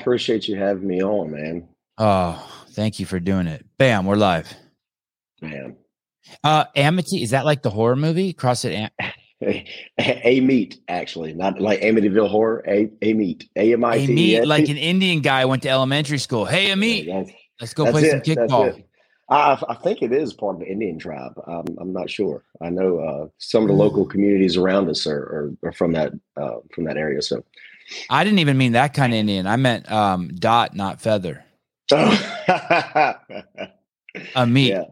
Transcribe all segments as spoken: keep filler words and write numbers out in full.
appreciate you having me on, man. Oh, thank you for doing it. Bam, we're live. Bam. Uh, Amity, is that like the horror movie? CrossFit Am- A- Amite, actually. Not like Amityville Horror, A- Amite. A M I T E. Amite, like an Indian guy went to elementary school. Hey, Amite, yeah, let's go play it. some kickball. I, I think it is part of the Indian tribe. I'm, I'm not sure. I know uh, some of the local communities around us are, are, are from that uh, from that area. So, I didn't even mean that kind of Indian. I meant um, dot, not feather. Oh. Amite. Yeah.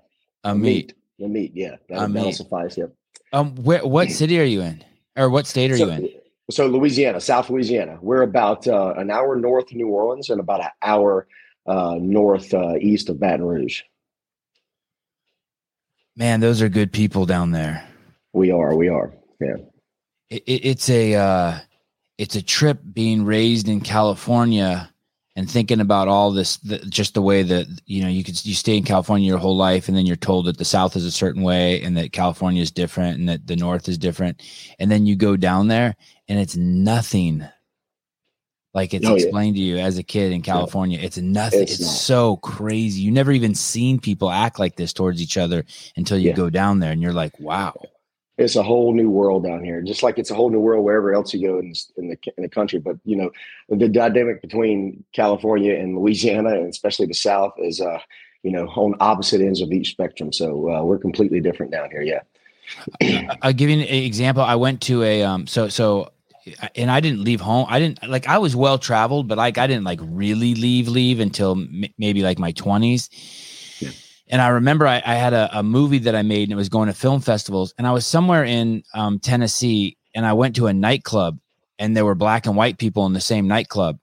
Amite. Amite, yeah. That'll, that'll suffice, yep. Um, where, what city are you in? Or what state are so, you in? So Louisiana, South Louisiana. We're about uh, an hour north of New Orleans and about an hour uh, north uh, east of Baton Rouge. Man, those are good people down there. We are, we are, yeah. It, it, it's a uh, it's a trip being raised in California and thinking about all this, the, just the way that, you know, you could you stay in California your whole life, and then you're told that the South is a certain way, and that California is different, and that the North is different, and then you go down there, and it's nothing like it's oh, explained yeah. to you as a kid in California. Yeah. It's nothing. It's, it's not. So crazy. You never even seen people act like this towards each other until you yeah. go down there, and you're like, wow. It's a whole new world down here, just like it's a whole new world wherever else you go in, in the in the country. But, you know, the dynamic between California and Louisiana, and especially the South, is, uh, you know, on opposite ends of each spectrum. So uh, we're completely different down here. Yeah. I'll give you an example. I went to a um, so so and I didn't leave home. I didn't like I was well traveled, but like I didn't like really leave leave until m- maybe like my twenties. Yeah. And I remember I, I had a, a movie that I made, and it was going to film festivals. And I was somewhere in um, Tennessee, and I went to a nightclub, and there were black and white people in the same nightclub.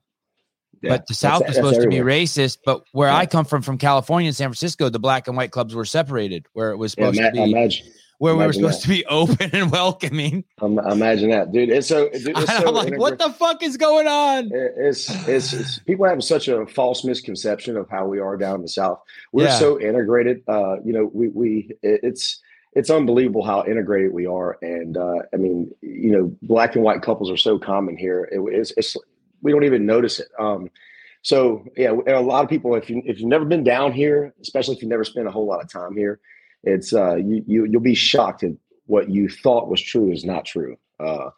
Yeah, but the South is supposed everywhere. to be racist. But where yeah. I come from, from California and San Francisco, the black and white clubs were separated, where it was supposed yeah, ma- to be. Imagine, where imagine we were supposed that. to be open and welcoming. Um, imagine that, dude. It's so. Dude, it's I'm so like, inter- what the fuck is going on? It's, it's it's people have such a false misconception of how we are down in the South. We're yeah. so integrated. Uh, you know, we we it's it's unbelievable how integrated we are. And uh, I mean, you know, black and white couples are so common here. It, it's it's we don't even notice it. Um, so yeah, and a lot of people, if you if you've never been down here, especially if you've never spent a whole lot of time here, It's uh, you, you you'll be shocked at what you thought was true is not true. Uh,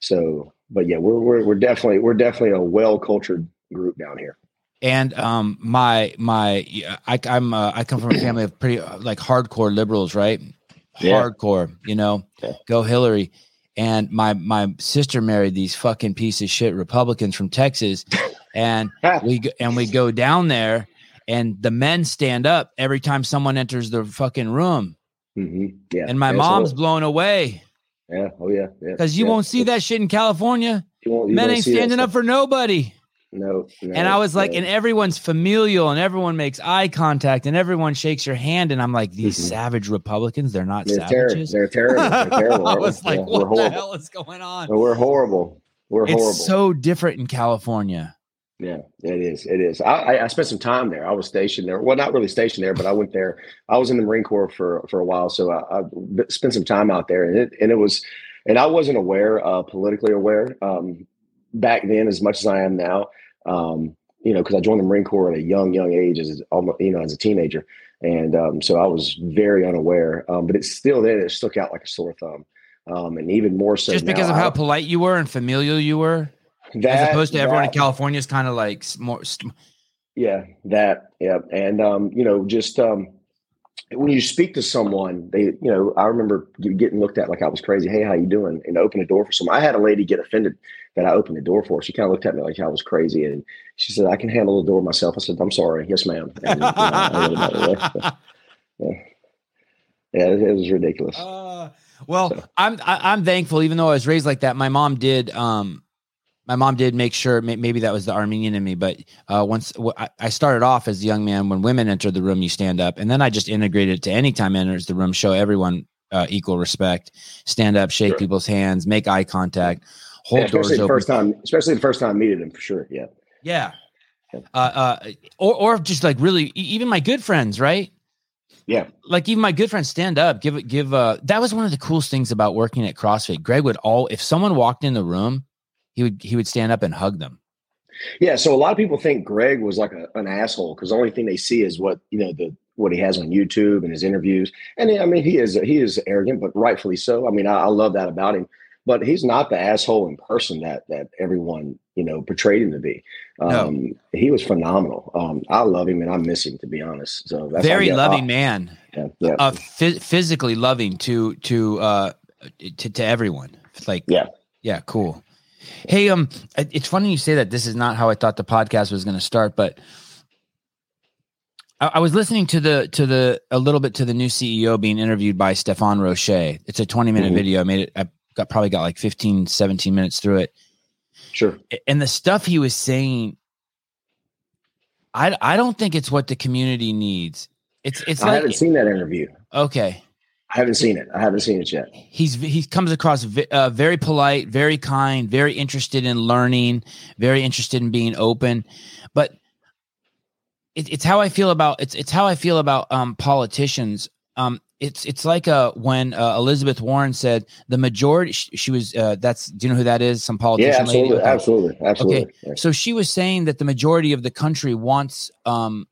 so, but yeah, we're we're we're definitely we're definitely a well cultured group down here. And um, my my I, I'm uh, I come from a family of pretty uh, like hardcore liberals, right? Yeah. Hardcore, you know, yeah. Go Hillary. And my my sister married these fucking piece of shit Republicans from Texas, and we and we go down there. And the men stand up every time someone enters the fucking room. Mm-hmm. Yeah. And my Absolutely. mom's blown away. Yeah. Oh, yeah. Because yeah. you yeah. won't see that shit in California. You won't, you men ain't standing up for nobody. No. no and I was like, no. and everyone's familial, and everyone makes eye contact, and everyone shakes your hand. And I'm like, these mm-hmm. savage Republicans, they're not they're savages. Ter- they're terrible. They're terrible. I was like, yeah, what the hell is going on? No, we're horrible. We're it's horrible. It's so different in California. Yeah, it is. It is. I, I spent some time there. I was stationed there. Well, not really stationed there, but I went there. I was in the Marine Corps for, for a while, so I, I spent some time out there. And it and it was, and I wasn't aware, uh, politically aware, um, back then as much as I am now. Um, you know, because I joined the Marine Corps at a young, young age, as almost, you know, as a teenager, and um, so I was very unaware. Um, but it's still there. It stuck out like a sore thumb, um, and even more so just because now, of how I, polite you were and familial you were. That, As opposed to everyone that, in California is kind of like more. St- yeah, that. Yeah. And, um, you know, just um, when you speak to someone, they, you know, I remember getting looked at like I was crazy. Hey, how you doing? And open the door for someone. I had a lady get offended that I opened the door for. She kind of looked at me like I was crazy. And she said, I can handle the door myself. I said, I'm sorry. Yes, ma'am. And, you know, I really don't know that, but, yeah. yeah, it, it was ridiculous. Uh, well, so. I'm, I, I'm thankful, even though I was raised like that, my mom did. Um, My mom did make sure, maybe that was the Armenian in me, but uh, once I started off as a young man, when women enter the room, you stand up. And then I just integrated it to any time enters the room, show everyone uh, equal respect, stand up, shake sure. people's hands, make eye contact, hold yeah, doors open. First time, especially the first time I meeting them, for sure. Yeah. Yeah. Uh, uh, or, or just like really, even my good friends, right? Yeah. Like even my good friends stand up, give it, give uh, that was one of the coolest things about working at CrossFit. Greg would all, if someone walked in the room, He would he would stand up and hug them. Yeah. So a lot of people think Greg was like a, an asshole because the only thing they see is what, you know, the, what he has on YouTube and his interviews. And I mean, he is, he is arrogant, but rightfully so. I mean, I, I love that about him, but he's not the asshole in person that, that everyone, you know, portrayed him to be. Um, no. He was phenomenal. Um, I love him and I miss him, to be honest. So that's very I, yeah, loving I, man, yeah, yeah. Uh, phys- physically loving to, to, uh, to, to everyone. It's like, yeah, yeah, cool. Hey, um, it's funny you say that. This is not how I thought the podcast was going to start, but I, I was listening to the to the a little bit to the new C E O being interviewed by Stefan Roche. It's a twenty minute mm-hmm. video. I made it. I got probably got like fifteen, seventeen minutes through it. Sure. And the stuff he was saying, I I don't think it's what the community needs. It's it's. I like, haven't seen that interview. Okay. I haven't seen it. I haven't seen it yet. He's he comes across uh, very polite, very kind, very interested in learning, very interested in being open. But it, it's how I feel about it's it's how I feel about um, politicians. Um, it's it's like uh, when uh, Elizabeth Warren said the majority. She, she was uh, that's do you know who that is? Some politician. Yeah, absolutely, lady absolutely, absolutely. Okay, yeah. So she was saying that the majority of the country wants um,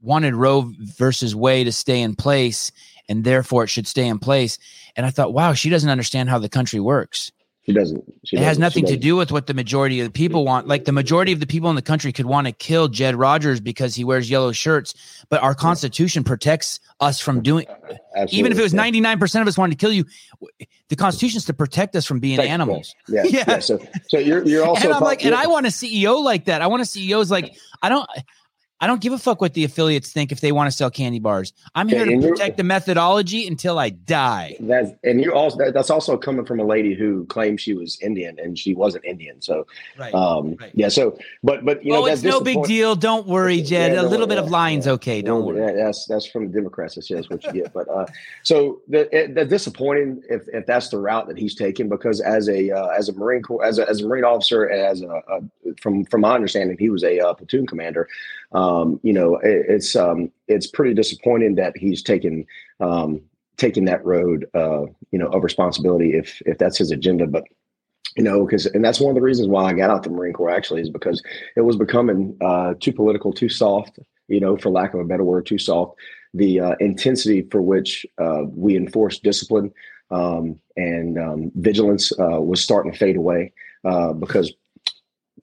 wanted Roe versus Wade to stay in place. And therefore it should stay in place. And I thought, wow, she doesn't understand how the country works. She doesn't. She it doesn't. has nothing to do with what the majority of the people want. Like the majority of the people in the country could want to kill Jed Rogers because he wears yellow shirts, but our Constitution protects us from doing, Absolutely. even if it was ninety-nine percent of us wanted to kill you, the Constitution's to protect us from being Thanks, animals. Yeah, yeah. yeah. So, so you're, you're also, and I'm like, and I want a C E O like that. I want a C E O's like, I don't, I don't give a fuck what the affiliates think if they want to sell candy bars. I'm here and to protect the methodology until I die. That's, and you also that's also coming from a lady who claimed she was Indian and she wasn't Indian. So, right, um, right. yeah. So, but but you oh, know, that's no big deal. Don't worry, Jed. Yeah, a little no, bit of lying's yeah, okay. Don't yeah, worry. That's that's from Democrats. That's, that's what you get. But uh, so the, the disappointing if, if that's the route that he's taking, because as a uh, as a Marine Corps, as a as a Marine officer, as a, a from from my understanding, he was a uh, platoon commander. Um, Um, you know, it, it's um, it's pretty disappointing that he's taken um, taking that road, uh, you know, of responsibility if if that's his agenda. But, you know, because and that's one of the reasons why I got out the Marine Corps, actually, is because it was becoming uh, too political, too soft, you know, for lack of a better word, too soft. The uh, intensity for which uh, we enforced discipline um, and um, vigilance uh, was starting to fade away uh, because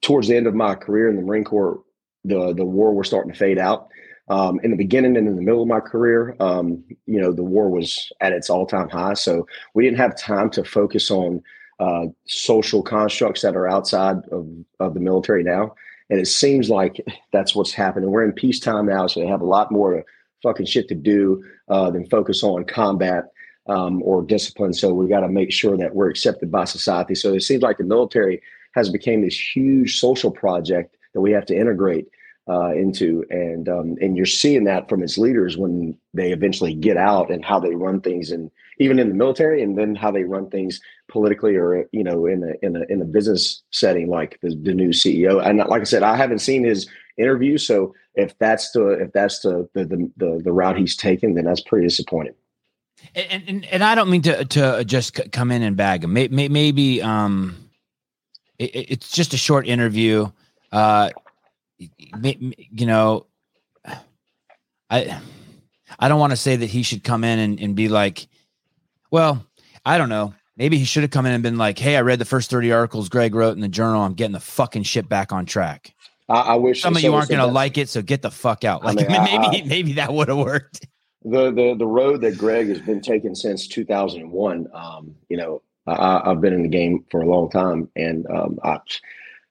towards the end of my career in the Marine Corps, The, the war was starting to fade out. Um, in the beginning and in the middle of my career, um, you know, the war was at its all-time high. So we didn't have time to focus on uh, social constructs that are outside of, of the military now. And it seems like that's what's happening. We're in peacetime now, so they have a lot more fucking shit to do uh, than focus on combat um, or discipline. So we got to make sure that we're accepted by society. So it seems like the military has become this huge social project that we have to integrate Uh, into and um, and you're seeing that from its leaders when they eventually get out and how they run things, and even in the military, and then how they run things politically, or you know, in a in a in a business setting like the, the new C E O. And like I said, I haven't seen his interview, so if that's the if that's the the the, the route he's taken, then that's pretty disappointing. And and, and I don't mean to to just c- come in and bag him. Maybe, maybe um, it, it's just a short interview. Uh, You know, I I don't want to say that he should come in and, and be like, well, I don't know. Maybe he should have come in and been like, hey, I read the first thirty articles Greg wrote in the journal. I'm getting the fucking shit back on track. I, I wish some of you aren't going to like it, so get the fuck out. Like, I mean, maybe I, I, maybe that would have worked. The the the road that Greg has been taking since two thousand one. Um, you know, I, I've been in the game for a long time, and um, I,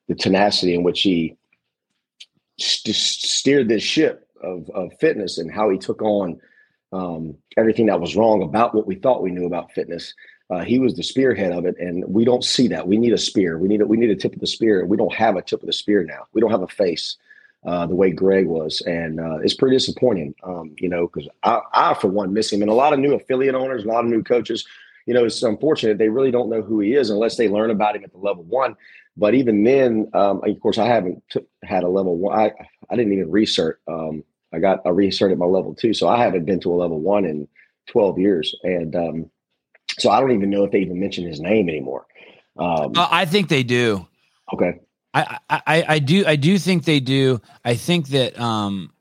the tenacity in which he St- steered this ship of, of fitness, and how he took on um, everything that was wrong about what we thought we knew about fitness. Uh, he was the spearhead of it, and we don't see that. We need a spear. We need a, we need a tip of the spear. We don't have a tip of the spear now. We don't have a face uh, the way Greg was, and uh, it's pretty disappointing, um, you know, because I, I, for one, miss him. And a lot of new affiliate owners, a lot of new coaches, you know, it's unfortunate. They really don't know who he is unless they learn about him at the level one. But even then, um, of course, I haven't t- had a level one. I, I didn't even recert. Um, I got a recert at my level two. So I haven't been to a level one in twelve years. And um, so I don't even know if they even mention his name anymore. Um, uh, I think they do. Okay. I, I, I do, I do think they do. I think that, um,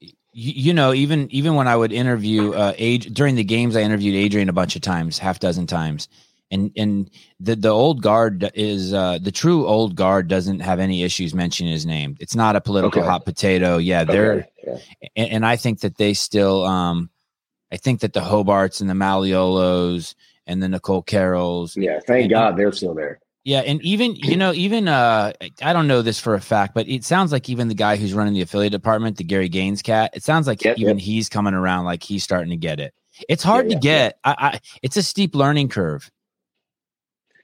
y- you know, even, even when I would interview, uh, Ad- during the games, I interviewed Adrian a bunch of times, half dozen times. And, and the, the old guard is, uh, the true old guard doesn't have any issues mentioning his name. It's not a political okay. hot potato. Yeah. They're, okay. yeah. And, and I think that they still, um, I think that the Hobarts and the Malleolos and the Nicole Carrolls. Yeah. Thank and, God they're still there. Yeah. And even, you know, even, uh, I don't know this for a fact, but it sounds like even the guy who's running the affiliate department, the Gary Gaines cat, it sounds like yep, even yep. he's coming around, like he's starting to get it. It's hard yeah, to yeah, get. Yeah. I, I, it's a steep learning curve.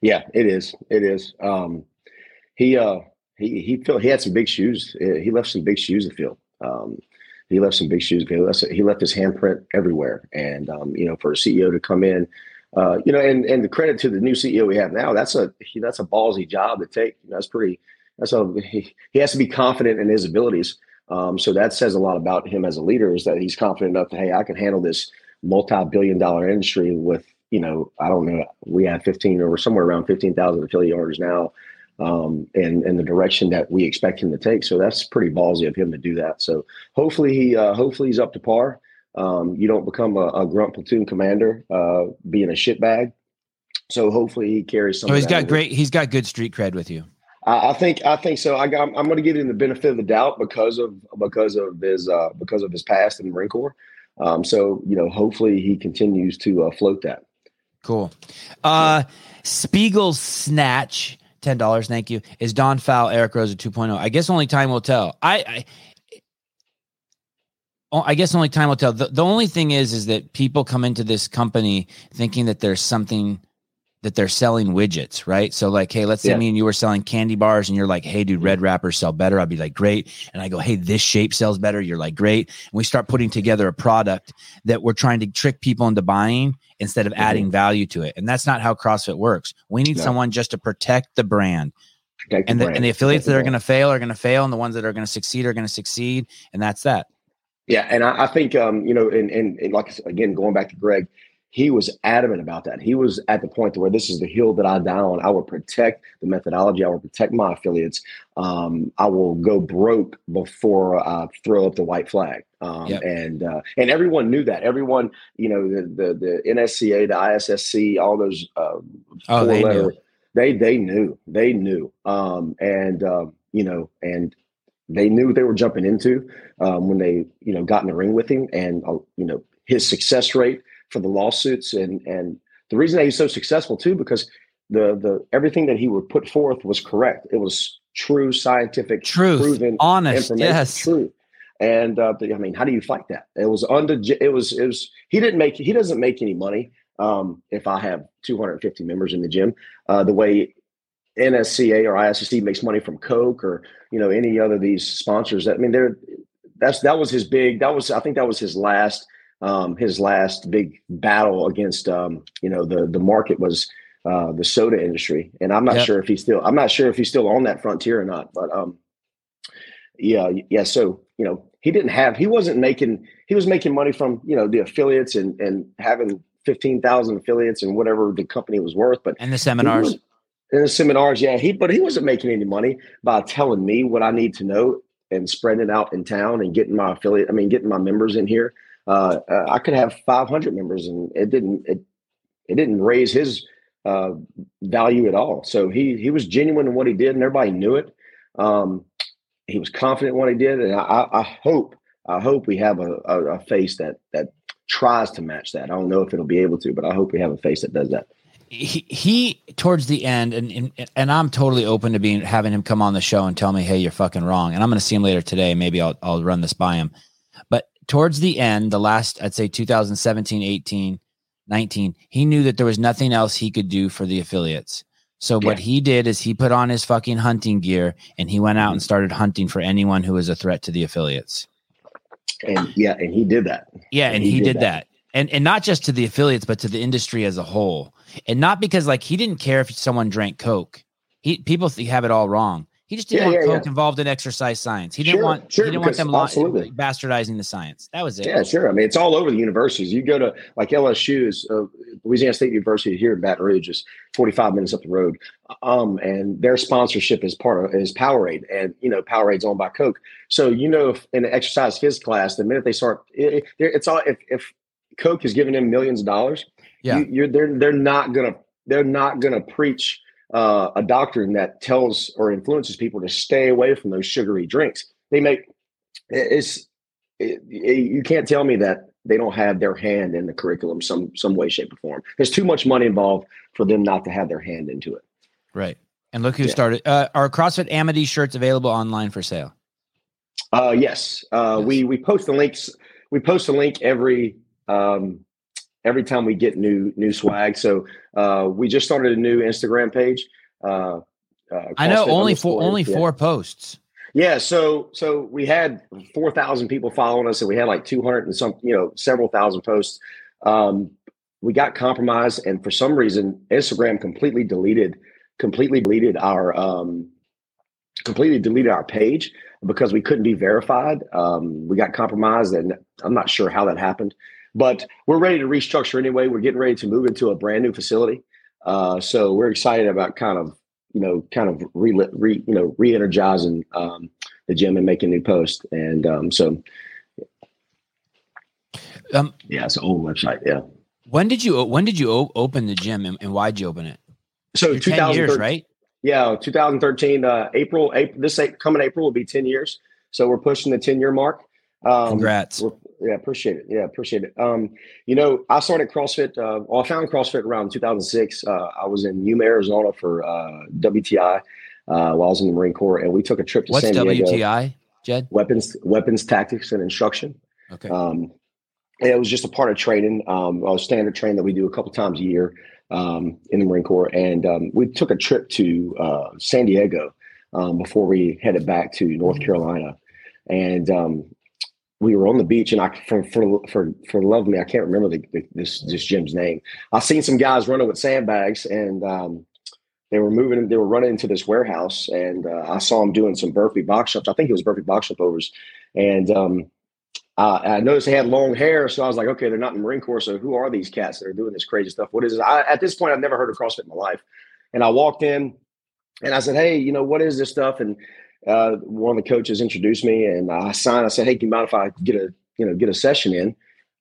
Yeah, it is. It is. Um, he uh, he he filled, he had some big shoes. He left some big shoes to fill. Um, he left some big shoes to fill. He left his handprint everywhere. And um, you know, for a C E O to come in, uh, you know, and, and the credit to the new C E O we have now, that's a that's a ballsy job to take. You know, that's pretty. That's a he, he has to be confident in his abilities. Um, so that says a lot about him as a leader, is that he's confident enough that, hey, I can handle this multi-billion dollar industry with. You know, I don't know. We have fifteen or somewhere around fifteen thousand affiliate owners now, um, and, and the direction that we expect him to take. So that's pretty ballsy of him to do that. So hopefully he, uh, hopefully he's up to par. Um, you don't become a, a grunt platoon commander, uh, being a shit bag. So hopefully he carries some. So he's got great. He's got good street cred with you. I, I think, I think so. I got, I'm going to give him the benefit of the doubt because of, because of his, uh, because of his past in the Marine Corps. Um, so, you know, hopefully he continues to uh, float that. Cool. Uh, Spiegel Snatch, ten dollars. Thank you. Is Don Fowl, Eric Rosa two point oh. I guess only time will tell. I, I, I guess only time will tell. The, the only thing is, is that people come into this company thinking that there's something that they're selling widgets, right? So like, hey, let's say yeah. me and you were selling candy bars and you're like, hey dude, red wrappers sell better. I'd be like, great. And I go, hey, this shape sells better. You're like, great. And we start putting together a product that we're trying to trick people into buying instead of mm-hmm. adding value to it. And that's not how CrossFit works. We need no. someone just to protect the brand. Protect and the, brand. And the affiliates protect that are going to fail are going to fail. And the ones that are going to succeed are going to succeed. And that's that. Yeah. And I, I think, um, you know, and, and, and like, again, going back to Greg, he was adamant about that. He was at the point where this is the hill that I die on. I will protect the methodology. I will protect my affiliates. Um, I will go broke before I throw up the white flag. Um, yep. And uh, and everyone knew that. Everyone, you know, the the, the N S C A, the I S S C, all those. Uh, oh, they letter, knew. They they knew. They knew. Um, and uh, you know, and. They knew what they were jumping into um, when they, you know, got in the ring with him, and uh, you know, his success rate for the lawsuits, and and the reason that he's so successful too, because the the everything that he would put forth was correct. It was true, scientific, truth, proven, honest, information, yes, true. And uh, I mean, how do you fight that? It was under. It was. It was. He didn't make. He doesn't make any money. Um, if I have two hundred fifty members in the gym, uh, the way N S C A or I S S C makes money from Coke or you know any other of these sponsors. That I mean, they're that's that was his big. That was I think that was his last. Um, his last big battle against, um, you know, the, the market was uh, the soda industry. And I'm not yep. sure if he's still, I'm not sure if he's still on that frontier or not, but um, yeah. Yeah. So, you know, he didn't have, he wasn't making, he was making money from, you know, the affiliates and, and having fifteen thousand affiliates and whatever the company was worth, but and the seminars and the seminars. Yeah. He, but he wasn't making any money by telling me what I need to know and spreading it out in town and getting my affiliate. I mean, getting my members in here. Uh, uh, I could have five hundred members, and it didn't it, it didn't raise his uh, value at all. So he he was genuine in what he did, and everybody knew it. Um, he was confident in what he did, and I, I hope I hope we have a, a, a face that that tries to match that. I don't know if it'll be able to, but I hope we have a face that does that. He, he towards the end, and, and and I'm totally open to being having him come on the show and tell me, hey, you're fucking wrong. And I'm going to see him later today. Maybe I'll I'll run this by him, but. Towards the end, the last, I'd say two thousand seventeen, eighteen, nineteen, he knew that there was nothing else he could do for the affiliates. So yeah. what he did is he put on his fucking hunting gear and he went out and started hunting for anyone who was a threat to the affiliates. And yeah, and he did that. Yeah, and, and he, he did, did that. that. And and not just to the affiliates, but to the industry as a whole. And not because like he didn't care if someone drank Coke. He people th- have it all wrong. He just didn't yeah, want yeah, Coke yeah. involved in exercise science. He didn't sure, want sure, he didn't want them lo- bastardizing the science. That was it. Yeah, sure. I mean, it's all over the universities. You go to like L S U's, uh, Louisiana State University here in Baton Rouge is forty-five minutes up the road. Um, and their sponsorship is part of is Powerade, and you know Powerade's owned by Coke. So you know, if in an exercise phys class, the minute they start, it, it, it's all if, if Coke is giving them millions of dollars, yeah, you, you're they're they're not gonna they're not gonna preach. Uh, a doctrine that tells or influences people to stay away from those sugary drinks. They make it's it, it, you can't tell me that they don't have their hand in the curriculum some some way, shape, or form. There's too much money involved for them not to have their hand into it. Right. And look who yeah. started. Uh, are CrossFit Amite shirts available online for sale? Uh, yes. Uh, yes. We we post the links. We post a link every. Um, every time we get new, new swag. So, uh, we just started a new Instagram page. Uh, uh I know only four, only yeah. four posts. Yeah. So, so we had four thousand people following us and we had like two hundred and some, you know, several thousand posts. Um, we got compromised and for some reason, Instagram completely deleted, completely deleted our, um, completely deleted our page because we couldn't be verified. Um, we got compromised and I'm not sure how that happened. But we're ready to restructure anyway. We're getting ready to move into a brand new facility, uh, so we're excited about kind of, you know, kind of re, re you know, re-energizing um, the gym and making new posts. And um, so, um, yeah, it's an old website. Yeah. When did you when did you open the gym and, and why'd you open it? So two thousand thirteen, right? Yeah, twenty thirteen uh, April, April. This coming April will be ten years. So we're pushing the ten year mark. Um, Congrats. Yeah, appreciate it. Yeah, appreciate it. Um, you know, I started CrossFit. Uh, well, I found CrossFit around two thousand six. Uh, I was in Yuma, Arizona for uh, W T I uh, while I was in the Marine Corps, and we took a trip to What's San Diego. What's W T I, Jed? Weapons, weapons, tactics, and instruction. Okay. Um, and it was just a part of training, um, a standard training that we do a couple times a year um, in the Marine Corps, and um, we took a trip to uh, San Diego um, before we headed back to North mm-hmm. Carolina, and. Um, We were on the beach, and I for for for for love of me, I can't remember the, the, this this gym's name. I seen some guys running with sandbags, and um, they were moving. They were running into this warehouse, and uh, I saw them doing some burpee box jumps. I think it was burpee box jump overs, and um, I, I noticed they had long hair. So I was like, okay, they're not in the Marine Corps. So who are these cats that are doing this crazy stuff? What is this? I, at this point, I've never heard of CrossFit in my life. And I walked in, and I said, hey, you know, what is this stuff? And Uh, one of the coaches introduced me and I signed, I said, hey, can you mind if I get a, you know, get a session in?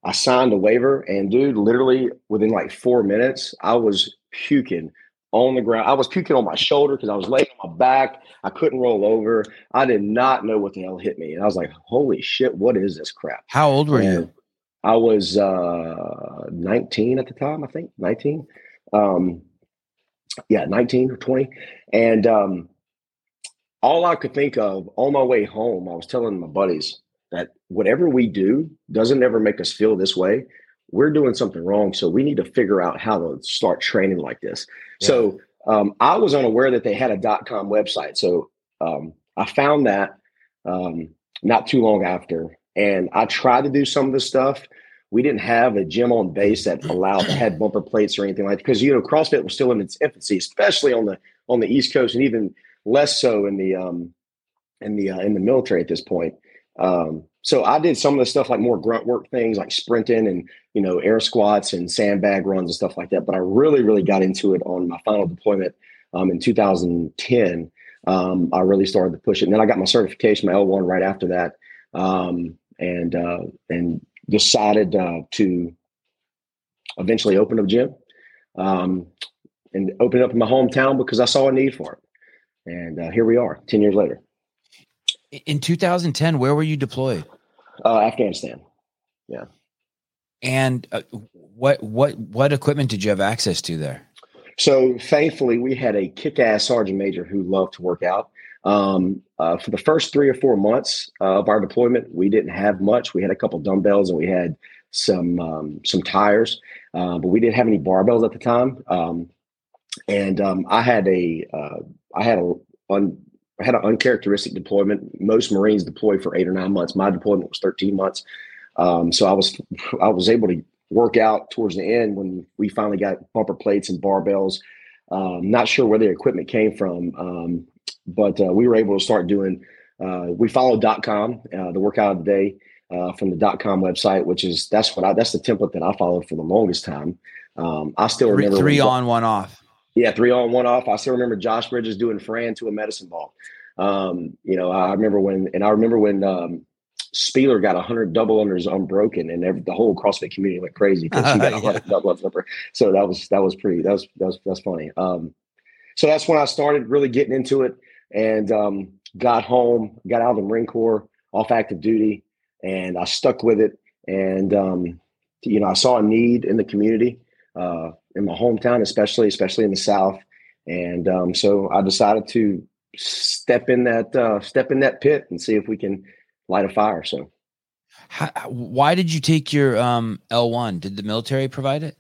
I signed a waiver and dude, literally within like four minutes, I was puking on the ground. I was puking on my shoulder because I was laying on my back. I couldn't roll over. I did not know what the hell hit me. And I was like, holy shit, what is this crap? How old were and you? I was uh, nineteen at the time, I think nineteen. Um, yeah, nineteen or twenty. And, um, all I could think of on my way home, I was telling my buddies that whatever we do doesn't ever make us feel this way. We're doing something wrong. So we need to figure out how to start training like this. Yeah. So um, I was unaware that they had a dot com website. So um, I found that um, not too long after. And I tried to do some of the stuff. We didn't have a gym on base that allowed that had bumper plates or anything like that. Because, you know, CrossFit was still in its infancy, especially on the on the East Coast and even less so in the, um, in the, uh, in the military at this point. Um, so I did some of the stuff like more grunt work things like sprinting and, you know, air squats and sandbag runs and stuff like that. But I really, really got into it on my final deployment, um, in two thousand ten. Um, I really started to push it. And then I got my certification, my L one right after that. Um, and, uh, and decided, uh, to eventually open up a gym, um, and open up in my hometown because I saw a need for it. And uh, here we are, ten years later. In two thousand ten, where were you deployed? Uh, Afghanistan. Yeah. And uh, what what what equipment did you have access to there? So thankfully, we had a kick-ass sergeant major who loved to work out. Um, uh, for the first three or four months uh, of our deployment, we didn't have much. We had a couple dumbbells and we had some um, some tires, uh, but we didn't have any barbells at the time. Um, and um, I had a uh, I had a un, I had an uncharacteristic deployment. Most Marines deploy for eight or nine months. My deployment was thirteen months. Um, so I was I was able to work out towards the end when we finally got bumper plates and barbells. Um, not sure where the equipment came from. Um, But uh, we were able to start doing, uh, we followed .com, uh, the workout of the day uh, from the .com website, which is, that's what I, that's the template that I followed for the longest time. Um, I still three, remember. Three on, one off. Yeah, three on, one off. I still remember Josh Bridges doing Fran to a medicine ball. Um, you know, I remember when, and I remember when um, Spieler got one hundred double unders unbroken, and every, the whole CrossFit community went crazy because he got one hundred yeah. double unders. So that was, that was pretty, that was, that was, that's funny. Um, so that's when I started really getting into it. And um, got home, got out of the Marine Corps, off active duty, and I stuck with it. And, um, you know, I saw a need in the community, uh, in my hometown, especially, especially in the South. And um, so I decided to step in that, uh, step in that pit and see if we can light a fire. So how, why did you take your um, L one? Did the military provide it?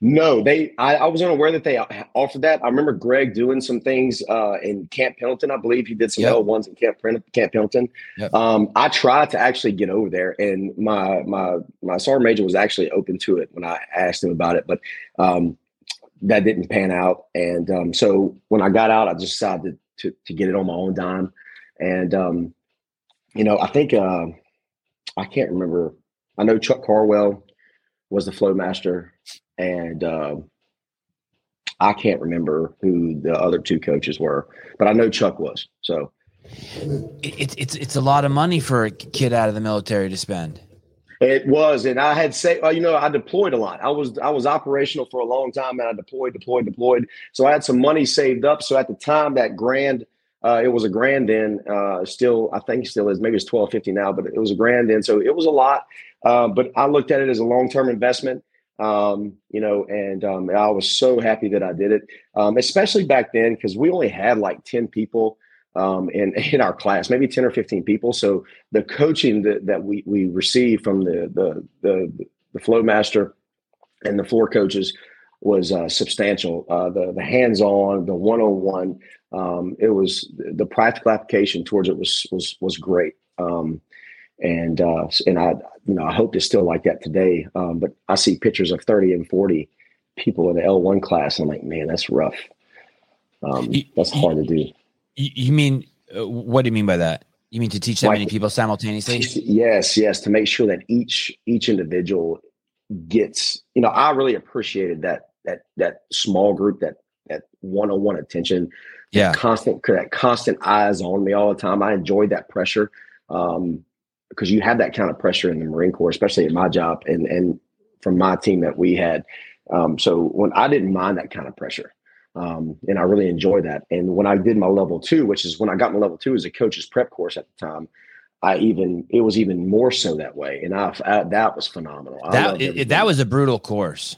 No, they. I, I was unaware that they offered that. I remember Greg doing some things uh, in Camp Pendleton. I believe he did some yep. L ones in Camp Camp Pendleton. Yep. Um, I tried to actually get over there, and my my my sergeant major was actually open to it when I asked him about it, but um, that didn't pan out. And um, so when I got out, I just decided to, to, to get it on my own dime. And um, you know, I think uh, I can't remember. I know Chuck Carwell was the flow master. And uh, I can't remember who the other two coaches were, but I know Chuck was. So it's it's it's a lot of money for a kid out of the military to spend. It was, and I had say, you know, I deployed a lot. I was I was operational for a long time, and I deployed, deployed, deployed. So I had some money saved up. So at the time, that grand, uh, it was a grand then. Uh, still, I think still is. Maybe it's twelve fifty now, but it was a grand then. So it was a lot, uh, but I looked at it as a long term investment. Um, you know, and, um, I was so happy that I did it. Um, especially back then, cause we only had like ten people, um, in, in our class, maybe ten or fifteen people. So the coaching that, that we, we received from the, the, the, the flow master and the floor coaches was, uh, substantial. Uh, the, the hands-on, the one-on-one, um, it was the practical application towards it was, was, was great. Um, And, uh, and I, you know, I hope it's still like that today. Um, but I see pictures of thirty and forty people in the L one class. And I'm like, man, that's rough. Um, you, that's hard you, to do. You mean, uh, what do you mean by that? You mean to teach that like, many people simultaneously? Yes. Yes. To make sure that each, each individual gets, you know, I really appreciated that, that, that small group, that, that one-on-one attention, yeah. that constant, that constant eyes on me all the time. I enjoyed that pressure. Um, because you have that kind of pressure in the Marine Corps, especially at my job and, and from my team that we had. Um, so when I didn't mind that kind of pressure, um, and I really enjoy that. And when I did my level two, which is when I got my level two as a coach's prep course at the time, I even, it was even more so that way. And I, I that was phenomenal. I that it, that was a brutal course.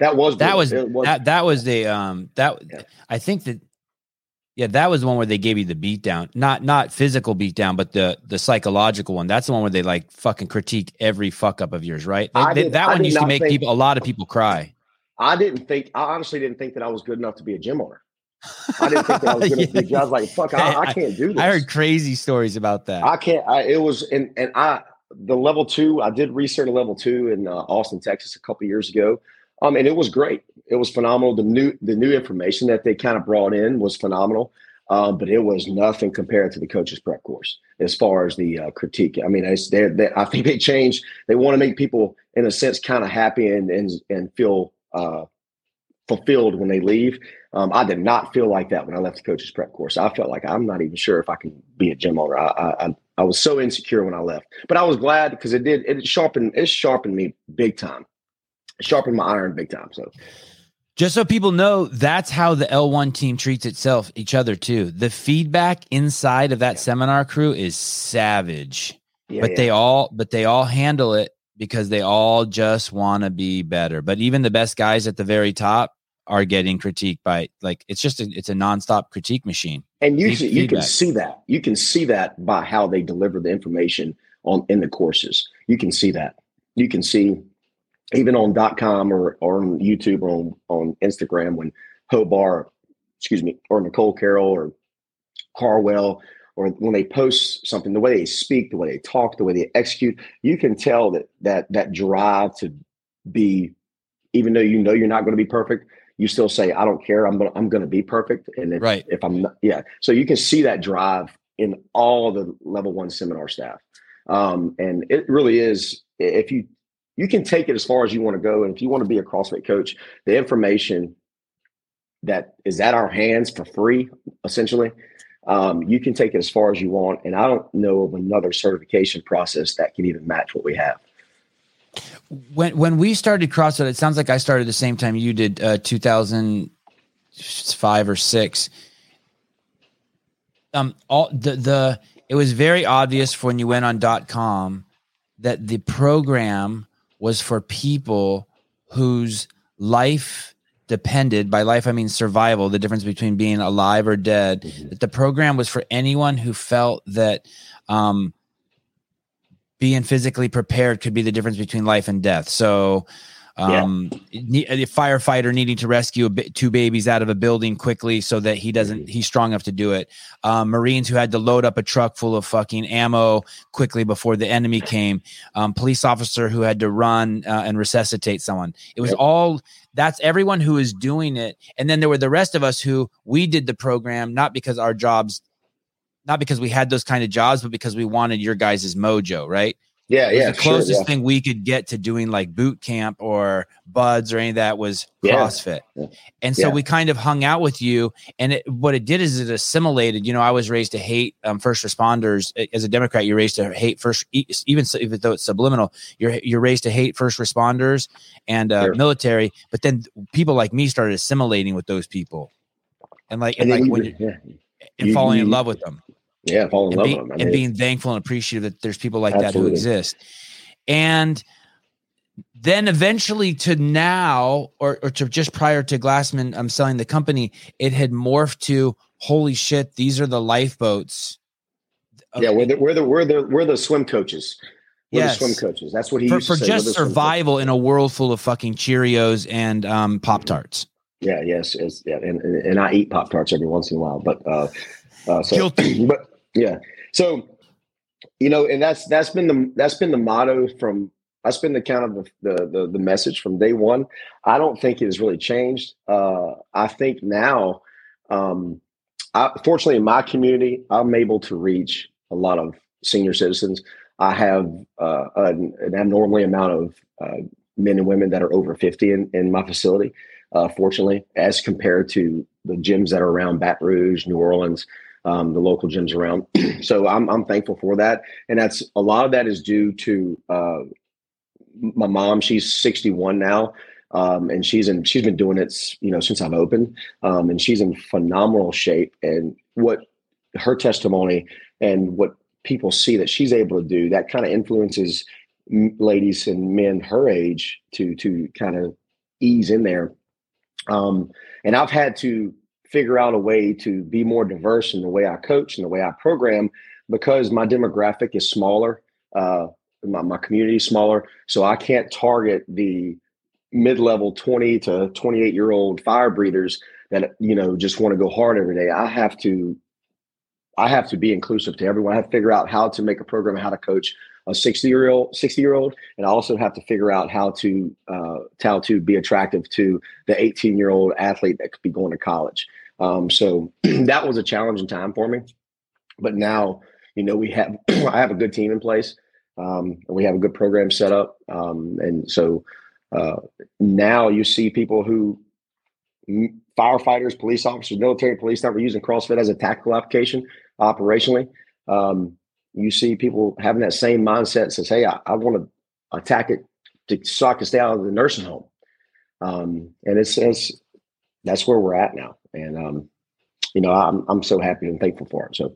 That was, that was, was, that, that was the, um, that yeah. I think that, Yeah, that was the one where they gave you the beatdown. Not not physical beatdown, but the the psychological one. That's the one where they like fucking critique every fuck up of yours, right? They, they, did, that I one used to make think, people a lot of people cry. I didn't think I honestly didn't think that I was good enough to be a gym owner. I didn't think that I was good enough to be I was like, fuck, I, I can't do this. I heard crazy stories about that. I can't I it was and and I the level two, I did research a level two in uh, Austin, Texas a couple years ago. Um, and it was great. It was phenomenal. The new the new information that they kind of brought in was phenomenal, uh, but it was nothing compared to the coach's prep course as far as the uh, critique. I mean, it's, they're, they're, I think they changed. They want to make people, in a sense, kind of happy and and and feel uh, fulfilled when they leave. Um, I did not feel like that when I left the coach's prep course. I felt like I'm not even sure if I can be a gym owner. I I, I was so insecure when I left, but I was glad because it did it sharpened it sharpened me big time. Sharpen my iron big time. So just so people know, that's how the L one team treats itself, each other too. The feedback inside of that yeah. seminar crew is savage, yeah, but yeah. they all, but they all handle it because they all just want to be better. But even the best guys at the very top are getting critiqued by like, it's just, a, it's a nonstop critique machine. And usually you can see that, you can see that by how they deliver the information on in the courses. You can see that you can see, even on .com or, or on YouTube or on, on Instagram, when Hobart, excuse me, or Nicole Carroll or Carwell, or when they post something, the way they speak, the way they talk, the way they execute, you can tell that that that drive to be, even though you know you're not going to be perfect, you still say, I don't care. I'm going to, I'm going to be perfect. And if, right. if I'm not, yeah. So you can see that drive in all the level one seminar staff. Um, and it really is, if you, you can take it as far as you want to go. And if you want to be a CrossFit coach, the information that is at our hands for free, essentially, um, you can take it as far as you want. And I don't know of another certification process that can even match what we have. When when we started CrossFit, it sounds like I started the same time you did, uh, two thousand five or six. Um, all the the it was very obvious when you went on .com that the program was for people whose life depended — by life I mean survival, the difference between being alive or dead — mm-hmm. that the program was for anyone who felt that um, being physically prepared could be the difference between life and death. So um, yeah. a firefighter needing to rescue a b- two babies out of a building quickly so that he doesn't, he's strong enough to do it. Um, Marines who had to load up a truck full of fucking ammo quickly before the enemy came. Um, police officer who had to run uh, and resuscitate someone. It was all, that's everyone who is doing it. And then there were the rest of us who we did the program, not because our jobs not because we had those kind of jobs, but because we wanted your guys' mojo, right? Yeah, yeah. The closest sure, yeah. thing we could get to doing like boot camp or buds or any of that was CrossFit. Yeah. And so yeah. we kind of hung out with you. And it, what it did is it assimilated. You know, I was raised to hate um, first responders. As a Democrat, you're raised to hate first, even, so, even though it's subliminal, you're, you're raised to hate first responders and uh, sure. military. But then people like me started assimilating with those people. And like, and, and like when you're, yeah. and you, falling in love with them. Yeah, falling in love be, with them. I mean, and being thankful and appreciative that there's people like absolutely. that who exist. And then eventually to now, or, or to just prior to Glassman um, selling the company, it had morphed to, holy shit, these are the lifeboats. Okay. Yeah, we're the, we're, the, we're, the, we're the swim coaches. We're yes. the swim coaches. That's what he for, used to for say. For just survival in a world full of fucking Cheerios and um, Pop-Tarts. Yeah. Yes. It's, yeah. And, and, and I eat Pop-Tarts every once in a while, but, uh, uh, so, but yeah. So, you know, and that's, that's been the, that's been the motto from, that's been the kind of the, the, the, the message from day one. I don't think it has really changed. Uh, I think now, um, I, fortunately in my community, I'm able to reach a lot of senior citizens. I have, uh, an, an abnormally amount of, uh, men and women that are over fifty in, in my facility. Uh, fortunately, as compared to the gyms that are around Baton Rouge, New Orleans, um, the local gyms around. So I'm I'm thankful for that. And that's a lot of that is due to uh, my mom. She's sixty-one now, um, and she's in, she's been doing it, you know, since I've opened, um, and she's in phenomenal shape. And what her testimony and what people see that she's able to do, that kind of influences ladies and men her age to to kind of ease in there. Um, and I've had to figure out a way to be more diverse in the way I coach and the way I program, because my demographic is smaller. Uh, my, my community is smaller. So I can't target the mid-level twenty to twenty-eight year old fire breathers that, you know, just want to go hard every day. I have to, I have to be inclusive to everyone. I have to figure out how to make a program, how to coach a sixty year old, sixty year old. And I also have to figure out how to, uh, how to be attractive to the eighteen year old athlete that could be going to college. Um, so that was a challenging time for me, but now, you know, we have, I have a good team in place. Um, and we have a good program set up. Um, and so, uh, now you see people who firefighters, police officers, military police that were using CrossFit as a tactical application operationally. Um, You see people having that same mindset and says, hey, I, I want to attack it to suck us down to the nursing home. Um, and it says that's where we're at now. And, um, you know, I'm I'm so happy and thankful for it. So,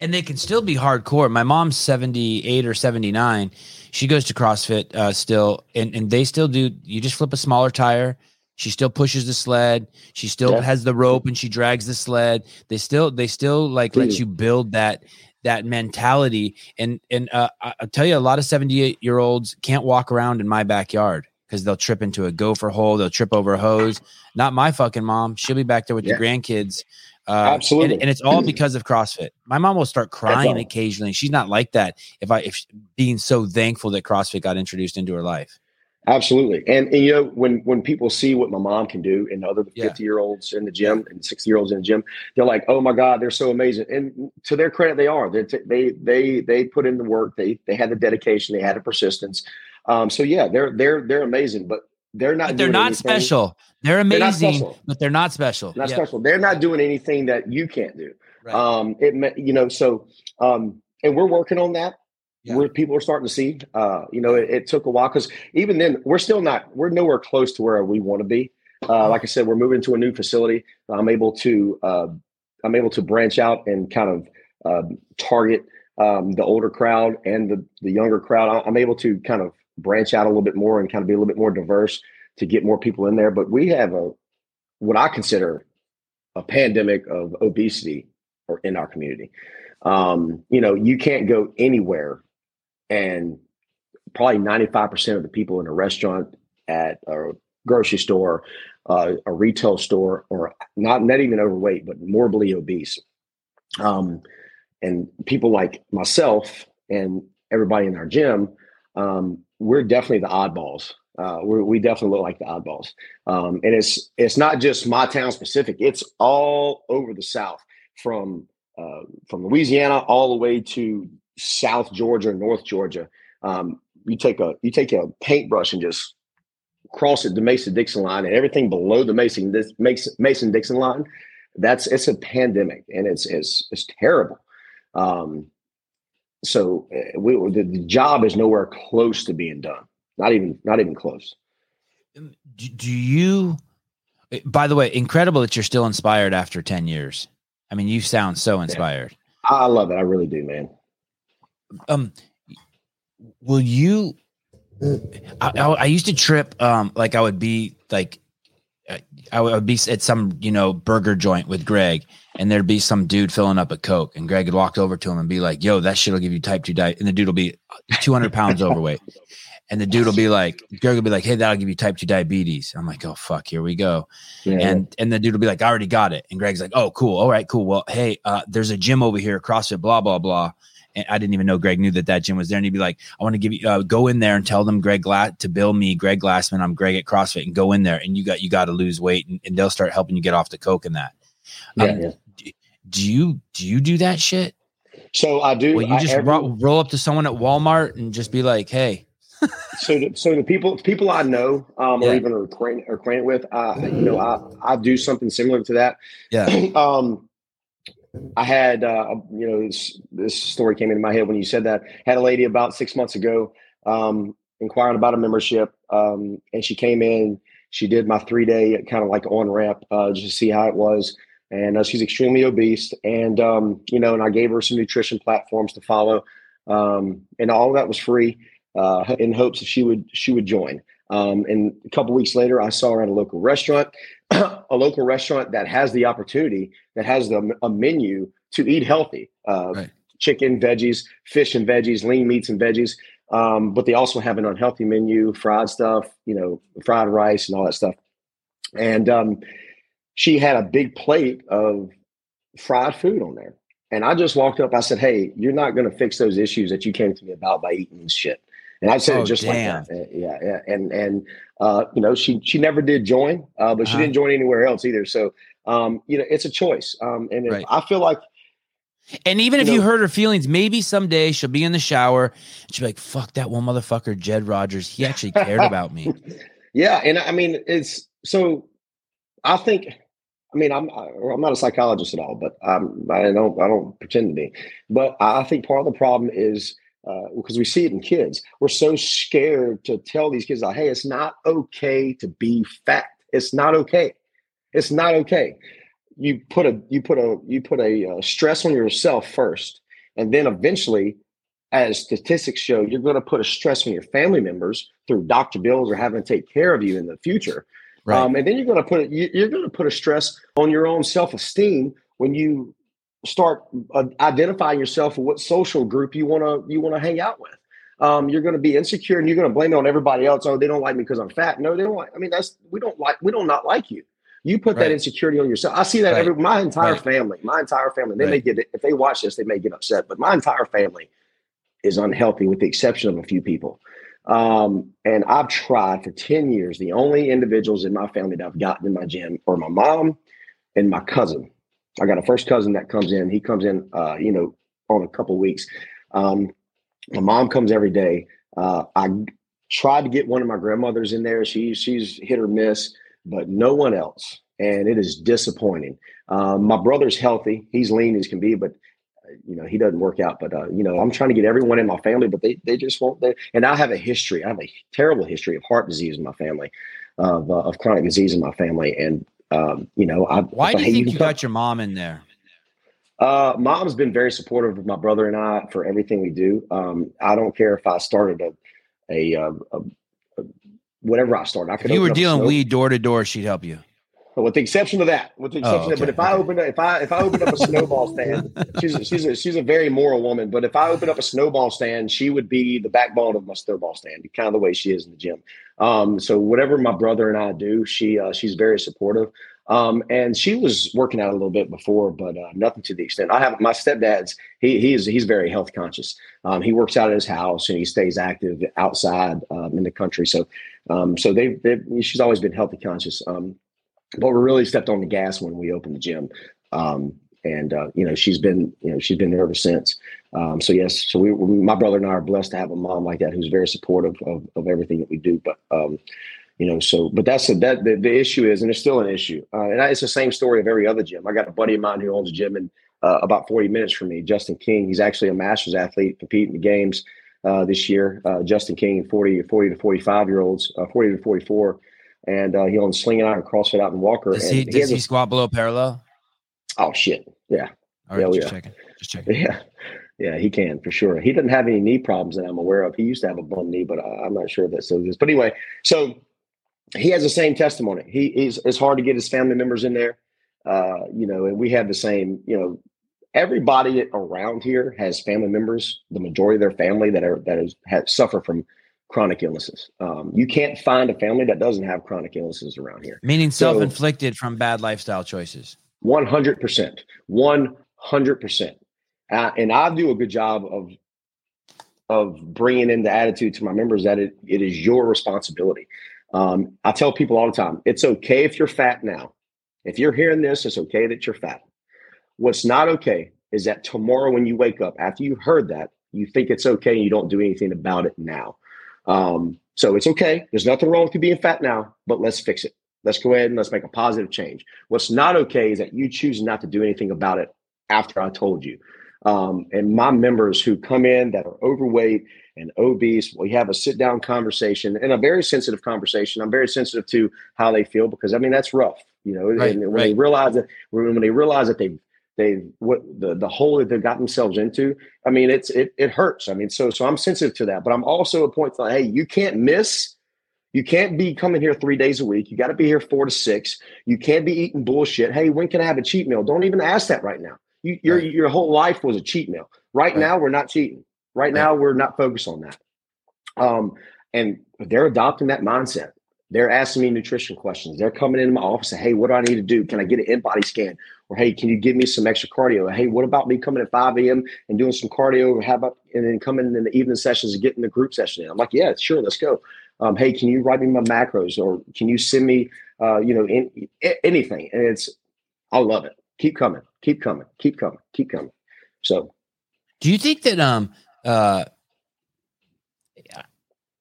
and they can still be hardcore. My mom's seventy-eight or seventy-nine. She goes to CrossFit uh, still, and, and they still do. You just flip a smaller tire. She still pushes the sled. She still yeah. has the rope and she drags the sled. They still they still like Dude. let you build that. that mentality. And, and, uh, I'll tell you, a lot of seventy-eight year olds can't walk around in my backyard because they'll trip into a gopher hole. They'll trip over a hose. Not my fucking mom. She'll be back there with yeah. the grandkids. Uh, Absolutely. And, and it's all because of CrossFit. My mom will start crying occasionally. She's not like that. If I, if being so thankful that CrossFit got introduced into her life. Absolutely. And, and you know, when, when people see what my mom can do and the other yeah. fifty year olds in the gym and sixty year olds in the gym, they're like, oh my God, they're so amazing. And to their credit, they are, they, they, they, they put in the work. They, they had the dedication, they had the persistence. Um, so yeah, they're, they're, they're amazing, but they're not, but they're not anything. special. They're amazing, they're special. but they're not special. Not yep. special. They're not doing anything that you can't do. Right. Um, it, you know, so, um, and we're working on that. Yeah. Where people are starting to see, uh, you know, it, it took a while because even then we're still not, we're nowhere close to where we want to be. Uh, like I said, we're moving to a new facility. I'm able to, uh, I'm able to branch out and kind of uh, target um, the older crowd and the, the younger crowd. I'm able to kind of branch out a little bit more and kind of be a little bit more diverse to get more people in there. But we have a, what I consider a pandemic of obesity or in our community. Um, you know, you can't go anywhere. And probably ninety-five percent of the people in a restaurant, at a grocery store, uh, a retail store, or not not even overweight, but morbidly obese. Um, and people like myself and everybody in our gym, um, we're definitely the oddballs. Uh, we're, we definitely look like the oddballs. Um, and it's it's not just my town specific. It's all over the South, from uh, from Louisiana all the way to South Georgia, North Georgia. Um, you take a you take a paintbrush and just cross it the Mason-Dixon line, and everything below the Mason this Mason-Dixon line, that's it's a pandemic, and it's it's it's terrible. Um, so we, the, the job is nowhere close to being done. Not even not even close. Do, do you? By the way, incredible that you're still inspired after ten years. I mean, you sound so inspired. Yeah. I love it. I really do, man. Um, will you, I, I used to trip, um, like I would be like, I would be at some, you know, burger joint with Greg, and there'd be some dude filling up a Coke, and Greg would walk over to him and be like, yo, that shit will give you type two diabetes. And the dude will be two hundred pounds overweight. And the dude will be like, Greg will be like, hey, that'll give you type two diabetes. I'm like, oh fuck, here we go. Yeah. And, and the dude will be like, I already got it. And Greg's like, oh, cool. All right, cool. Well, hey, uh, there's a gym over here, CrossFit, blah, blah, blah. And I didn't even know Greg knew that that gym was there. And he'd be like, I want to give you, uh, go in there and tell them Greg Glass to bill me, Greg Glassman. I'm Greg at CrossFit, and go in there and you got, you got to lose weight, and, and they'll start helping you get off the Coke and that. Um, yeah, yeah. Do, do you, do you do that shit? So I do. Well, you just I, every, ro- roll up to someone at Walmart and just be like, hey. so, the, so the people, people I know, um, yeah. or even are acquainted, are acquainted with, uh, you know, I, I do something similar to that. Yeah. um, I had, uh, you know, this, this story came into my head when you said that. Had a lady about six months ago um, inquiring about a membership, um, and she came in. She did my three-day kind of like on-ramp uh, just to see how it was, and uh, she's extremely obese. And, um, you know, and I gave her some nutrition platforms to follow, um, and all that was free uh, in hopes that she would she would join. Um, and a couple weeks later, I saw her at a local restaurant, a local restaurant that has the opportunity, that has the, a menu to eat healthy, uh, right. chicken, veggies, fish and veggies, lean meats and veggies. Um, but they also have an unhealthy menu, fried stuff, you know, fried rice and all that stuff. And um, she had a big plate of fried food on there. And I just walked up. I said, hey, you're not going to fix those issues that you came to me about by eating this shit. And I said oh, it just damn. like that. Yeah, yeah. And, and uh, you know, she she never did join, uh, but she uh-huh. didn't join anywhere else either. So, um, you know, it's a choice. Um, and right. I feel like. And even you if know, you hurt her feelings, maybe someday she'll be in the shower and she'll be like, fuck that one motherfucker, Jed Rogers. He actually cared about me. Yeah. And I mean, it's so I think I mean, I'm I'm not a psychologist at all, but I'm, I don't I don't pretend to be. But I think part of the problem is. Uh, because we see it in kids. We're so scared to tell these kids, like, hey, it's not okay to be fat. It's not okay. It's not okay. You put a you put a you put a uh, stress on yourself first, and then eventually, as statistics show, you're going to put a stress on your family members through doctor bills or having to take care of you in the future. Right. Um, and then you're going to put you, you're going to put a stress on your own self-esteem when you start uh, identifying yourself with what social group you want to you want to hang out with. Um, you're going to be insecure, and you're going to blame it on everybody else. Oh, they don't like me because I'm fat. No, they don't like. I mean, that's we don't like. We don't not like you. You put right. that insecurity on yourself. I see that right. every my entire right. family. My entire family. They right. may get if they watch this, they may get upset. But my entire family is unhealthy, with the exception of a few people. Um, and I've tried for ten years. The only individuals in my family that I've gotten in my gym are my mom and my cousin. I got a first cousin that comes in. He comes in, uh, you know, on a couple weeks. Um, my mom comes every day. Uh, I tried to get one of my grandmothers in there. She, she's hit or miss, but no one else. And it is disappointing. Um, my brother's healthy. He's lean as can be, but you know, he doesn't work out, but, uh, you know, I'm trying to get everyone in my family, but they, they just won't. They, and I have a history. I have a terrible history of heart disease in my family, of, uh, of chronic disease in my family. And, um, you know, I, why do you think you got your mom in there? Uh, mom's been very supportive of my brother and I for everything we do. Um, I don't care if I started a, a, a, a, a whatever I started. I could, if you were dealing weed door to door, she'd help you. With the exception of that, with the exception, oh, okay. of, but if I opened up, if I if I opened up a snowball stand, she's she's a, she's a very moral woman. But if I opened up a snowball stand, she would be the backbone of my snowball stand, kind of the way she is in the gym. Um, so whatever my brother and I do, she uh, she's very supportive. Um, and she was working out a little bit before, but uh, nothing to the extent. I have my stepdad's. He he's he's very health conscious. Um, he works out at his house and he stays active outside um, in the country. So um, so they she's always been healthy conscious. Um, But we really stepped on the gas when we opened the gym. Um, and, uh, you know, she's been, you know, she's been there ever since. Um, so, yes, so we, we, my brother and I are blessed to have a mom like that who's very supportive of, of everything that we do. But, um, you know, so but that's a, that the, the issue is, and it's still an issue. Uh, and I, it's the same story of every other gym. I got a buddy of mine who owns a gym in uh, about forty minutes from me, Justin King. He's actually a master's athlete, competing in the games uh, this year. Uh, Justin King, forty, forty to forty-five year olds, uh, forty to forty-four. And uh, he owns Slinging Iron, CrossFit out in Walker. Does he, and he, does he a, squat below parallel? Oh, shit. Yeah. All right, yeah, just yeah. checking. Just checking. Yeah. Yeah, he can, for sure. He doesn't have any knee problems that I'm aware of. He used to have a bum knee, but I, I'm not sure if that's so good. But anyway, so he has the same testimony. He is It's hard to get his family members in there, uh, you know, and we have the same, you know, everybody around here has family members, the majority of their family that are that is, have, suffer from chronic illnesses. Um, you can't find a family that doesn't have chronic illnesses around here. Meaning self-inflicted so, from bad lifestyle choices. one hundred percent. one hundred percent. Uh, and I do a good job of of bringing in the attitude to my members that it, it is your responsibility. Um, I tell people all the time, it's okay if you're fat now. If you're hearing this, it's okay that you're fat. What's not okay is that tomorrow when you wake up, after you heard that, you think it's okay and you don't do anything about it now. Um, so it's okay. There's nothing wrong with you being fat now, but let's fix it. Let's go ahead and let's make a positive change. What's not okay is that you choose not to do anything about it after I told you. Um, and my members who come in that are overweight and obese, we have a sit down conversation and a very sensitive conversation. I'm very sensitive to how they feel because I mean, that's rough, you know, right, and when right. they realize that when they realize that they've They what the, the hole that they've got themselves into. I mean, it's it it hurts. I mean, so so I'm sensitive to that, but I'm also a point like, hey, you can't miss. You can't be coming here three days a week. You got to be here four to six. You can't be eating bullshit. Hey, when can I have a cheat meal? Don't even ask that right now. You, your right. your whole life was a cheat meal. Right, right. now, we're not cheating. Right, right now, we're not focused on that. Um, and they're adopting that mindset. They're asking me nutrition questions. They're coming into my office and, hey, what do I need to do? Can I get an in-body scan? Or, hey, can you give me some extra cardio? Or, hey, what about me coming at five a.m. and doing some cardio? Or how about and then coming in the evening sessions and getting the group session in? I'm like, yeah, sure, let's go. Um, hey, can you write me my macros? Or can you send me, uh, you know, in, in, anything? And it's, I love it. Keep coming, keep coming, keep coming, keep coming. So, do you think that, um, uh,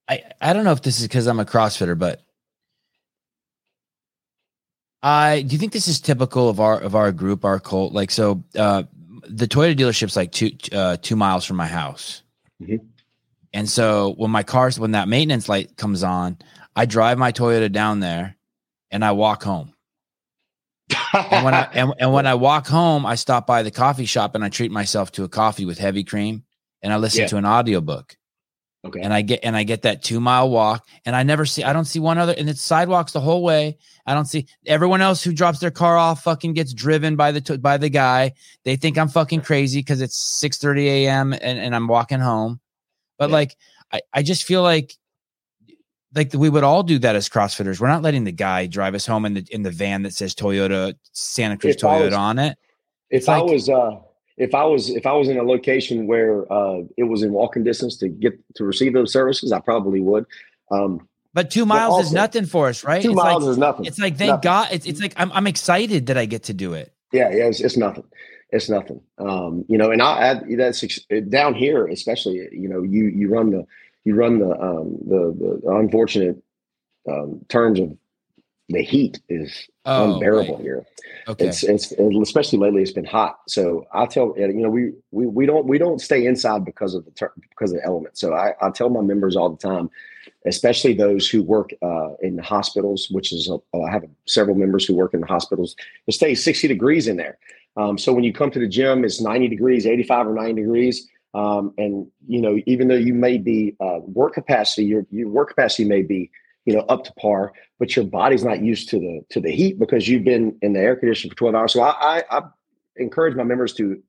I I don't know if this is because I'm a CrossFitter, but I do you think this is typical of our of our group, our cult? Like, so uh, the Toyota dealership's like two uh, two miles from my house, mm-hmm. and so when my car's when that maintenance light comes on, I drive my Toyota down there, and I walk home. and when I and, and when I walk home, I stop by the coffee shop and I treat myself to a coffee with heavy cream, and I listen yeah. to an audiobook. Okay. And I get, and I get that two mile walk and I never see, I don't see one other, and it's sidewalks the whole way. I don't see everyone else who drops their car off fucking gets driven by the, by the guy. They think I'm fucking crazy. Cause it's six thirty a.m. and, and I'm walking home. But yeah. like, I, I just feel like, like we would all do that as CrossFitters. We're not letting the guy drive us home in the, in the van that says Toyota Santa Cruz Toyota on it. It's, it's like, always, uh, if I was if I was in a location where uh, it was in walking distance to get to receive those services, I probably would. Um, But two miles also, is nothing for us, right? Two it's miles like, is nothing. It's like, thank nothing. God. It's, it's like, I'm I'm excited that I get to do it. Yeah. Yeah. It's, it's nothing. It's nothing. Um, you know, and I, I, that's down here, especially, you know, you, you run the, you run the, um, the, the unfortunate um, terms of the heat is oh, unbearable right. here. Okay. It's, it's, especially lately it's been hot. So I tell, you know, we, we, we don't, we don't stay inside because of the ter- because of the element. So I, I tell my members all the time, especially those who work uh, in the hospitals, which is, a, I have several members who work in the hospitals, it stays sixty degrees in there. Um, so when you come to the gym, it's ninety degrees, eighty-five or ninety degrees. Um, and, you know, even though you may be uh, work capacity, your, your work capacity may be, you know, up to par, but your body's not used to the, to the heat because you've been in the air conditioning for twelve hours. So I, I, I encourage my members to,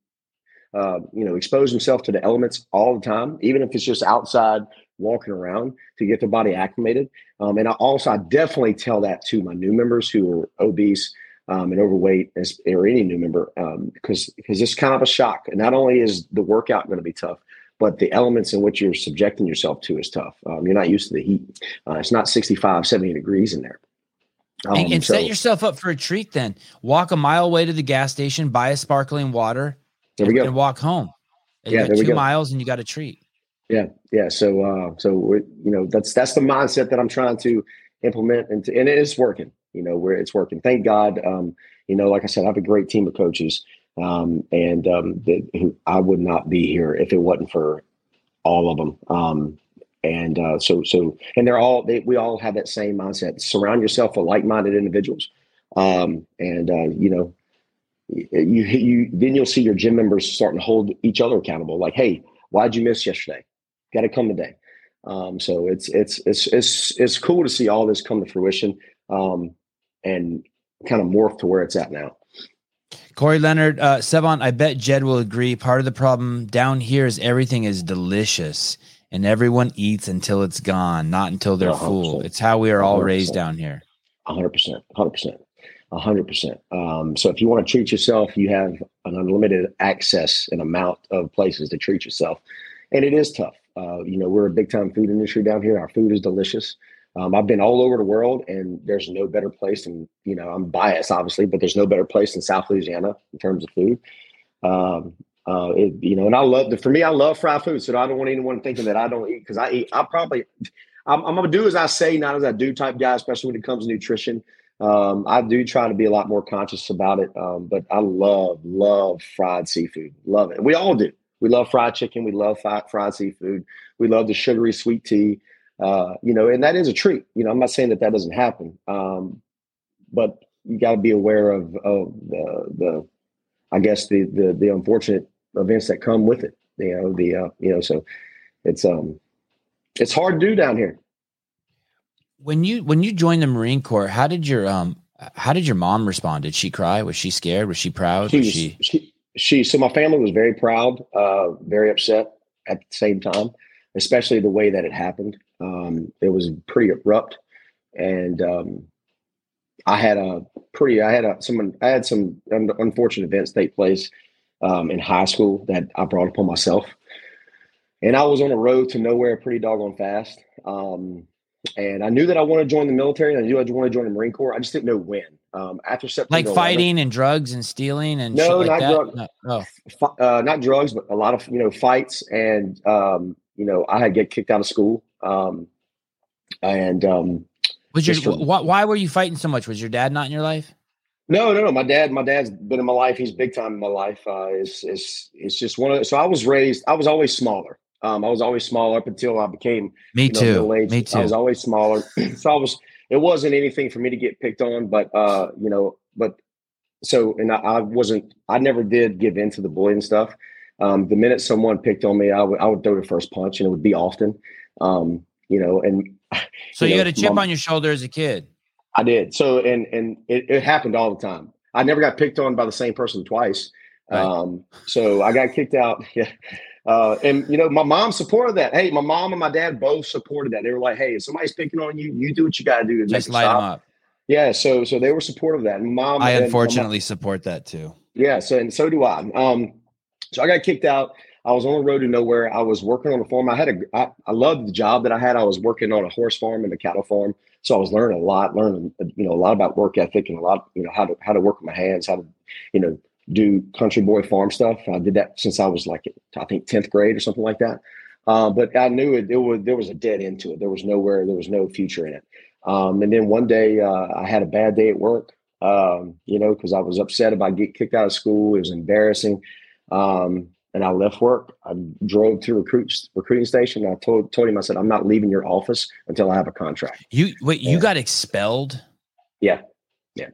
uh, you know, expose themselves to the elements all the time, even if it's just outside walking around to get their body acclimated. Um, and I also, I definitely tell that to my new members who are obese um, and overweight as, or any new member, um, because, because it's kind of a shock. And not only is the workout going to be tough, but the elements in which you're subjecting yourself to is tough. Um, you're not used to the heat. Uh, it's not sixty-five, seventy degrees in there. Um, and and so, set yourself up for a treat then. Walk a mile away to the gas station, buy a sparkling water, there we and, go. and walk home. And yeah, you got two go. miles and you got a treat. Yeah. Yeah. So, uh, so we, you know, that's, that's the mindset that I'm trying to implement and, to, and it is working, you know, where it's working. Thank God. Um, you know, like I said, I have a great team of coaches. Um, and um, the, I would not be here if it wasn't for all of them. Um, and uh, so, so, and they're all, they, we all have that same mindset. Surround yourself with like-minded individuals. Um, and uh, you know, you, you, then you'll see your gym members starting to hold each other accountable. Like, hey, why'd you miss yesterday? Got to come today. Um, so it's, it's, it's, it's, it's cool to see all this come to fruition um, and kind of morph to where it's at now. Corey Leonard, uh, Sevan, I bet Jed will agree. Part of the problem down here is everything is delicious and everyone eats until it's gone, not until they're one hundred percent full. It's how we are all one hundred percent raised down here. one hundred percent, one hundred percent, one hundred percent. Um, so if you want to treat yourself, you have an unlimited access and amount of places to treat yourself. And it is tough. Uh, you know, we're a big time food industry down here. Our food is delicious. Um, I've been all over the world and there's no better place. And, you know, I'm biased, obviously, but there's no better place than South Louisiana in terms of food. Um, uh, it, you know, and I love the, for me, I love fried food. So I don't want anyone thinking that I don't eat because I eat, I probably, I'm, I'm going to do as I say, not as I do type guy, especially when it comes to nutrition. Um, I do try to be a lot more conscious about it. Um, but I love, love fried seafood. Love it. We all do. We love fried chicken. We love fi- fried seafood. We love the sugary sweet tea, uh, you know, and that is a treat. You know, I'm not saying that that doesn't happen, um, but you got to be aware of, of the, the, I guess, the, the the unfortunate events that come with it. You know, the uh, you know, so it's um, it's hard to do down here. When you when you joined the Marine Corps, how did your um, how did your mom respond? Did she cry? Was she scared? Was she proud? She was, was she. she She, so my family was very proud, uh, very upset at the same time, especially the way that it happened. Um, it was pretty abrupt, and um, I had a pretty, I had a someone, I had some un- unfortunate events take place um, in high school that I brought upon myself, and I was on a road to nowhere pretty doggone fast. Um, and I knew that I wanted to join the military, and I knew I wanted to join the Marine Corps. I just didn't know when. Um, after September, like fighting and drugs and stealing and no, shit like not that. Drug, no, oh. f- uh, not drugs, but a lot of, you know, fights and, um, you know, I had get kicked out of school. Um, and, um, was your, for, wh- why were you fighting so much? Was your dad not in your life? No, no, no. My dad, my dad's been in my life. He's big time in my life. Uh, it's, it's, it's just one of the, so I was raised, I was always smaller. Um, I was always small up until I became me you know, too. middle-aged. Me too. I was always smaller. So I was, it wasn't anything for me to get picked on, but, uh, you know, but so, and I, I wasn't, I never did give in to the bullying stuff. Um, the minute someone picked on me, I would, I would throw the first punch and it would be often, um, you know, and. So you, you know, had a chip my, on your shoulder as a kid. I did. So, and, and it, it happened all the time. I never got picked on by the same person twice. Right. Um, so I got kicked out. Yeah. Uh, and, you know, my mom supported that. Hey, my mom and my dad both supported that. They were like, hey, if somebody's picking on you, you do what you got to do to just light them up. Yeah. So, so they were supportive of that. And mom, I unfortunately support that too. Yeah. So, and so do I. Um, So I got kicked out. I was on the road to nowhere. I was working on a farm. I had a, I, I loved the job that I had. I was working on a horse farm and a cattle farm. So I was learning a lot, learning, you know, a lot about work ethic and a lot, you know, how to, how to work with my hands, how to, you know, do country boy farm stuff. I did that since I was like, I think tenth grade or something like that. Uh, but I knew it, it was, there was a dead end to it. There was nowhere, there was no future in it. Um, and then one day uh, I had a bad day at work, um, you know, cause I was upset about getting kicked out of school. It was embarrassing. Um, And I left work. I drove to recruits recruiting station. And I told told him, I said, I'm not leaving your office until I have a contract. You wait, you and, got expelled? Yeah, yeah.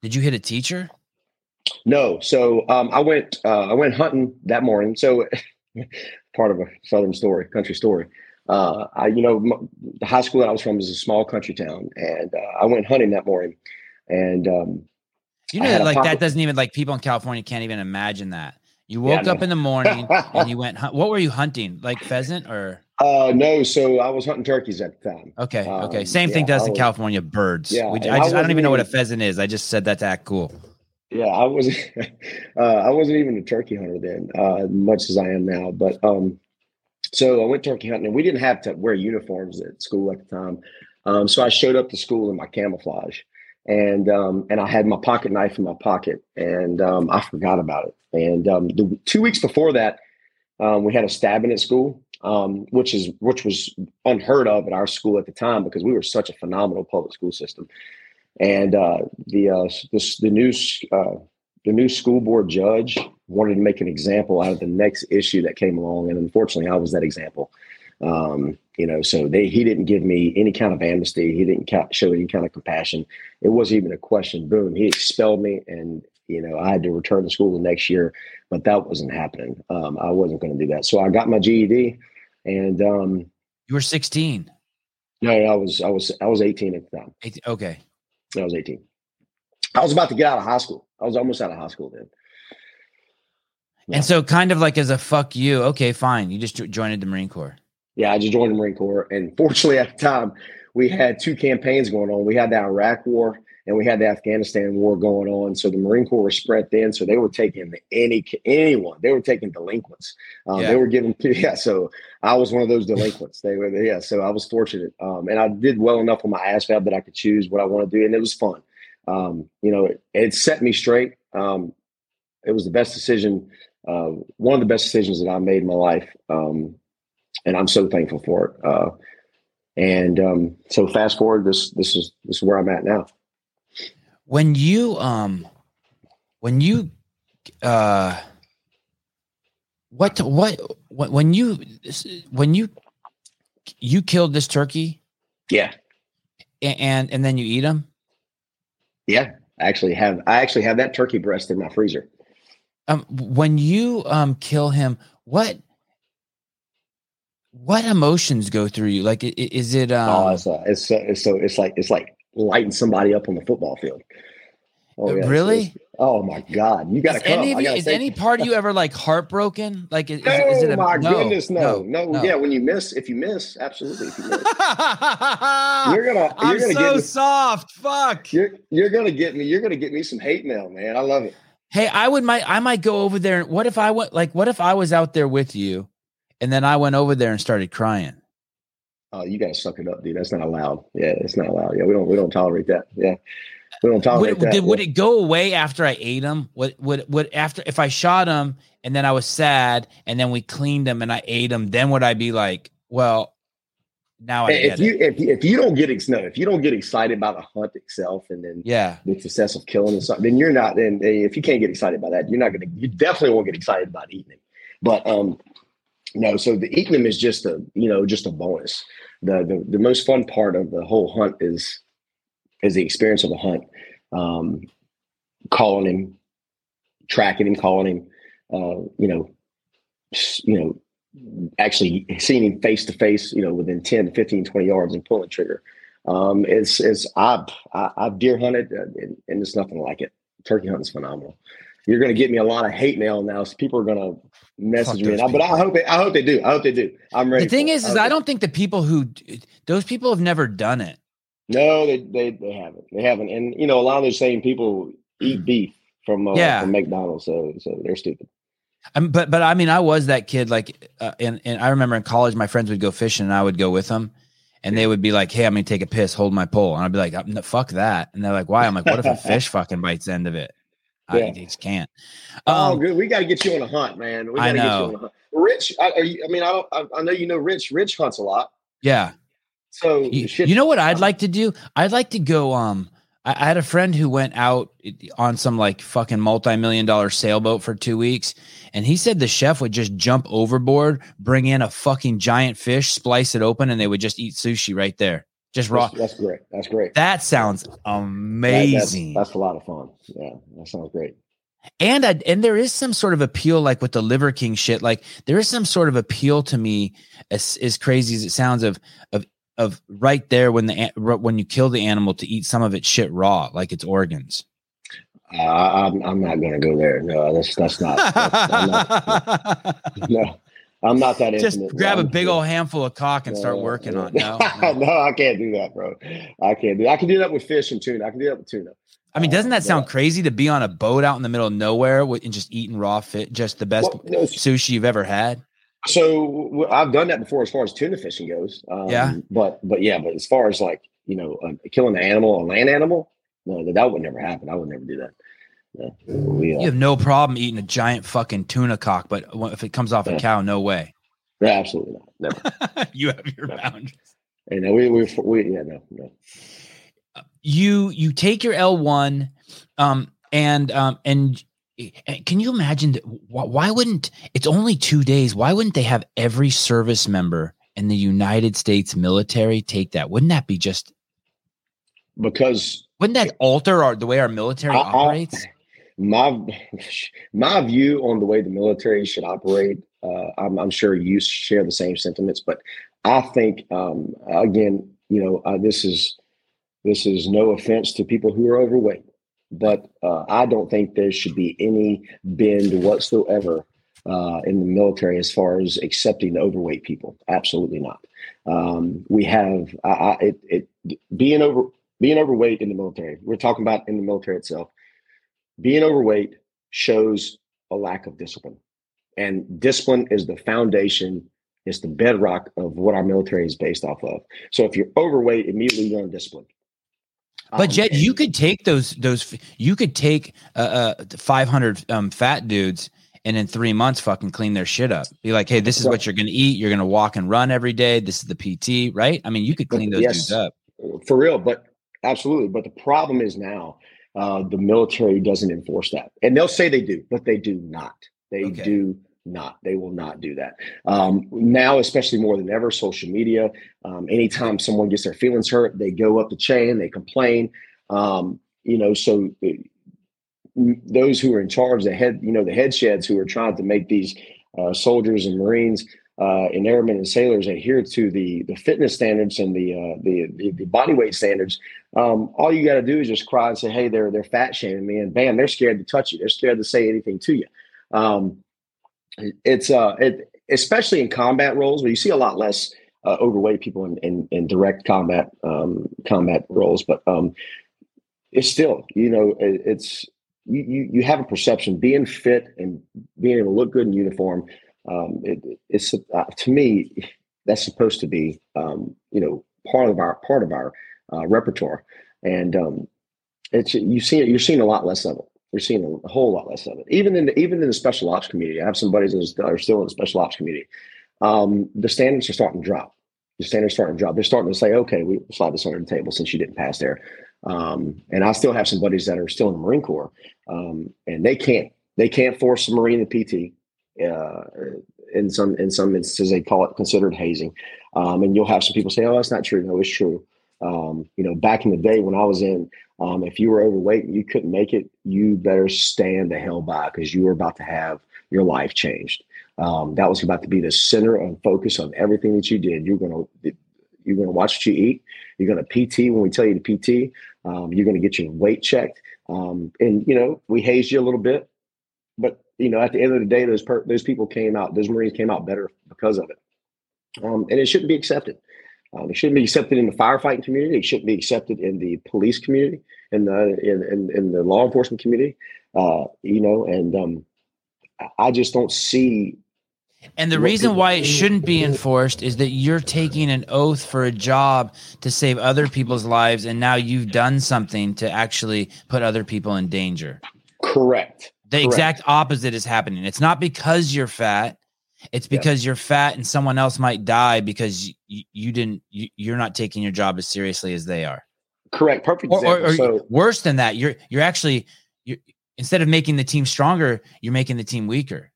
Did you hit a teacher? No. So um, I went uh, I went hunting that morning. So part of a Southern story, country story. Uh, I you know m- the high school that I was from was a small country town, and uh, I went hunting that morning. And um, you know, like pop- that doesn't even like people in California can't even imagine that. You woke yeah, up in the morning and you went, what were you hunting? Like pheasant or? Uh, no. So I was hunting turkeys at the time. Okay. Okay. Um, Same yeah, thing does was, in California, birds. Yeah, we, I, just, I, I don't even know what a pheasant is. I just said that to act cool. Yeah. I wasn't, uh, I wasn't even a turkey hunter then, uh, much as I am now. But um, so I went turkey hunting and we didn't have to wear uniforms at school at the time. Um, so I showed up to school in my camouflage. And, um, and I had my pocket knife in my pocket and, um, I forgot about it. And, um, the two weeks before that, um, we had a stabbing at school, um, which is, which was unheard of at our school at the time because we were such a phenomenal public school system. And, uh, the, uh, the, the new, uh, the new school board judge wanted to make an example out of the next issue that came along. And unfortunately I was that example. Um, you know, so they, he didn't give me any kind of amnesty. He didn't ca- show any kind of compassion. It wasn't even a question. Boom. He expelled me and, you know, I had to return to school the next year, but that wasn't happening. Um, I wasn't going to do that. So I got my G E D and, um, you were sixteen. No, I was, I was, I was eighteen at the time. eighteen, okay. I was eighteen. I was about to get out of high school. I was almost out of high school then. Yeah. And so kind of like as a fuck you, okay, fine. You just joined the Marine Corps. Yeah, I just joined the Marine Corps. And fortunately, at the time, we had two campaigns going on. We had the Iraq War and we had the Afghanistan War going on. So the Marine Corps was spread thin. So they were taking any anyone. They were taking delinquents. Um, yeah. They were giving. Yeah, so I was one of those delinquents. They were. Yeah, so I was fortunate. Um, and I did well enough on my ASVAB that I could choose what I want to do. And it was fun. Um, you know, it, it set me straight. Um, it was the best decision. Uh, one of the best decisions that I made in my life. Um And I'm so thankful for it. Uh, and um, so fast forward, this this is this is where I'm at now. When you um, when you uh, what what when you when you you killed this turkey, yeah, and and then you eat them, yeah. I actually have I actually have that turkey breast in my freezer. Um, when you um kill him, what? What emotions go through you? Like, is it? Um, oh, it's, uh, it's, it's so it's like it's like lighting somebody up on the football field. Oh, yeah, really? It's, it's, oh my God! You got to come. Any of you, is any part of you ever like heartbroken? Like, is, no, is, is it a, my no, goodness, no, no, no, no. Yeah, when you miss, if you miss, absolutely. If you miss. you're gonna. You're I'm gonna so get me, soft. Fuck. You're you're gonna get me. You're gonna get me some hate mail, man. I love it. Hey, I would might I might go over there. And what if I went? Like, what if I was out there with you? And then I went over there and started crying. Oh, you gotta suck it up, dude. That's not allowed. Yeah, it's not allowed. Yeah, we don't we don't tolerate that. Yeah, we don't tolerate would, that. Did, yeah. Would it go away after I ate them? Would would would after if I shot them and then I was sad and then we cleaned them and I ate them? Then would I be like, well, now I if you it. if if you don't get ex no if you don't get excited by the hunt itself and then yeah the success of killing and something, then you're not. Then if you can't get excited by that, you're not gonna. You definitely won't get excited about eating it. But um. No, so the eating them is just a you know just a bonus. The, the the most fun part of the whole hunt is is the experience of the hunt, um, calling him, tracking him, calling him, uh, you know, you know, actually seeing him face to face, you know, within ten, fifteen, twenty yards and pulling trigger. Um, it's it's I've I've deer hunted and, and it's nothing like it. Turkey hunting's phenomenal. You're going to get me a lot of hate mail now. So people are going to message me, but I hope, they, I hope they do. I hope they do. I'm ready. The thing is, is I don't think the people who, those people have never done it. No, they, they, they haven't. They haven't. And you know, a lot of those same people eat beef from, uh, yeah. from McDonald's. So, so they're stupid. Um, but, but I mean, I was that kid, like, uh, and, and I remember in college, my friends would go fishing and I would go with them and they would be like, "Hey, I'm going to take a piss, hold my pole." And I'd be like, "I'm, no, fuck that." And they're like, "Why?" I'm like, "What if a fish fucking bites the end of it?" Yeah. I just can't. Um, oh, good. We got to get you on a hunt, man. We gotta I know. Get you on a hunt. Rich, I, are you, I mean, I don't, I, I know you know Rich. Rich hunts a lot. Yeah. So you, shit. you know what I'd like to do? I'd like to go. Um, I, I had a friend who went out on some like fucking multi-million dollar sailboat for two weeks, and he said the chef would just jump overboard, bring in a fucking giant fish, splice it open, and they would just eat sushi right there. Just raw. That's, that's great. That's great. That sounds amazing. That, that's, that's a lot of fun. Yeah, that sounds great. And I, and there is some sort of appeal, like with the Liver King shit. Like there is some sort of appeal to me, as, as crazy as it sounds, of of of right there when the when you kill the animal to eat some of its shit raw, like its organs. Uh, I'm I'm not gonna go there. No, that's that's not. That's, I'm not no. no. I'm not that Just intimate. Just grab no, a big old handful of cock and no, start working no. on it. No, no. no, I can't do that, bro. I can't do that. I can do that with fish and tuna. I can do that with tuna. I mean, doesn't that uh, sound yeah. crazy to be on a boat out in the middle of nowhere with, and just eating raw fish, just the best well, no, sushi you've ever had? So I've done that before as far as tuna fishing goes. Um, yeah. But, but yeah, but as far as like, you know, um, killing an animal, a land animal, no, that, that would never happen. I would never do that. Yeah. We, uh, you have no problem eating a giant fucking tuna cock, but if it comes off yeah. a cow, no way. Yeah, absolutely not. Never. You have your Never. boundaries. And we, we, we, yeah, no, no. You, you take your L one, um, and um, and can you imagine that? Why, why wouldn't it's only two days? Why wouldn't they have every service member in the United States military take that? Wouldn't that be just because? Wouldn't that alter our the way our military I, operates? I, My my view on the way the military should operate, uh, I'm, I'm sure you share the same sentiments, but I think, um, again, you know, uh, this is this is no offense to people who are overweight, but uh, I don't think there should be any bend whatsoever uh, in the military as far as accepting overweight people. Absolutely not. Um, we have I, I, it, it being over being overweight in the military. We're talking about in the military itself. Being overweight shows a lack of discipline, and discipline is the foundation, it's the bedrock of what our military is based off of. So if you're overweight, immediately you're undisciplined. But um, Jed, you could take those, those, you could take uh, uh, five hundred um, fat dudes and in three months fucking clean their shit up. Be like, "Hey, this is right. what you're going to eat. You're going to walk and run every day. This is the P T," right? I mean, you could clean those yes, dudes up. For real, but absolutely. But the problem is now, Uh, the military doesn't enforce that, and they'll say they do, but they do not. They okay. do not. They will not do that. Um, now, especially more than ever, social media. Um, anytime someone gets their feelings hurt, they go up the chain, they complain. Um, you know, so it, those who are in charge, the head, you know, the head sheds who are trying to make these uh, soldiers and Marines uh, and airmen and sailors adhere to the the fitness standards and the uh, the, the the body weight standards. Um, all you got to do is just cry and say, "Hey, they're they're fat shaming me," and bam, they're scared to touch you. They're scared to say anything to you. Um, it's uh, it, especially in combat roles where you see a lot less uh, overweight people in, in, in direct combat um, combat roles, but um, it's still, you know, it, it's you, you you have a perception being fit and being able to look good in uniform. Um, it, it's uh, to me that's supposed to be um, you know part of our part of our. Uh, repertoire, and um, it's you see you're seeing a lot less of it. You're seeing a whole lot less of it. Even in the, even in the special ops community, I have some buddies that are still in the special ops community. Um, the standards are starting to drop. The standards are starting to drop. They're starting to say, "Okay, we slide this under the table since you didn't pass there." Um, and I still have some buddies that are still in the Marine Corps, um, and they can't they can't force a Marine to P T. Uh, in some in some instances, they call it considered hazing. Um, and you'll have some people say, "Oh, that's not true." No, it's true. Um, you know, back in the day when I was in, um, if you were overweight and you couldn't make it, you better stand the hell by because you were about to have your life changed. Um, that was about to be the center and focus of everything that you did. You're going to, you're going to watch what you eat. You're going to P T when we tell you to P T. Um, you're going to get your weight checked. Um, and you know, we hazed you a little bit, but you know, at the end of the day, those, per- those people came out, those Marines came out better because of it. Um, and it shouldn't be accepted. Um, it shouldn't be accepted in the firefighting community. It shouldn't be accepted in the police community, in the in in, in the law enforcement community. Uh, you know, and um, I just don't see. And the reason why it shouldn't be enforced is that you're taking an oath for a job to save other people's lives, and now you've done something to actually put other people in danger. Correct. The Correct. exact opposite is happening. It's not because you're fat. It's because yeah. you're fat and someone else might die because you, you didn't, you, you're not taking your job as seriously as they are. Correct. Perfect. Or, or, or so, worse than that, you're, you're actually, you're, instead of making the team stronger, you're making the team weaker.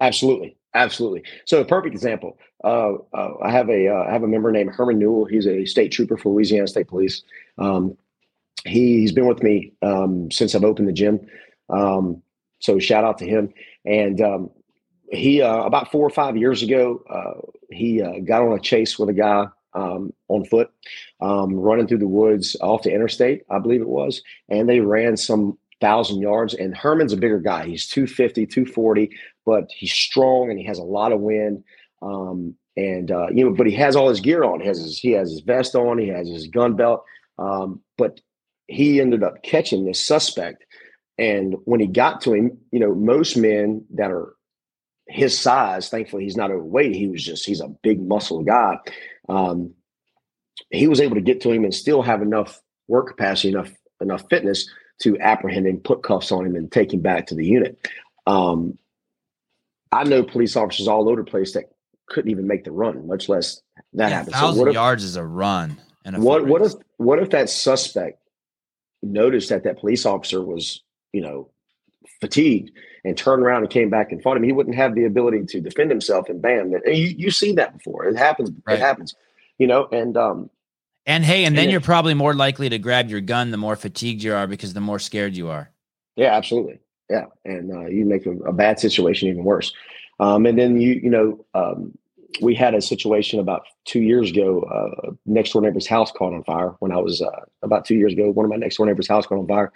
Absolutely. Absolutely. So a perfect example. Uh, uh, I have a uh, I have a member named Herman Newell. He's a state trooper for Louisiana State Police. Um, he, he's been with me um, since I've opened the gym. Um, so shout out to him. And um, he uh, about four or five years ago, uh, he uh, got on a chase with a guy um, on foot, um, running through the woods off the interstate, I believe it was, and they ran some thousand yards. And Herman's a bigger guy. He's two fifty, two forty, but he's strong and he has a lot of wind. Um, and, uh, you know, but he has all his gear on. He has his, he has his vest on. He has his gun belt. Um, but he ended up catching this suspect. And when he got to him, you know, most men that are his size, thankfully he's not overweight. He was just, he's a big muscle guy. Um, he was able to get to him and still have enough work capacity, enough, enough fitness to apprehend him, put cuffs on him, and take him back to the unit. Um, I know police officers all over the place that couldn't even make the run, much less that yeah, happens. Thousand so if, yards is a run. And a what? What race. if? What if that suspect noticed that that police officer was, you know, fatigued and turned around and came back and fought him? He wouldn't have the ability to defend himself, and bam! And you you seen that before. It happens. Right. It happens. You know, and um. And hey, and then and you're it, probably more likely to grab your gun the more fatigued you are, because the more scared you are. Yeah, absolutely. Yeah. And uh, you make a, a bad situation even worse. Um, and then, you you know, um, we had a situation about two years ago, uh, next door neighbor's house caught on fire when I was uh, about two years ago. One of my next door neighbor's house caught on fire,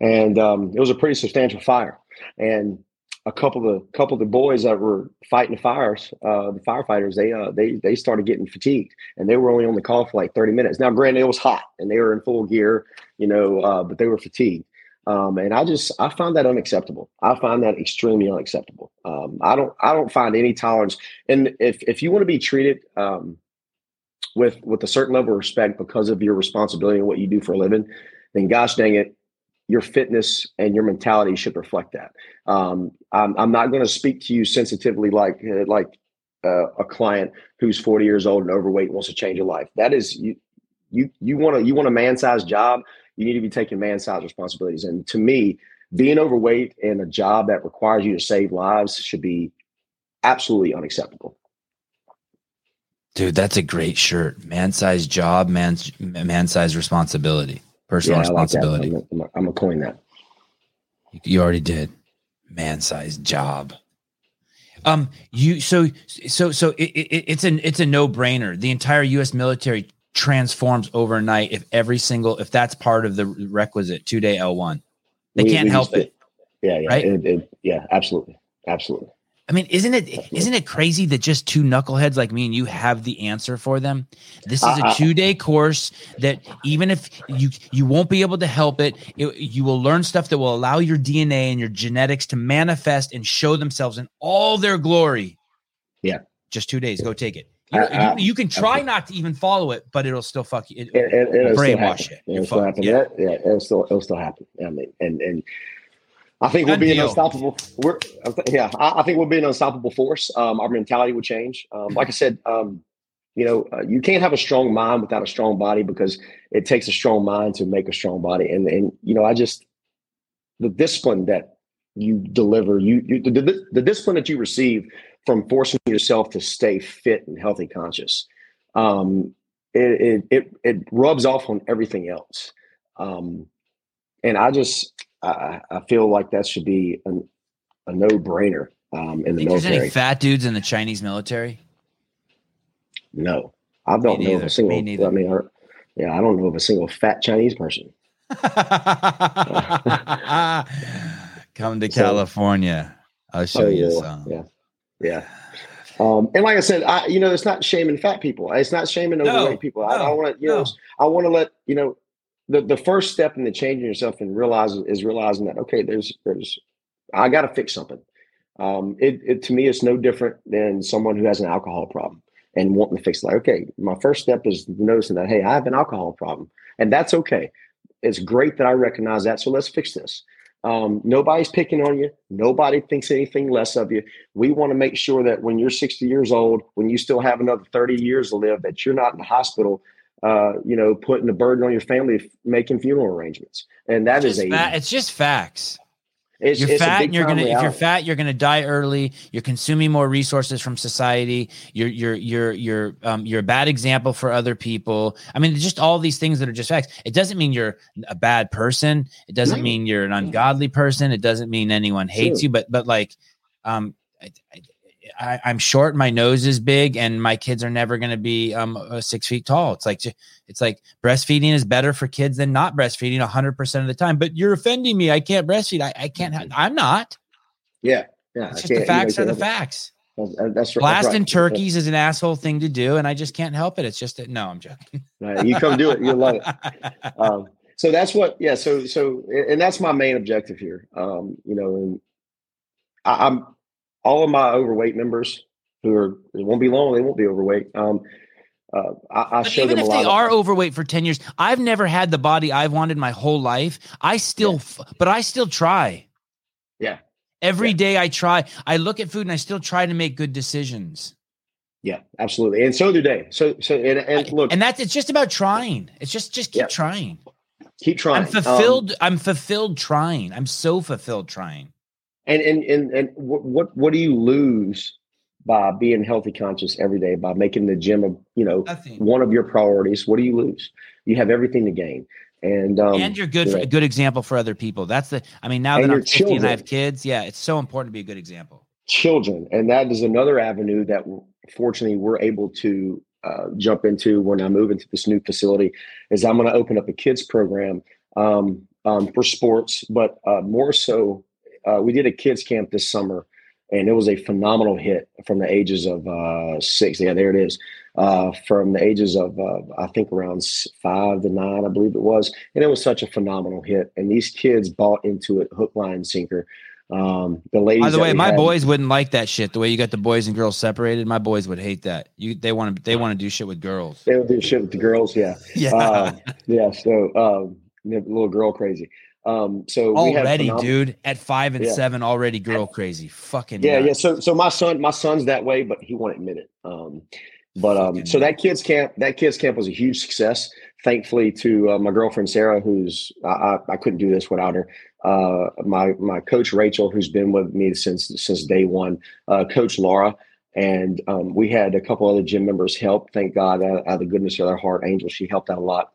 and um, it was a pretty substantial fire. And a couple of the couple of the boys that were fighting the fires, uh, the firefighters, they uh, they they started getting fatigued, and they were only on the call for like thirty minutes. Now, granted, it was hot, and they were in full gear, you know, uh, but they were fatigued. Um, and I just I find that unacceptable. I find that extremely unacceptable. Um, I don't I don't find any tolerance. And if if you want to be treated um, with with a certain level of respect because of your responsibility and what you do for a living, then gosh dang it, your fitness and your mentality should reflect that. Um, I'm, I'm not going to speak to you sensitively like uh, like uh, a client who's forty years old and overweight and wants to change your life. That is, you you you want to you want a man-sized job. You need to be taking man-sized responsibilities. And to me, being overweight in a job that requires you to save lives should be absolutely unacceptable. Dude, that's a great shirt. Man-sized job, man man-sized responsibility. Personal yeah, responsibility. Like I'm, I'm, I'm gonna coin that. You already did. Man-sized job. Um, you so so so it, it, it's an it's a no-brainer. The entire U S military transforms overnight if every single if that's part of the requisite two-day L one. They we, can't we help it. Yeah, yeah, right? it, it, yeah, absolutely, absolutely. I mean, isn't it absolutely. isn't it crazy that just two knuckleheads like me and you have the answer for them? This is a two-day course that even if you you won't be able to help it, it, you will learn stuff that will allow your D N A and your genetics to manifest and show themselves in all their glory. Yeah. Just two days. Go take it. You, I, I, you, you can try I, not to even follow it, but it'll still fuck you. It, it, it, it'll brainwash it. It'll still happen. Yeah. yeah, it'll still it'll still happen. I mean, and and. I think we'll be an unstoppable. We're, yeah, I, I think we'll be an unstoppable force. Um, our mentality will change. Um, like I said, um, you know, uh, you can't have a strong mind without a strong body, because it takes a strong mind to make a strong body. And and you know, I just the discipline that you deliver, you, you the, the, the discipline that you receive from forcing yourself to stay fit and healthy conscious, um, it, it it it rubs off on everything else. Um, and I just. I, I feel like that should be an, a no-brainer um, in the military. Think there's any fat dudes in the Chinese military? No, I don't Me know neither. of a single. Me I mean, I, yeah, I don't know of a single fat Chinese person. Come to so, California, I'll show oh, you yeah, some. Yeah, yeah. Um, and like I said, I, you know, it's not shaming fat people. It's not shaming no, overweight people. No, I, I want to, you no. know, I want to let you know. The, the first step in the changing yourself and realize is realizing that, okay, there's, there's, I got to fix something. Um, it, it to me is no different than someone who has an alcohol problem and wanting to fix it. Like, okay, my first step is noticing that, hey, I have an alcohol problem, and that's okay. It's great that I recognize that. So let's fix this. Um, nobody's picking on you. Nobody thinks anything less of you. We want to make sure that when you're sixty years old, when you still have another thirty years to live, that you're not in the hospital, uh, you know, putting the burden on your family, making funeral arrangements. And that it's is a, fa- it's just facts. It's, you're it's fat, and you're gonna. Reality. If you're fat, you're gonna die early. You're consuming more resources from society. You're you're you're you're um you're a bad example for other people. I mean, just all these things that are just facts. It doesn't mean you're a bad person. It doesn't no. mean you're an ungodly person. It doesn't mean anyone hates sure. you. But but like, um, I, I, I'm short. My nose is big, and my kids are never gonna be um six feet tall. It's like it's like breastfeeding is better for kids than not breastfeeding one hundred percent of the time. But you're offending me. I can't breastfeed. I, I can't. Ha- I'm not. Yeah. Yeah. It's just the facts you know, are the facts. That's, that's right. Blasting that's right. turkeys is an asshole thing to do. And I just can't help it. It's just that. No, I'm joking. Right. You come do it. You'll love it. Um, so that's what, yeah. So, so, and that's my main objective here. Um, you know, and I, I'm all of my overweight members who are, it won't be long. They won't be overweight. Um, Uh, I, I show even them if they are them. overweight for ten years, I've never had the body I've wanted my whole life. I still, yeah. but I still try. Yeah. Every yeah. day I try, I look at food and I still try to make good decisions. Yeah, absolutely. And so do they. So, so, and, and look, and that's, it's just about trying. It's just, just keep yeah. trying. Keep trying. I'm fulfilled. Um, I'm fulfilled trying. I'm so fulfilled trying. And, and, and, and what, what, what do you lose by being healthy conscious every day, by making the gym, a, you know, Nothing. one of your priorities? What do you lose? You have everything to gain. And, um, and you're good you for know. a good example for other people. That's the, I mean, now and that I'm fifty children, and I have kids. Yeah. It's so important to be a good example. Children. And that is another avenue that fortunately we're able to uh, jump into when I move into this new facility. Is I'm going to open up a kids program um, um, for sports, but uh, more so uh, we did a kids camp this summer. And it was a phenomenal hit from the ages of uh, six. Yeah, there it is. Uh, from the ages of, uh, I think, around five to nine, I believe it was. And it was such a phenomenal hit. And these kids bought into it hook, line, sinker. Um, the ladies. By the way, my had, boys wouldn't like that shit. The way you got the boys and girls separated, my boys would hate that. You, they want to, they want to do shit with girls. They would do shit with the girls. Yeah. Yeah. Uh, yeah. So um, little girl crazy. Um, so already, we dude, at five and yeah. seven, already girl crazy, fucking yeah, nuts. yeah. So, so my son, my son's that way, but he won't admit it. Um, but um, fucking so nuts. that kids camp, that kids camp was a huge success. Thankfully to uh, my girlfriend Sarah, who's I, I, I couldn't do this without her. Uh, my my coach Rachel, who's been with me since since day one. Uh, Coach Laura, and um, we had a couple other gym members help. Thank God, out of the goodness of their heart, Angel, she helped out a lot.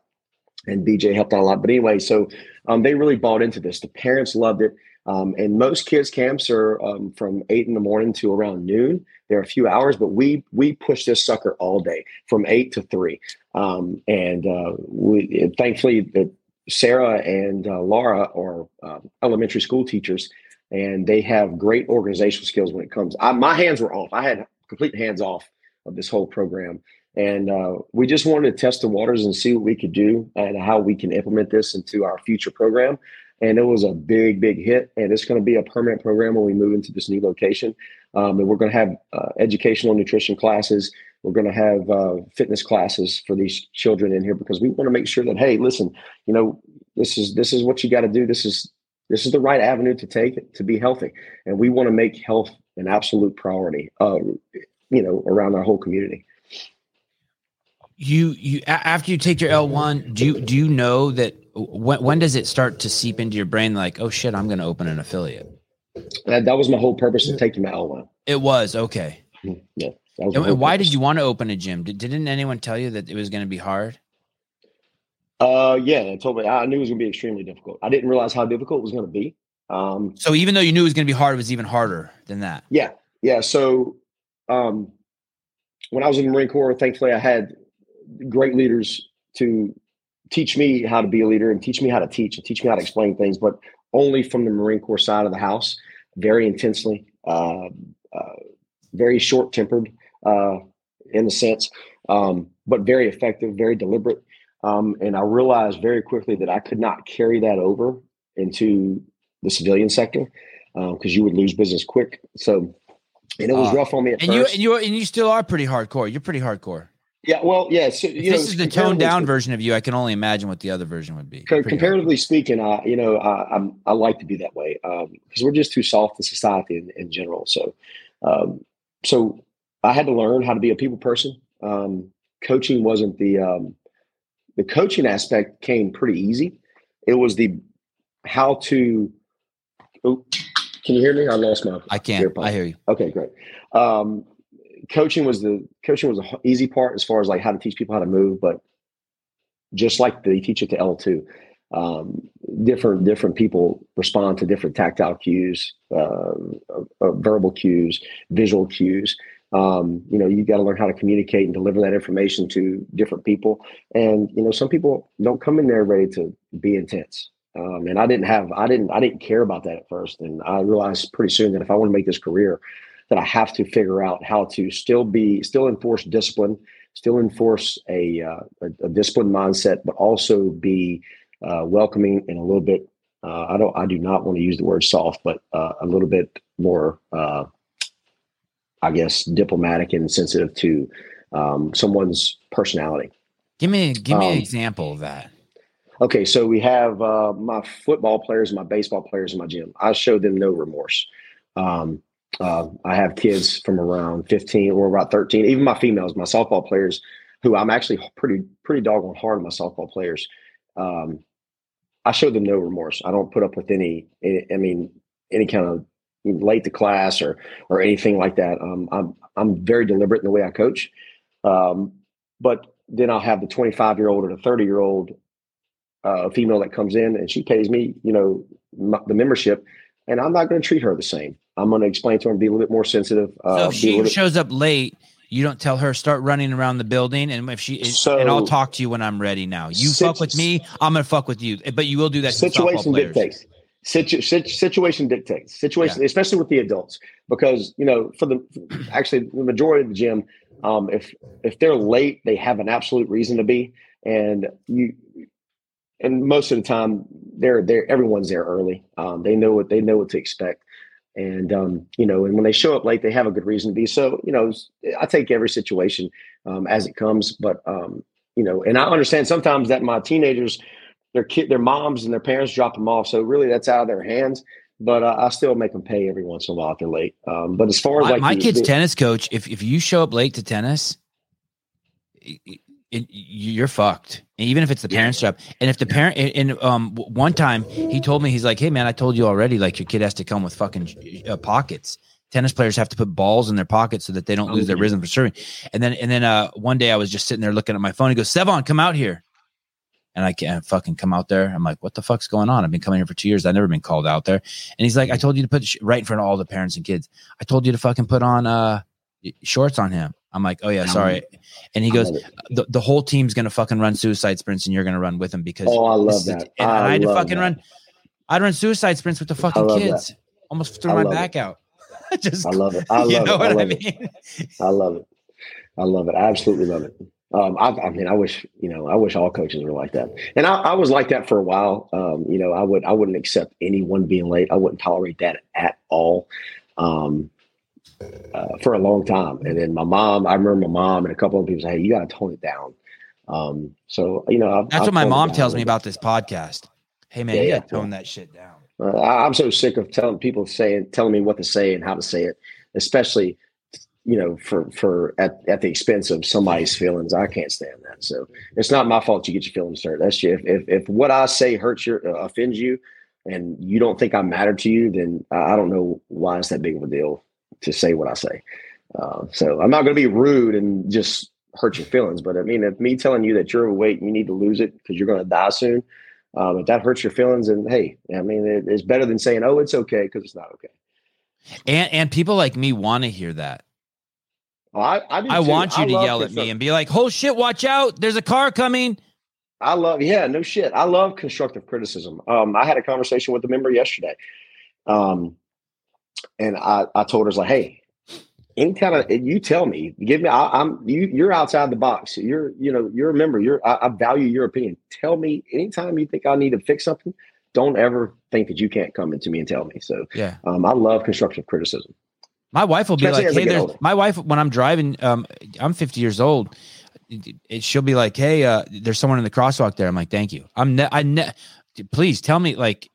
And B J helped out a lot. But anyway, so um, they really bought into this. The parents loved it. Um, and most kids camps are um, from eight in the morning to around noon. They're a few hours, but we we push this sucker all day from eight to three. Um, and uh, we and thankfully, uh, Sarah and uh, Laura are uh, elementary school teachers, and they have great organizational skills when it comes. I, my hands were off. I had complete hands off of this whole program. And uh, we just wanted to test the waters and see what we could do and how we can implement this into our future program. And it was a big, big hit. And it's going to be a permanent program when we move into this new location. Um, and we're going to have uh, educational nutrition classes. We're going to have uh, fitness classes for these children in here, because we want to make sure that, hey, listen, you know, this is this is what you got to do. This is this is the right avenue to take to be healthy. And we want to make health an absolute priority, uh, you know, around our whole community. You, you, after you take your L one, do you, do you know that when, when does it start to seep into your brain? Like, oh shit, I'm going to open an affiliate. That, that was my whole purpose of taking my L one. It was. Okay. Yeah. And, and why did you want to open a gym? Did, didn't anyone tell you that it was going to be hard? Uh, yeah. They told me, I knew it was going to be extremely difficult. I didn't realize how difficult it was going to be. Um, so even though you knew it was going to be hard, it was even harder than that. Yeah. Yeah. So, um, when I was in the Marine Corps, thankfully I had great leaders to teach me how to be a leader and teach me how to teach and teach me how to explain things, but only from the Marine Corps side of the house, very intensely, uh, uh, very short tempered uh, in a sense, um, but very effective, very deliberate. Um, and I realized very quickly that I could not carry that over into the civilian sector. because um, you would lose business quick. So, and it was uh, rough on me at and first. You, and you and you still are pretty hardcore. You're pretty hardcore. Yeah, well, yeah. So, you know, this is the toned down version of you. I can only imagine what the other version would be. Co- comparatively hard. speaking, I, you know, I, I'm, I like to be that way because um, we're just too soft in society in, in general. So, um, so I had to learn how to be a people person. Um, coaching wasn't the um, the coaching aspect came pretty easy. It was the how to. Oh, can you hear me? I lost my. I can't. I hear you. Okay, great. Um, Coaching was the coaching was the easy part as far as like how to teach people how to move, but just like they teach it to L two, um, different different people respond to different tactile cues, uh, uh, verbal cues, visual cues. Um, you know, you got to learn how to communicate and deliver that information to different people, and you know, some people don't come in there ready to be intense. Um, and I didn't have, I didn't, I didn't care about that at first, and I realized pretty soon that if I want to make this career, that I have to figure out how to still be, still enforce discipline, still enforce a uh, a, a disciplined mindset, but also be uh, welcoming and a little bit. Uh, I don't, I do not want to use the word soft, but uh, a little bit more, uh, I guess, diplomatic and sensitive to um, someone's personality. Give me, give me um, an example of that. Okay, so we have uh, my football players, my baseball players in my gym. I show them no remorse. Um, Uh, I have kids from around fifteen or about thirteen, even my females, my softball players, who I'm actually pretty, pretty doggone hard on my softball players. Um, I show them no remorse. I don't put up with any, I mean, any kind of late to class or, or anything like that. Um, I'm, I'm very deliberate in the way I coach. Um, but then I'll have the twenty-five year old or the thirty year old, uh, female that comes in and she pays me, you know, my, the membership. And I'm not going to treat her the same. I'm going to explain to her and be a little bit more sensitive. Uh, so if she bit- shows up late, you don't tell her, start running around the building. And if she, so, and I'll talk to you when I'm ready now. You situ- fuck with me, I'm going to fuck with you. But you will do that. Situation dictates. Situ- situation dictates. Situation, yeah. Especially with the adults. Because, you know, for the, actually the majority of the gym, um, if if they're late, they have an absolute reason to be. And you... And most of the time, they're there. Everyone's there early. Um, they know what they know what to expect, and um, you know. And when they show up late, they have a good reason to be. So, you know, I take every situation um, as it comes. But um, you know, and I understand sometimes that my teenagers, their kid, their moms, and their parents drop them off. So really, that's out of their hands. But uh, I still make them pay every once in a while if they're late. Um, but as far as my, like my the, kid's the, tennis coach, if if you show up late to tennis. It, It, you're fucked. And even if it's the parents' job. And if the parent, and, and um, one time he told me, he's like, "Hey man, I told you already, like your kid has to come with fucking uh, pockets. Tennis players have to put balls in their pockets so that they don't lose their rhythm for serving." And then, and then, uh, one day I was just sitting there looking at my phone. He goes, "Stefan, come out here." And I can't fucking come out there. I'm like, "What the fuck's going on? I've been coming here for two years. I've never been called out there." And he's like, "I told you to put sh- right in front of all the parents and kids. I told you to fucking put on, uh, shorts on him." I'm like, "Oh yeah, sorry." And he goes, the, the whole team's going to fucking run suicide sprints and you're going to run with them because oh, I love that. And I, I had to fucking that. run. I'd run suicide sprints with the fucking kids. That. Almost threw my back it. out. Just, I love it. I love you know it. What I, I mean? It. I love it. I love it. I absolutely love it. Um, I, I mean, I wish, you know, I wish all coaches were like that. And I, I was like that for a while. Um, you know, I would, I wouldn't accept anyone being late. I wouldn't tolerate that at all. Um, Uh, for a long time. And then my mom, I remember my mom and a couple of people say, "Hey, you got to tone it down." Um, so, you know, I've, that's I've what my mom tells me about this podcast. "Hey man, yeah, you got to yeah. tone that shit down." Uh, I, I'm so sick of telling people saying, telling me what to say and how to say it, especially, you know, for, for at, at the expense of somebody's feelings. I can't stand that. So it's not my fault. You get your feelings hurt. That's you. If, if, if what I say hurts your, uh, offends you and you don't think I matter to you, then I, I don't know why it's that big of a deal to say what I say. Uh, so I'm not going to be rude and just hurt your feelings, but I mean, if me telling you that you're overweight and you need to lose it because you're going to die soon, um, if that hurts your feelings, and hey, I mean, it, it's better than saying, "Oh, it's okay," because it's not okay. And and people like me want to hear that. Well, I I, do I want you I to yell at me and be like, "Oh shit, watch out! There's a car coming." I love, yeah, no shit. I love constructive criticism. Um, I had a conversation with a member yesterday. Um. And I, I told her, like, "Hey, any kind of, you tell me, give me, I, I'm, you, you're outside the box. You're, you know, you're a member. You're, I, I value your opinion. Tell me anytime you think I need to fix something, don't ever think that you can't come into me and tell me. So yeah, um, I love constructive criticism. My wife will be especially like, hey, there's older. My wife, when I'm driving, um, I'm fifty years old. It, it, she'll be like, hey, uh, there's someone in the crosswalk there. I'm like, thank you. I'm ne- I ne- please tell me, like,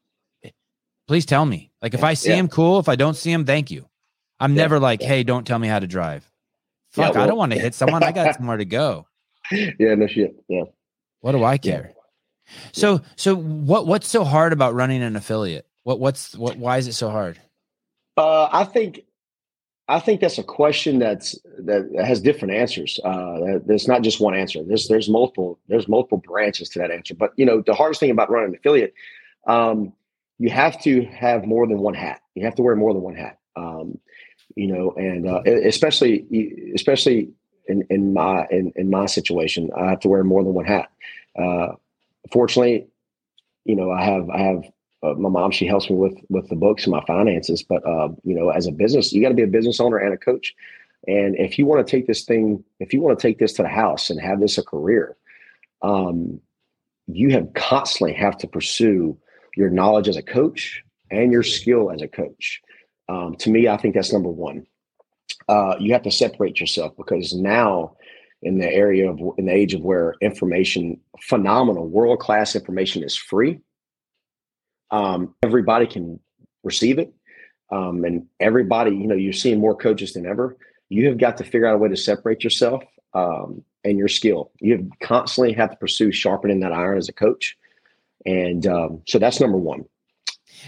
please tell me, like, if I see yeah. him, cool. If I don't see him, thank you. I'm yeah. never like, hey, don't tell me how to drive. Fuck, yeah, well, I don't want to hit someone. I got somewhere to go. Yeah, no shit. Yeah. What do I care? Yeah. So, yeah. so what, what's so hard about running an affiliate? What, what's, what, why is it so hard? Uh, I think, I think that's a question that's, that has different answers. Uh, there's not just one answer. There's, there's multiple, there's multiple branches to that answer. But, you know, the hardest thing about running an affiliate, um, you have to have more than one hat. You have to wear more than one hat. Um, you know, and, uh, especially, especially in, in my, in, in my situation, I have to wear more than one hat. Uh, fortunately, you know, I have, I have, Uh, my mom, she helps me with, with the books and my finances. But, uh, you know, as a business, you got to be a business owner and a coach. And if you want to take this thing, if you want to take this to the house and have this a career, um, you have constantly have to pursue your knowledge as a coach and your skill as a coach. Um, to me, I think that's number one. Uh, you have to separate yourself, because now in the area of, in the age of where information, phenomenal, world-class information is free. Um, everybody can receive it. Um, and everybody, you know, you're seeing more coaches than ever. You have got to figure out a way to separate yourself, um, and your skill. You have constantly have to pursue sharpening that iron as a coach. And, um, so that's number one.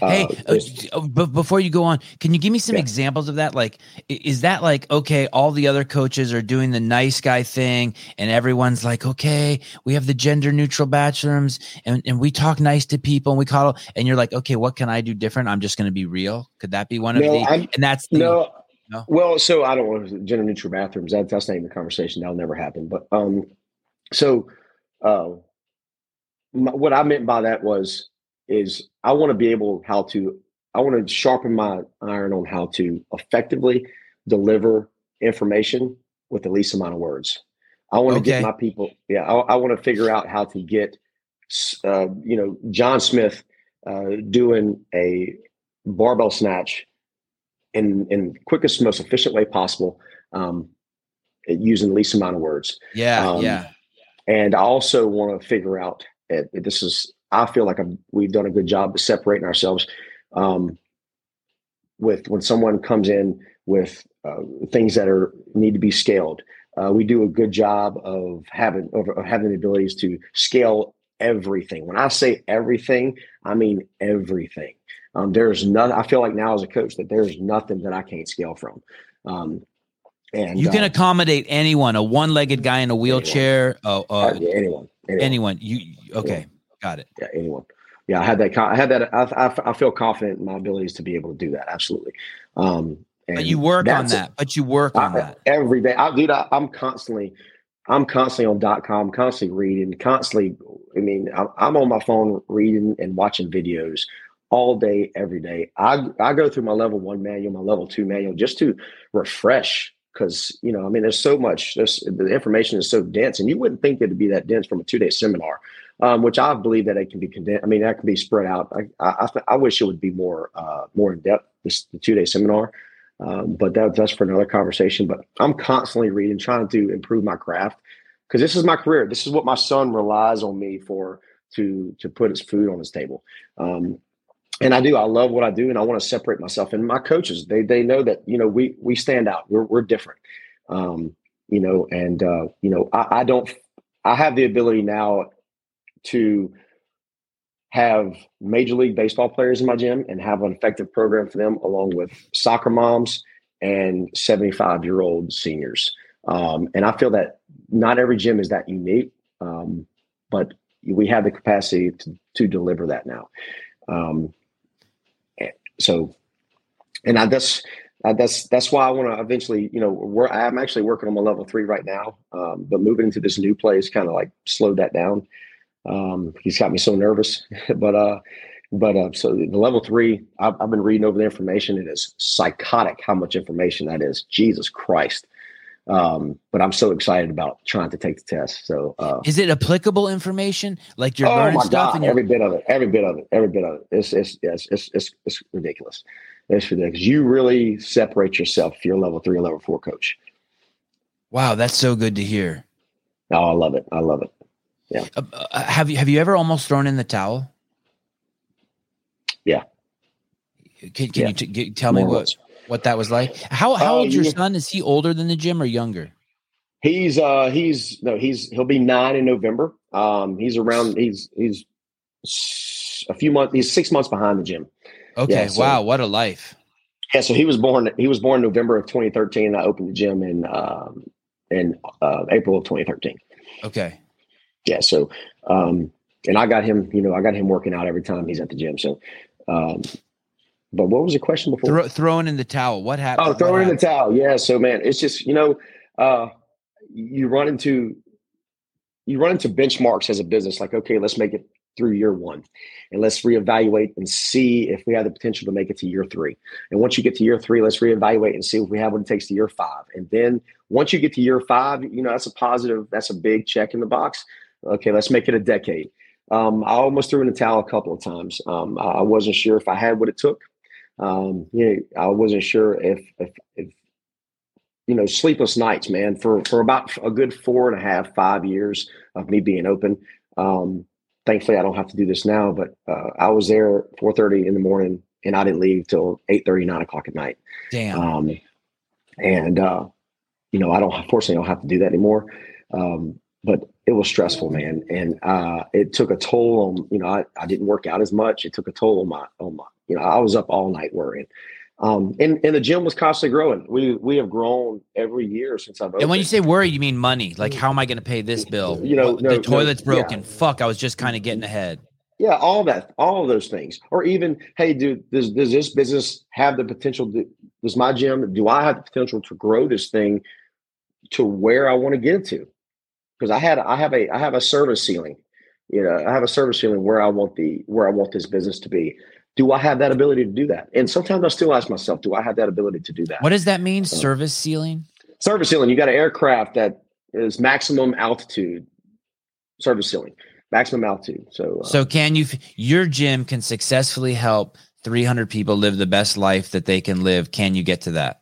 Hey, uh, uh, b- before you go on, can you give me some yeah. examples of that? Like, is that like, okay, all the other coaches are doing the nice guy thing and everyone's like, okay, we have the gender neutral bathrooms and, and we talk nice to people and we cuddle, and you're like, okay, what can I do different? I'm just going to be real. Could that be one no, of the, I'm, and that's the, no, no, well, so I don't want gender neutral bathrooms. That, that's not even a conversation. That'll never happen. But, um, so, uh, my, what I meant by that was, is I want to be able how to, I want to sharpen my iron on how to effectively deliver information with the least amount of words. I want okay. to get my people. Yeah. I, I want to figure out how to get, uh, you know, John Smith uh, doing a barbell snatch in, in quickest, most efficient way possible, um, using the least amount of words. Yeah. Um, yeah. And I also want to figure out, uh, this is, I feel like I'm, we've done a good job of separating ourselves um, with when someone comes in with uh, things that are need to be scaled. Uh, we do a good job of having of having the abilities to scale everything. When I say everything, I mean everything. Um, there's nothing. I feel like now as a coach that there's nothing that I can't scale from. Um, and you can uh, accommodate anyone—a one-legged guy in a wheelchair, anyone, uh, uh, anyone, anyone. anyone. You okay? Anyone. Got it. Yeah, anyone. Yeah, I had that. I had that. I, I, I feel confident in my abilities to be able to do that. Absolutely. Um, and but you work on that. It. But you work on I, that every day. I do that. I'm constantly, I'm constantly on dot com, constantly reading, constantly. I mean, I, I'm on my phone reading and watching videos all day, every day. I I go through my level one manual, my level two manual, just to refresh, because you know, I mean, there's so much. There's the information is so dense, and you wouldn't think it'd be that dense from a two day seminar. Um, which I believe that it can be condensed. I mean, that can be spread out. I I, I wish it would be more uh, more in depth. This the two day seminar, um, but that, that's for another conversation. But I'm constantly reading, trying to improve my craft, because this is my career. This is what my son relies on me for to to put his food on his table. Um, and I do. I love what I do, and I want to separate myself. And my coaches, they they know that you know we we stand out. We're we're different. Um, you know, and uh, you know I, I don't. I have the ability now to have Major League Baseball players in my gym and have an effective program for them, along with soccer moms and seventy-five-year-old seniors. Um, and I feel that not every gym is that unique, um, but we have the capacity to, to deliver that now. Um, so, and I, that's I, that's that's why I want to eventually, you know, we're, I'm actually working on my level three right now, um, but moving into this new place kind of like slowed that down. Um, he's got me so nervous, but, uh, but, uh, so the level three, I've, I've been reading over the information. It is psychotic how much information that is. Jesus Christ. Um, but I'm so excited about trying to take the test. So, uh, is it applicable information? Like you're oh learning my stuff God, and you're... every bit of it, every bit of it, every bit of it. It's, it's, it's, it's, it's, it's ridiculous. It's ridiculous. You really separate yourself if you're a level three or level four coach. Wow. That's so good to hear. Oh, I love it. I love it. Yeah. Uh, have you, have you ever almost thrown in the towel? Yeah. Can, can yeah. you t- get, tell More me what, what that was like? How how uh, old is your son? Is he older than the gym or younger? He's uh he's no he's he'll be nine in November. Um, he's around he's he's a few months he's six months behind the gym. Okay, yeah, so, wow, what a life! Yeah, so he was born he was born November of twenty thirteen. I opened the gym in um in uh, April of twenty thirteen. Okay, yeah, so um and I got him you know I got him working out every time he's at the gym. So um. But what was the question before? Throw, throwing in the towel. What happened? Oh, throwing in the towel. Yeah. So, man, it's just, you know, uh, you run into you run into benchmarks as a business. Like, okay, let's make it through year one, and let's reevaluate and see if we have the potential to make it to year three. And once you get to year three, let's reevaluate and see if we have what it takes to year five. And then once you get to year five, you know, that's a positive. That's a big check in the box. Okay, let's make it a decade. Um, I almost threw in the towel a couple of times. Um, I wasn't sure if I had what it took. Um, you know, I wasn't sure if, if, if, you know, sleepless nights, man, for, for about a good four and a half, five years of me being open. Um, thankfully I don't have to do this now, but, uh, I was there four thirty in the morning and I didn't leave till eight thirty, nine o'clock at night. Damn. Um, and, uh, you know, I don't, fortunately I don't have to do that anymore. Um, but it was stressful, man. And, uh, it took a toll on, you know, I, I didn't work out as much. It took a toll on my, on my, you know, I was up all night worrying. Um, and, and the gym was constantly growing. We we have grown every year since I've opened. And when you say worried, you mean money. Like, how am I going to pay this bill? You know, no, the toilet's no, broken. Yeah. Fuck, I was just kind of getting ahead. Yeah, all that, all of those things. Or even, hey, dude, does, does this business have the potential? To, does my gym, do I have the potential to grow this thing to where I want to get it to? Because I had, I have a, I have a service ceiling. You know, I have a service ceiling where I want the, where I want this business to be. Do I have that ability to do that? And sometimes I still ask myself, do I have that ability to do that? What does that mean? So, service ceiling? Service ceiling. You got an aircraft that is maximum altitude, service ceiling, maximum altitude. So, uh, so can you, your gym can successfully help three hundred people live the best life that they can live. Can you get to that?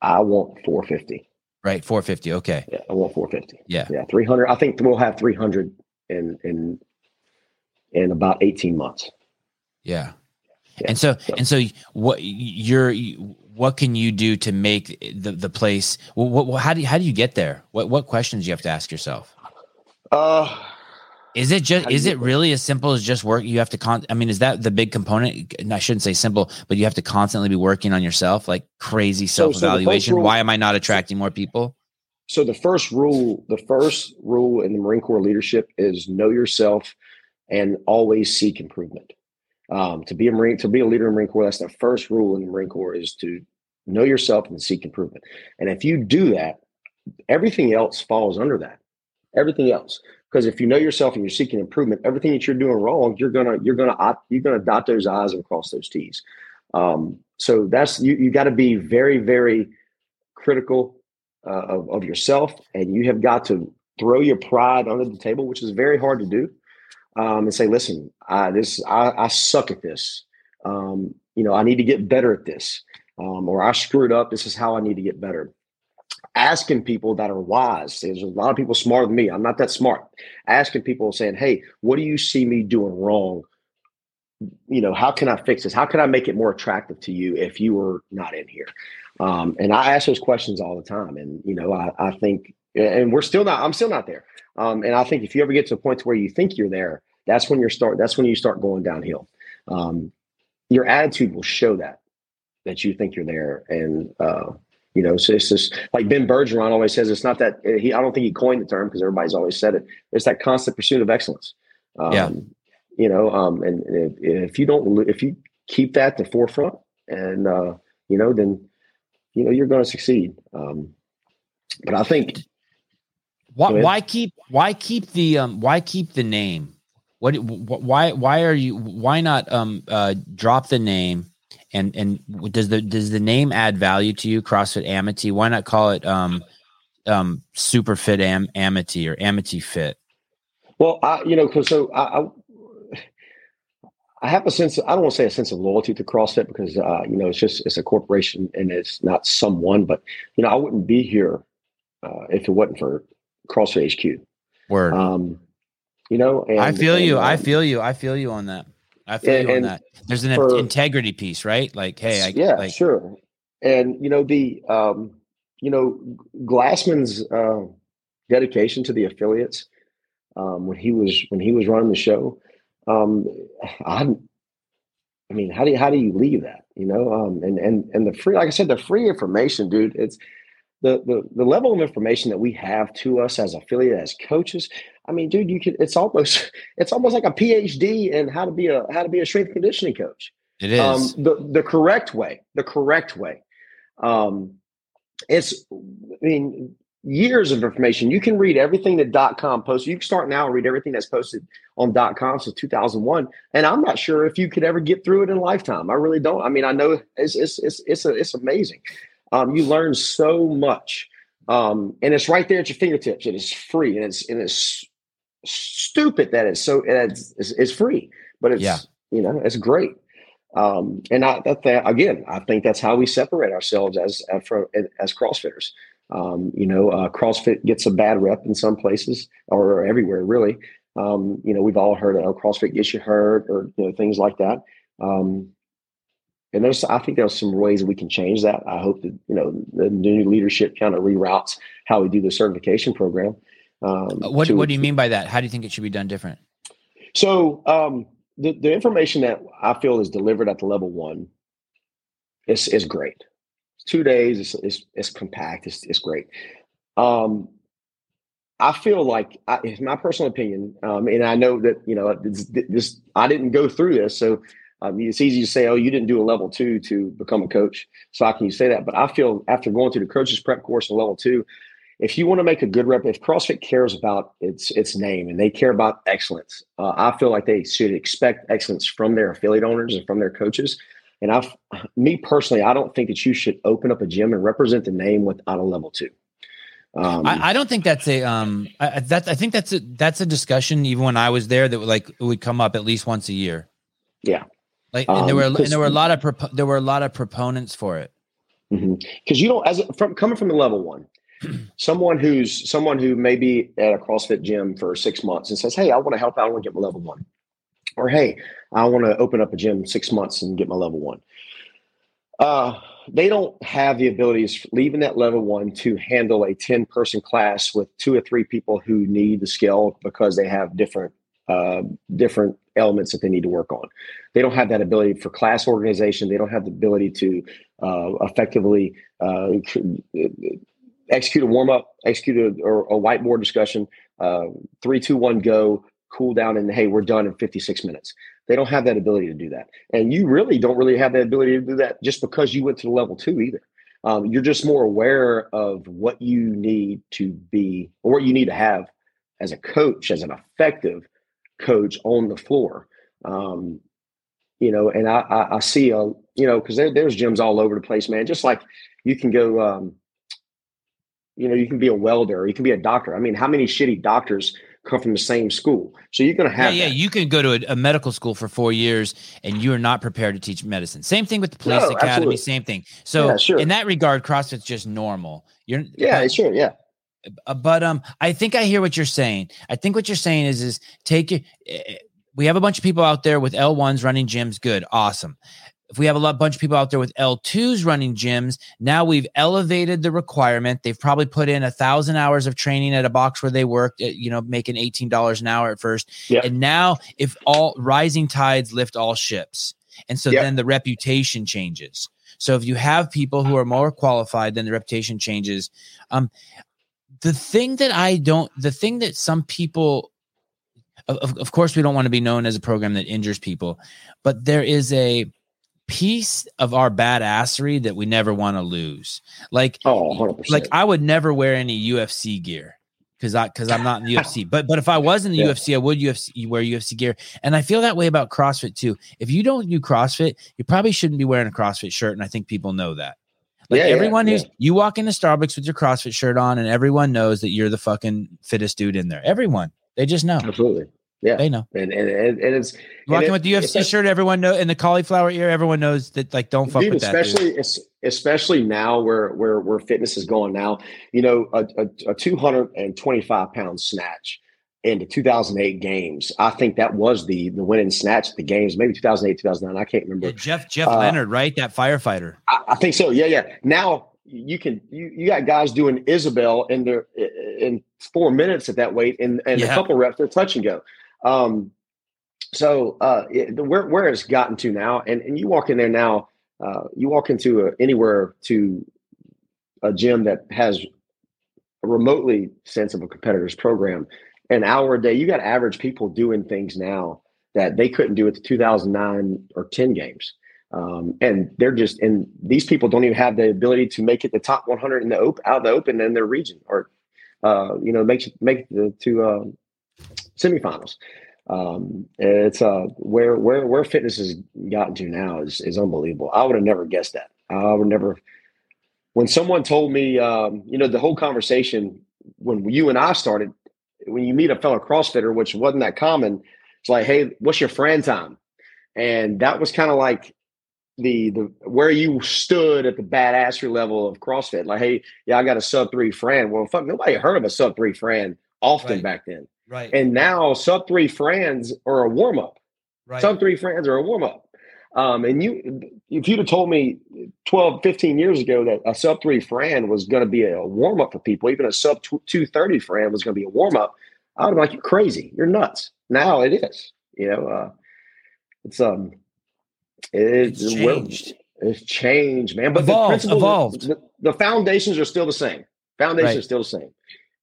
I want four fifty. Right. four fifty. Okay. Yeah, I want four fifty. Yeah. Yeah. three hundred. I think we'll have three hundred in, in, in about eighteen months. Yeah. yeah. And so, so, and so what you're, what can you do to make the, the place, well, what, how do you, how do you get there? What, what questions do you have to ask yourself? Uh, is it just, is it really there? As simple as just work? You have to con I mean, is that the big component? And I shouldn't say simple, but you have to constantly be working on yourself, like crazy self-evaluation. So, so rule, why am I not attracting more people? So the first rule, the first rule in the Marine Corps leadership is know yourself and always seek improvement. Um, to be a Marine, to be a leader in the Marine Corps, that's the first rule in the Marine Corps is to know yourself and seek improvement. And if you do that, everything else falls under that. Everything else, because if you know yourself and you're seeking improvement, everything that you're doing wrong, you're gonna you're gonna you're gonna dot those I's and cross those T's. Um, so that's you. You got to be very very critical uh, of of yourself, and you have got to throw your pride under the table, which is very hard to do. Um, and say, listen, I, this, I, I suck at this. Um, you know, I need to get better at this, um, or I screwed up. This is how I need to get better. Asking people that are wise. There's a lot of people smarter than me. I'm not that smart. Asking people saying, hey, what do you see me doing wrong? You know, how can I fix this? How can I make it more attractive to you if you were not in here? Um, and I ask those questions all the time. And, you know, I, I think, and we're still not, I'm still not there. Um, and I think if you ever get to a point to where you think you're there, that's when you're start. That's when you start going downhill. Um, your attitude will show that that you think you're there, and uh, you know. So it's just like Ben Bergeron always says. It's not that he. I don't think he coined the term because everybody's always said it. It's that constant pursuit of excellence. Um, yeah. You know, um, and, and if, if you don't, if you keep that at the forefront, and uh, you know, then you know you're going to succeed. Um, but I think. Why, why keep why keep the um why keep the name? What why why are you why not um uh drop the name And and does the does the name add value to you, CrossFit Amite? Why not call it um, um, Super Fit Am- Amite or Amite Fit? Well, I, you know, so I, I I have a sense of, I don't want to say a sense of loyalty to CrossFit because, uh, you know, it's just, it's a corporation and it's not someone, but, you know, I wouldn't be here uh, if it wasn't for CrossFit H Q. Word. Um, you know, and, I feel and, you. Um, I feel you. I feel you on that. I feel and, you on that. There's an for, integrity piece, right? Like, hey, I yeah, like, sure. And, you know, the, um, you know, Glassman's uh, dedication to the affiliates um, when he was, when he was running the show, Um, I'm, I mean, how do you, how do you leave that, you know? Um, and, and, and the free, like I said, the free information, dude, it's the, the, the level of information that we have to us as affiliate, as coaches. I mean, dude, you could, it's almost, it's almost like a PhD in how to be a, how to be a strength conditioning coach. It is um, the, the correct way, the correct way. Um, it's, I mean, years of information. You can read everything that dot com posted. You can start now and read everything that's posted on dot com since two thousand one. And I'm not sure if you could ever get through it in a lifetime. I really don't. I mean, I know it's it's it's it's, a, it's amazing. Um, you learn so much, um, and it's right there at your fingertips. It is free, and it's and it's stupid that it's so it's it's free, but it's yeah. you know it's great. Um, and I that, that again, I think that's how we separate ourselves as as CrossFitters. Um, you know, uh, CrossFit gets a bad rep in some places or everywhere, really. Um, you know, we've all heard of oh, CrossFit gets you hurt or, you know, things like that. Um, and there's, I think there's some ways we can change that. I hope that, you know, the new leadership kind of reroutes how we do the certification program. Um, what, to, what do you mean by that? How do you think it should be done different? So um, the, the information that I feel is delivered at the level one is, is great. Two days, it's, it's, it's compact, it's, it's great. Um, I feel like, I, it's my personal opinion, um, and I know that, you know, this, this I didn't go through this, so um, it's easy to say, oh, you didn't do a level two to become a coach, so how can you say that? But I feel after going through the coaches prep course in level two, if you want to make a good rep, if CrossFit cares about its its name and they care about excellence, uh, I feel like they should expect excellence from their affiliate owners and from their coaches. And I, me personally, I don't think that you should open up a gym and represent the name without a level two. Um, I, I don't think that's a, um, I, that, I think that's a, that's a discussion even when I was there that would like, it would come up at least once a year. Yeah. Like, and there were, um, and there were a lot of, propo- there were a lot of proponents for it. Mm-hmm. Cause you don't, as from coming from the level one, someone who's someone who may be at a CrossFit gym for six months and says, hey, I want to help out. I want to get my level one. Or, hey, I want to open up a gym six months and get my level one. Uh, they don't have the abilities, leaving that level one, to handle a ten-person class with two or three people who need the skill because they have different uh, different elements that they need to work on. They don't have that ability for class organization. They don't have the ability to uh, effectively uh, execute a warm-up, execute a, or a whiteboard discussion, uh, three, two, one, go, cool down, and hey, we're done in fifty-six minutes. They don't have that ability to do that. And you really don't really have the ability to do that just because you went to the level two either. Um, you're just more aware of what you need to be or what you need to have as a coach, as an effective coach on the floor. Um, you know, and I, I, I see, a, you know, because there, there's gyms all over the place, man. Just like you can go, um, you know, you can be a welder, you can be a doctor. I mean, how many shitty doctors come from the same school? So you're going to have, yeah, yeah you can go to a, a medical school for four years and you are not prepared to teach medicine. Same thing with the police no, academy, absolutely. Same thing. So yeah, sure. In that regard, CrossFit's just normal. You're yeah, but, sure. Yeah. But, um, I think I hear what you're saying. I think what you're saying is, is take your, we have a bunch of people out there with L ones running gyms. Good. Awesome. If we have a lot, bunch of people out there with L twos running gyms, now we've elevated the requirement. They've probably put in a thousand hours of training at a box where they worked at, you know, making eighteen dollars an hour at first. Yep. And now if all rising tides lift all ships. And so yep. Then the reputation changes. So if you have people who are more qualified, then the reputation changes. Um, the thing that I don't, the thing that some people, of, of course, we don't want to be known as a program that injures people, but there is a piece of our badassery that we never want to lose. Like, oh, like I would never wear any U F C gear. because I because I'm not in the U F C. But but if I was in the yeah. U F C, I would U F C wear U F C gear. And I feel that way about CrossFit too. If you don't do CrossFit, you probably shouldn't be wearing a CrossFit shirt. And I think people know that. Like yeah, everyone yeah, who's yeah. you walk into Starbucks with your CrossFit shirt on, and everyone knows that you're the fucking fittest dude in there. Everyone, they just know. Absolutely, yeah, they know. And and and, and it's walking and with it, the U F C shirt. Everyone know, and the cauliflower ear. Everyone knows that. Like, don't fuck dude, with especially, that. Especially especially now where where where fitness is going now. You know, a a, a two hundred twenty-five pound snatch in the two thousand eight games. I think that was the the winning snatch at the games, maybe two thousand eight, two thousand nine. I can't remember. Yeah, Jeff Jeff uh, Leonard, right? That firefighter. I, I think so. Yeah, yeah. Now you can you, you got guys doing Isabel in their in four minutes at that weight, and and yeah. a couple reps they're touch and go. Um, so uh, it, where where it's gotten to now, and and you walk in there now, uh, you walk into a, anywhere to a gym that has a remotely sense of a competitor's program. An hour a day, you got average people doing things now that they couldn't do at the two thousand nine or ten games. Um, and they're just, and these people don't even have the ability to make it the top one hundred in the open, out of the open in their region, or, uh, you know, make, make the two uh, semifinals. Um, it's uh, where, where, where fitness has gotten to now is, is unbelievable. I would have never guessed that. I would never, when someone told me, um, you know, the whole conversation when you and I started, when you meet a fellow CrossFitter, which wasn't that common, it's like, hey, what's your Fran time? And that was kind of like the the where you stood at the badassery level of CrossFit. Like, hey, yeah, I got a sub three Fran. Well, fuck, nobody heard of a sub three Fran often right. back then. Right. And now sub three Frans are a warm up. Right. Sub three Frans are a warm up. Um, and you, if you'd have told me twelve, fifteen years ago that a sub three Fran was going to be a warm up for people, even a sub two thirty Fran was going to be a warm up, I would have been like, you're crazy, you're nuts. Now it is, you know, uh, it's um, it's, it's changed, well, it's changed, man. But evolved, the principles, evolved. The, the foundations are still the same. Foundations right. are still the same.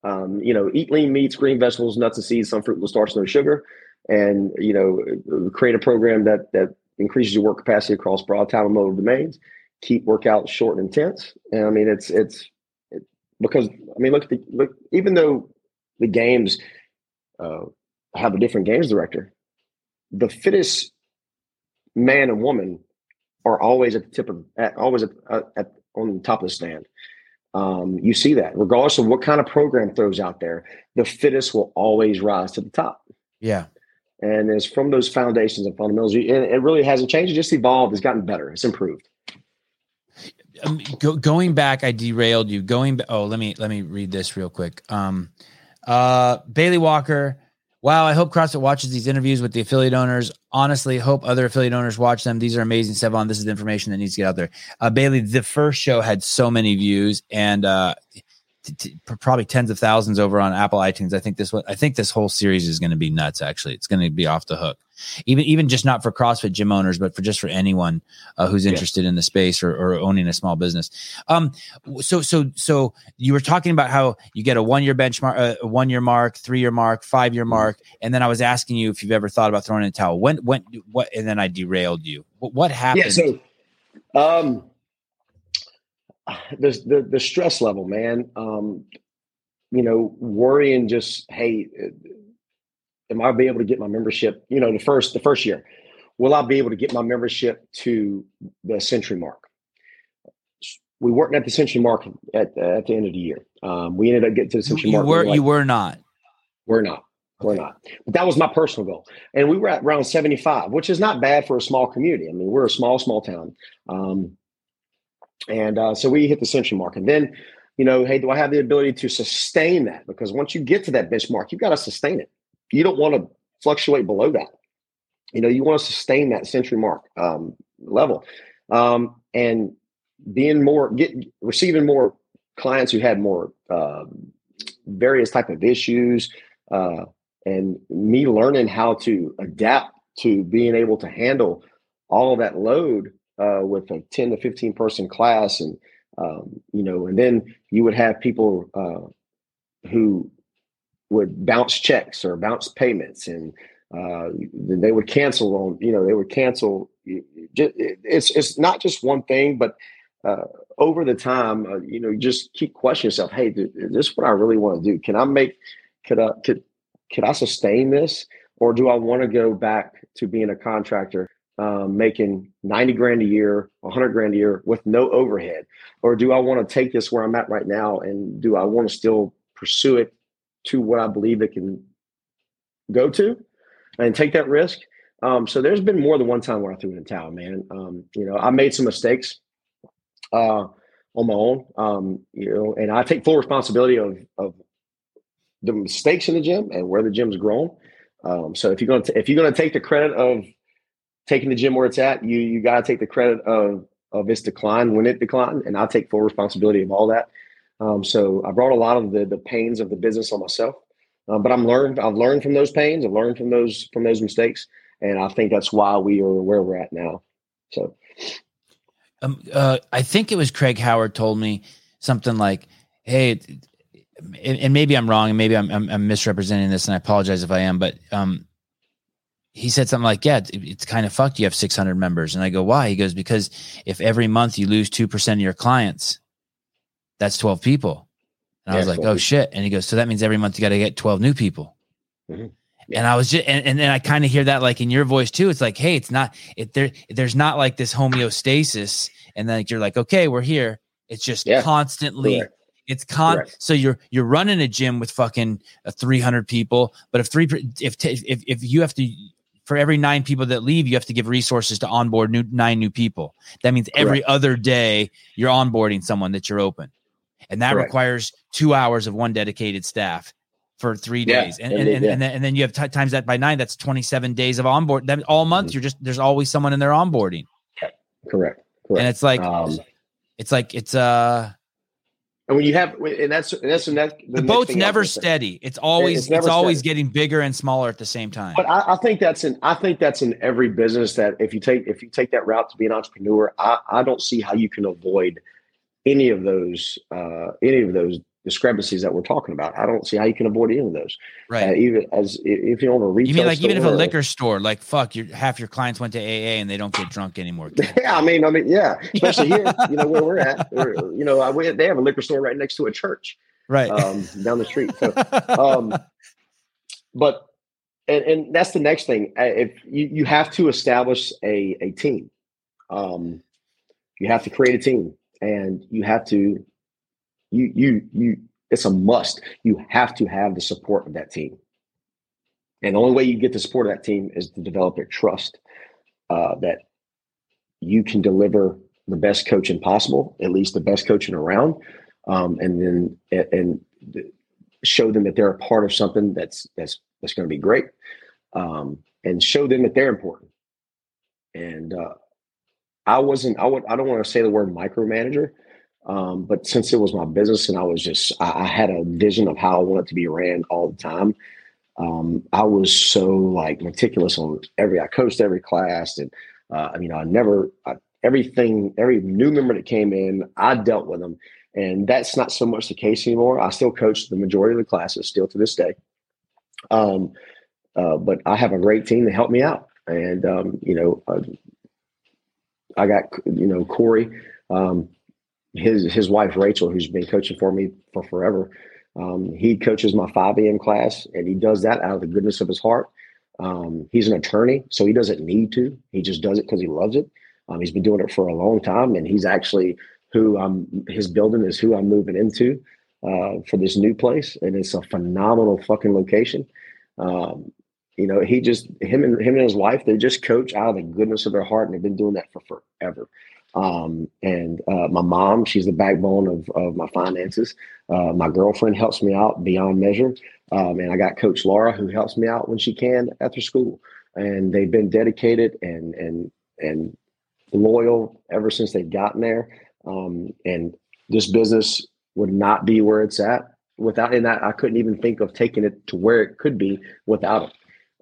Um, you know, eat lean meats, green vegetables, nuts and seeds, some fruit, no starch, no sugar, and you know, create a program that that. increases your work capacity across broad time and modal domains. Keep workouts short and intense. And I mean, it's it's it, because I mean, look at the look. Even though the games uh, have a different games director, the fittest man and woman are always at the tip of at, always at, at on the top of the stand. Um, you see that, regardless of what kind of program throws out there, the fittest will always rise to the top. Yeah. And it's from those foundations and fundamentals. And it really hasn't changed. It just evolved. It's gotten better. It's improved. Um, go, going back, I derailed you. Going. Oh, let me let me read this real quick. Um, uh, Bailey Walker. Wow, I hope CrossFit watches these interviews with the affiliate owners. Honestly, hope other affiliate owners watch them. These are amazing, Stefan. This is the information that needs to get out there. Uh, Bailey, the first show had so many views and uh, T- t- probably tens of thousands over on Apple iTunes. I think this one, I think this whole series is going to be nuts. Actually, it's going to be off the hook, even, even just not for CrossFit gym owners, but for just for anyone uh, who's interested yeah. in the space or, or owning a small business. Um, so, so, so you were talking about how you get a one-year benchmark, uh, a one-year mark, three-year mark, five-year mark. And then I was asking you if you've ever thought about throwing in a towel. When, when, what, and then I derailed you. What, what happened? Yeah, so, um, The, the the stress level, man, um, you know, worrying just, hey, am I be able to get my membership, you know, the first, the first year, will I be able to get my membership to the century mark? We weren't at the century mark at, at the end of the year. Um, we ended up getting to the century you mark. Were, we were like, you were not. We're not. We're not. But that was my personal goal. And we were at around seventy-five, which is not bad for a small community. I mean, we're a small, small town. Um And uh, so we hit the century mark. And then, you know, hey, do I have the ability to sustain that? Because once you get to that benchmark, you've got to sustain it. You don't want to fluctuate below that. You know, you want to sustain that century mark um, level. Um, and being more, get, receiving more clients who had more uh, various type of issues uh, and me learning how to adapt to being able to handle all of that load Uh, with a ten to fifteen person class. And, um, you know, and then you would have people uh, who would bounce checks or bounce payments and uh, they would cancel on, you know, they would cancel. It's it's not just one thing, but uh, over the time, uh, you know, just keep questioning yourself. Hey, dude, is this what I really want to do? Can I make, could I, could, could I sustain this? Or do I want to go back to being a contractor, uh, making ninety grand a year, one hundred grand a year with no overhead? Or do I want to take this where I'm at right now? And do I want to still pursue it to what I believe it can go to and take that risk? Um, so there's been more than one time where I threw in the towel, man. Um, you know, I made some mistakes uh, on my own, um, you know, and I take full responsibility of, of the mistakes in the gym and where the gym's grown. Um, so if you're going to, if you're going to take the credit of taking the gym where it's at, you, you got to take the credit of, of its decline when it declined. And I take full responsibility of all that. Um, so I brought a lot of the, the pains of the business on myself, um, but I'm learned, I've learned from those pains. I've learned from those, from those mistakes. And I think that's why we are where we're at now. So, um, uh, I think it was Craig Howard told me something like, "Hey," and, and maybe I'm wrong, and maybe I'm, I'm, I'm misrepresenting this, and I apologize if I am. But um, he said something like, "Yeah, it, it's kind of fucked. You have six hundred members," and I go, "Why?" He goes, "Because if every month you lose two percent of your clients, that's twelve people." And yeah, I was like, "Oh shit!" And he goes, "So that means every month you got to get twelve new people." Mm-hmm. And I was just, and, and then I kind of hear that like in your voice too. It's like, hey, it's not, it, there, there's not like this homeostasis. And then you're like, okay, we're here. It's just yeah. constantly, Correct. it's con. Correct. So you're, you're running a gym with fucking uh, three hundred people, but if three, if, t- if, if you have to, for every nine people that leave, you have to give resources to onboard new nine new people. That means Correct. every other day you're onboarding someone that you're open. And that Correct. requires two hours of one dedicated staff for three yeah, days. And, and, and, yeah. and, then, and then you have t- times that by nine, that's twenty-seven days of onboard. That all month, mm-hmm. you're just, there's always someone in their onboarding. Yeah. Correct. Correct. And it's like, um, it's like, it's uh, and when you have, and that's, and that's, and that's the, the boat's never steady. It's always, it's, it's always steady. Getting bigger and smaller at the same time. But I, I think that's in, I think that's in every business that if you take, if you take that route to be an entrepreneur, I, I don't see how you can avoid any of those, uh, any of those discrepancies that we're talking about. I don't see how you can avoid any of those. Right. Uh, even as if you own a retail store. You mean like even if a liquor store, like fuck, your half your clients went to A A and they don't get drunk anymore. Yeah, I mean, I mean, yeah, especially here, you know where we're at. We're, you know, I went, they have a liquor store right next to a church, right um, down the street. So, um, but and, and that's the next thing. If you, you have to establish a a team, um, you have to create a team, and you have to. You, you, you, it's a must. You have to have the support of that team. And the only way you get the support of that team is to develop their trust uh, that you can deliver the best coaching possible, at least the best coaching around. Um, and then, and show them that they're a part of something that's, that's, that's going to be great. Um, and show them that they're important. And uh, I wasn't, I would, I don't want to say the word micromanager. Um, but since it was my business and I was just, I, I had a vision of how I wanted to be ran all the time. Um, I was so like meticulous on every, I coached every class and, uh, I mean, I never, I, everything, every new member that came in, I dealt with them. And that's not so much the case anymore. I still coach the majority of the classes still to this day. Um, uh, but I have a great team to help me out. And, um, you know, I, I got, you know, Corey, um, His his wife, Rachel, who's been coaching for me for forever. Um, he coaches my five a.m. class, and he does that out of the goodness of his heart. Um, he's an attorney, so he doesn't need to. He just does it because he loves it. Um, he's been doing it for a long time, and he's actually who I'm, his building is who I'm moving into uh, for this new place, and it's a phenomenal fucking location. Um, you know, he just, him and, him and his wife, they just coach out of the goodness of their heart, and they've been doing that for forever. Um, and, uh, my mom, she's the backbone of, of my finances. Uh, my girlfriend helps me out beyond measure. Um, and I got Coach Laura who helps me out when she can after school, and they've been dedicated and, and, and loyal ever since they've gotten there. Um, and this business would not be where it's at without, and I, I couldn't even think of taking it to where it could be without it.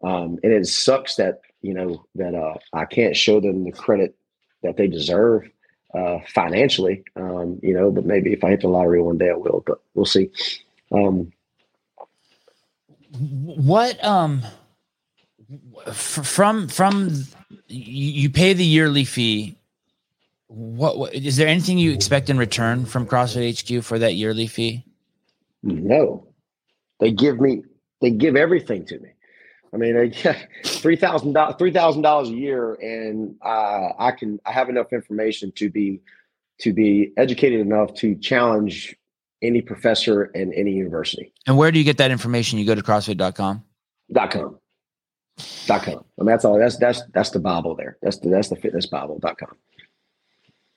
Um, and it sucks that, you know, that, uh, I can't show them the credit that they deserve uh, financially, um, you know, but maybe if I hit the lottery one day, I will, but we'll see. Um, what, um, f- from, from you pay the yearly fee What, what is there anything you expect in return from CrossFit H Q for that yearly fee? No, they give me, they give everything to me. I mean, I get three thousand dollars, three thousand dollars a year, and uh, I can, I have enough information to be, to be educated enough to challenge any professor and any university. And where do you get that information? You go to CrossFit dot com? Dot com. Dot com. And that's all. That's, that's, that's the Bible there. That's the, that's the fitness Bible dot com.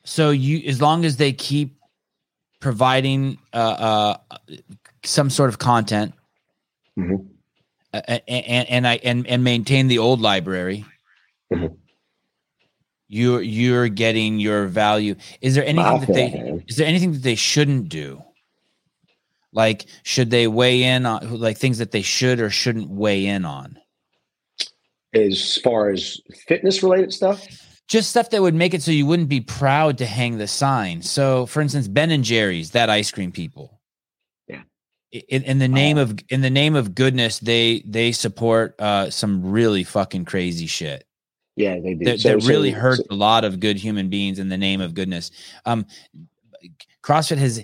So you, as long as they keep providing uh, uh, some sort of content, mm-hmm. uh, and and I and, and maintain the old library, mm-hmm. you're you're getting your value. Is there anything My that they man. Is there anything that they shouldn't do? Like, should they weigh in on like things that they should or shouldn't weigh in on? As far as fitness related stuff. Just stuff that would make it so you wouldn't be proud to hang the sign. So, for instance, Ben and Jerry's, that ice cream people. Yeah. In, in the name um, of in the name of goodness, they they support uh, some really fucking crazy shit. Yeah, they do. That, so, that so, really so, hurt so. a lot of good human beings in the name of goodness. Um, CrossFit has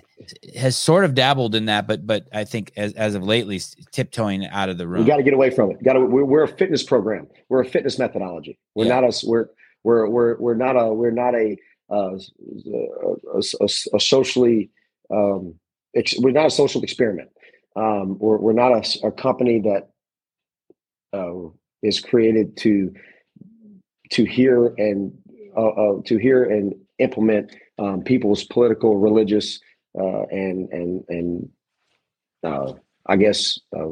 has sort of dabbled in that, but but I think as as of lately, tiptoeing out of the room. We got to get away from it. Got to. We're, we're a fitness program. We're a fitness methodology. We're yeah. not a. We're We're we're we're not a we're not a uh, a, a, a socially um, ex, we're not a social experiment. Um, we're we're not a, a company that uh, is created to to hear and uh, uh, to hear and implement um, people's political, religious, uh, and and and uh, I guess uh,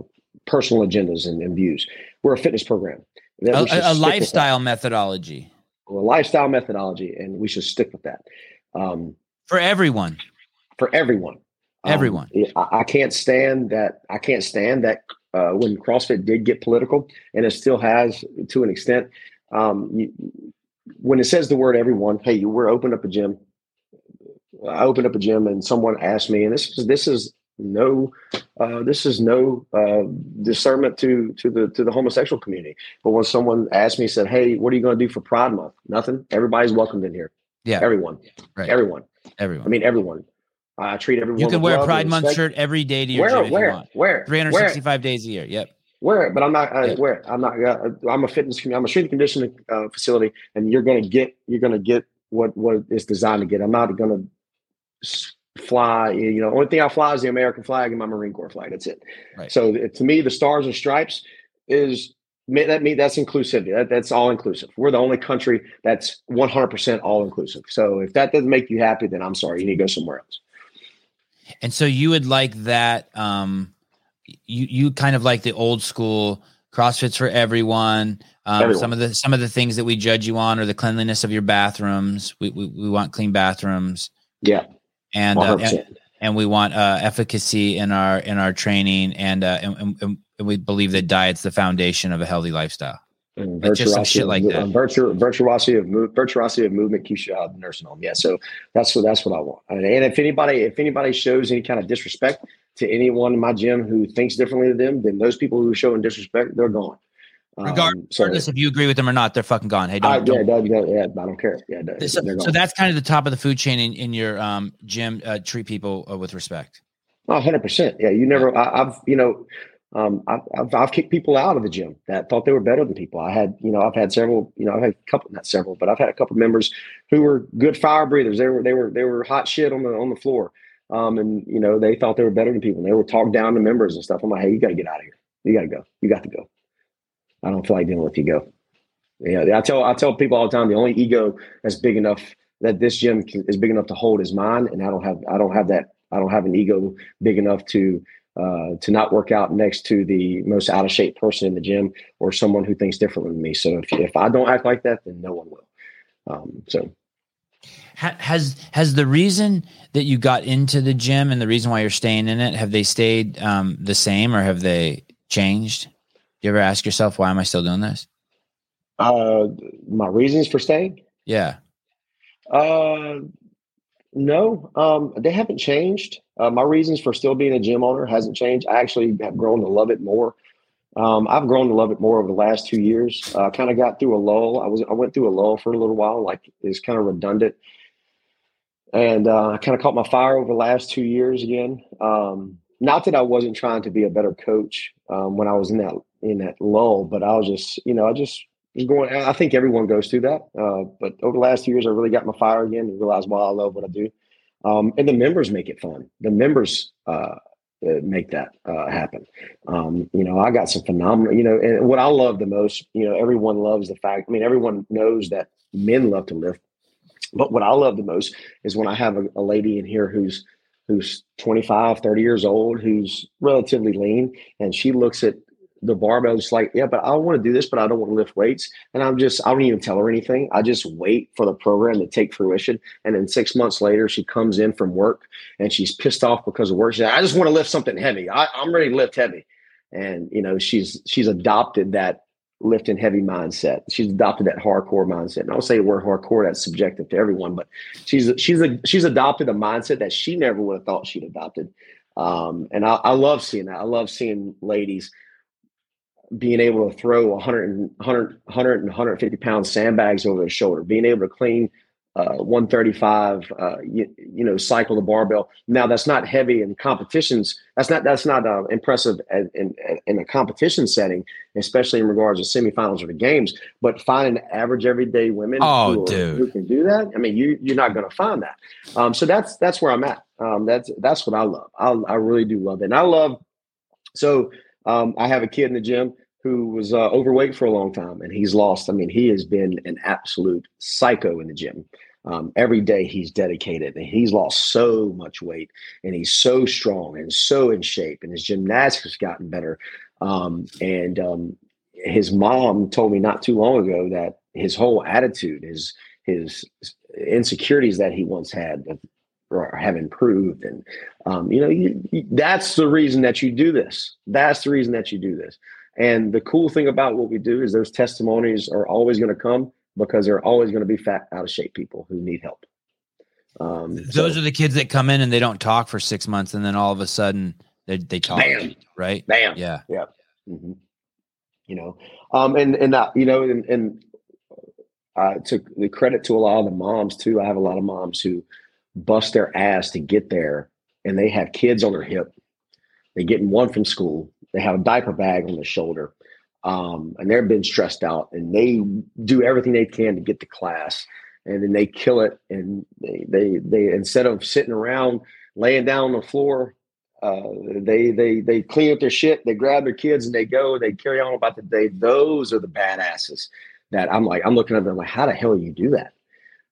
personal agendas and, and views. We're a fitness program, a, a, a lifestyle methodology. A lifestyle methodology, and we should stick with that um, for everyone. For everyone, um, everyone. I, I can't stand that. I can't stand that uh, when CrossFit did get political, and it still has to an extent. Um, you, when it says the word "everyone," hey, we're opened up a gym. I opened up a gym, and someone asked me, and this is this is no, uh, this is no uh, discernment to to the to the homosexual community. But when someone asked me, said, "Hey, what are you going to do for Pride Month?" Nothing. Everybody's welcomed in here. Yeah, everyone, right. everyone, everyone. I mean, everyone. I uh, treat everyone. You can wear a Pride Month shirt every day to your wear, gym. Wear, if you want. wear, three hundred sixty-five days a year. Yep. Wear it, but I'm not. I yep. Wear it. I'm not. Uh, I'm a fitness. I'm a strength and conditioning uh, facility, and you're going to get. You're going to get what what is designed to get. I'm not going to. fly you know only thing I fly is the American flag and my Marine Corps flag. That's it, right? So to me, the stars and stripes is that me that's inclusivity. That, that's all inclusive. We're the only country that's one hundred percent all inclusive. So if that doesn't make you happy, then I'm sorry, you need to go somewhere else. And so you would like that um you you kind of like the old school CrossFit's for everyone. Um, everyone. Some of the some of the things that we judge you on are the cleanliness of your bathrooms. We we, we want clean bathrooms. Yeah. And, uh, and and we want uh, efficacy in our in our training, and, uh, and and we believe that diet's the foundation of a healthy lifestyle. And like just some shit like that. Virtu- virtuosity of move, virtuosity of movement keeps you out of the nursing home. Yeah, so that's what that's what I want. And, and if anybody if anybody shows any kind of disrespect to anyone in my gym who thinks differently than them, then those people who are showing disrespect, they're gone. Regardless, um, so, if you agree with them or not, they're fucking gone. Hey, don't, I, yeah, don't, that, that, yeah, I don't care. Yeah, that, so, so that's kind of the top of the food chain in, in your um, gym. Uh, treat people uh, with respect. Oh, one hundred percent. Yeah, you never. I, I've you know, um, I, I've I've kicked people out of the gym that thought they were better than people. I had you know, I've had several. You know, I've had a couple, not several, but I've had a couple members who were good fire breathers. They were they were they were hot shit on the on the floor, um, and you know, they thought they were better than people. And they were talked down to members and stuff. I'm like, hey, you got to get out of here. You got to go. You got to go. I don't feel like dealing with ego. Yeah, I tell I tell people all the time, the only ego that's big enough that this gym can, is big enough to hold is mine, and I don't have I don't have that I don't have an ego big enough to uh, to not work out next to the most out of shape person in the gym or someone who thinks differently than me. So if if I don't act like that, then no one will. Um, so has has the reason that you got into the gym and the reason why you're staying in it, have they stayed um, the same or have they changed? You ever ask yourself, why am I still doing this? Uh, my reasons for staying? Yeah. Uh, no, um, they haven't changed. Uh, my reasons for still being a gym owner hasn't changed. I actually have grown to love it more. Um, I've grown to love it more over the last two years. I uh, kind of got through a lull. I was I went through a lull for a little while. Like, it's kind of redundant. And uh, I kind of caught my fire over the last two years again. Um, not that I wasn't trying to be a better coach um, when I was in that in that lull, but I was just, you know, I just was going. I think everyone goes through that. Uh, but over the last few years, I really got my fire again and realized, wow, I love what I do. Um, and the members make it fun. The members uh, make that uh, happen. Um, you know, I got some phenomenal, you know, and what I love the most, you know, everyone loves the fact, I mean, everyone knows that men love to lift. But what I love the most is when I have a, a lady in here who's who's twenty-five, thirty years old, who's relatively lean, and she looks at the barbell just like, yeah, but I want to do this, but I don't want to lift weights. And I'm just, I don't even tell her anything. I just wait for the program to take fruition. And then six months later, she comes in from work and she's pissed off because of work. She's like, I just want to lift something heavy. I, I'm ready to lift heavy. And, you know, she's she's adopted that lifting heavy mindset. She's adopted that hardcore mindset. And I'll say the word hardcore, that's subjective to everyone, but she's, she's, a, she's adopted a mindset that she never would have thought she'd adopted. Um, and I, I love seeing that. I love seeing ladies being able to throw one hundred and one hundred, one hundred and one hundred fifty pound sandbags over their shoulder, being able to clean uh, one thirty-five, uh, you, you know, cycle the barbell. Now that's not heavy in competitions. That's not, that's not uh, impressive as, in, in a competition setting, especially in regards to semifinals or the games, but finding average everyday women oh, who, dude. who can do that. I mean, you, you're not going to find that. Um, so that's, that's where I'm at. Um, that's, that's what I love. I, I really do love it. And I love, so um, I have a kid in the gym who was uh, overweight for a long time, and he's lost. I mean, he has been an absolute psycho in the gym. Um, every day he's dedicated, and he's lost so much weight, and he's so strong and so in shape, and his gymnastics has gotten better. Um, and um, his mom told me not too long ago that his whole attitude, his his insecurities that he once had or have improved. And, um, you know, you, you, that's the reason that you do this. That's the reason that you do this. And the cool thing about what we do is those testimonies are always going to come because they're always going to be fat, out of shape people who need help. Um, those so, are the kids that come in and they don't talk for six months. And then all of a sudden they, they talk, bam, right? Bam. Yeah. Yeah. Mm-hmm. You know, um, and, and, uh, you know, and, and I took the credit to a lot of the moms too. I have a lot of moms who bust their ass to get there, and they have kids on their hip. They're getting one from school. They have a diaper bag on their shoulder, um, and they've been stressed out, and they do everything they can to get to class, and then they kill it. And they, they, they instead of sitting around, laying down on the floor, uh, they, they, they clean up their shit. They grab their kids and they go, they carry on about the day. Those are the badasses that I'm like, I'm looking at them like, how the hell do you do that?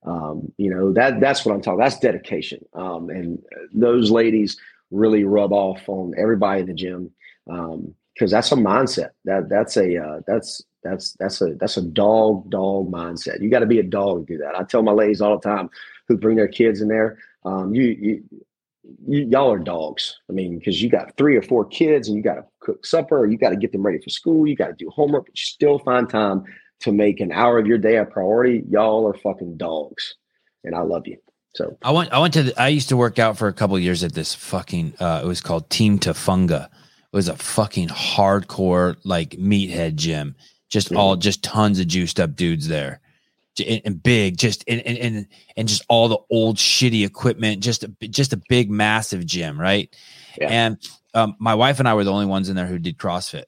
Um, you know, that, that's what I'm talking about. That's dedication. Um, and those ladies really rub off on everybody in the gym. Um, cause that's a mindset that that's a, uh, that's, that's, that's a, that's a dog, dog mindset. You got to be a dog to do that. I tell my ladies all the time who bring their kids in there. Um, you, you, you y'all are dogs. I mean, cause you got three or four kids and you got to cook supper, or you got to get them ready for school. You got to do homework, but you still find time to make an hour of your day a priority. Y'all are fucking dogs, and I love you. So I went, I went to, the, I used to work out for a couple of years at this fucking, uh, it was called Team Tafunga. It was a fucking hardcore, like, meathead gym, just mm-hmm. all just tons of juiced up dudes there, and, and big, just and, and and just all the old shitty equipment, just a, just a big massive gym, right? Yeah. And um, my wife and I were the only ones in there who did CrossFit.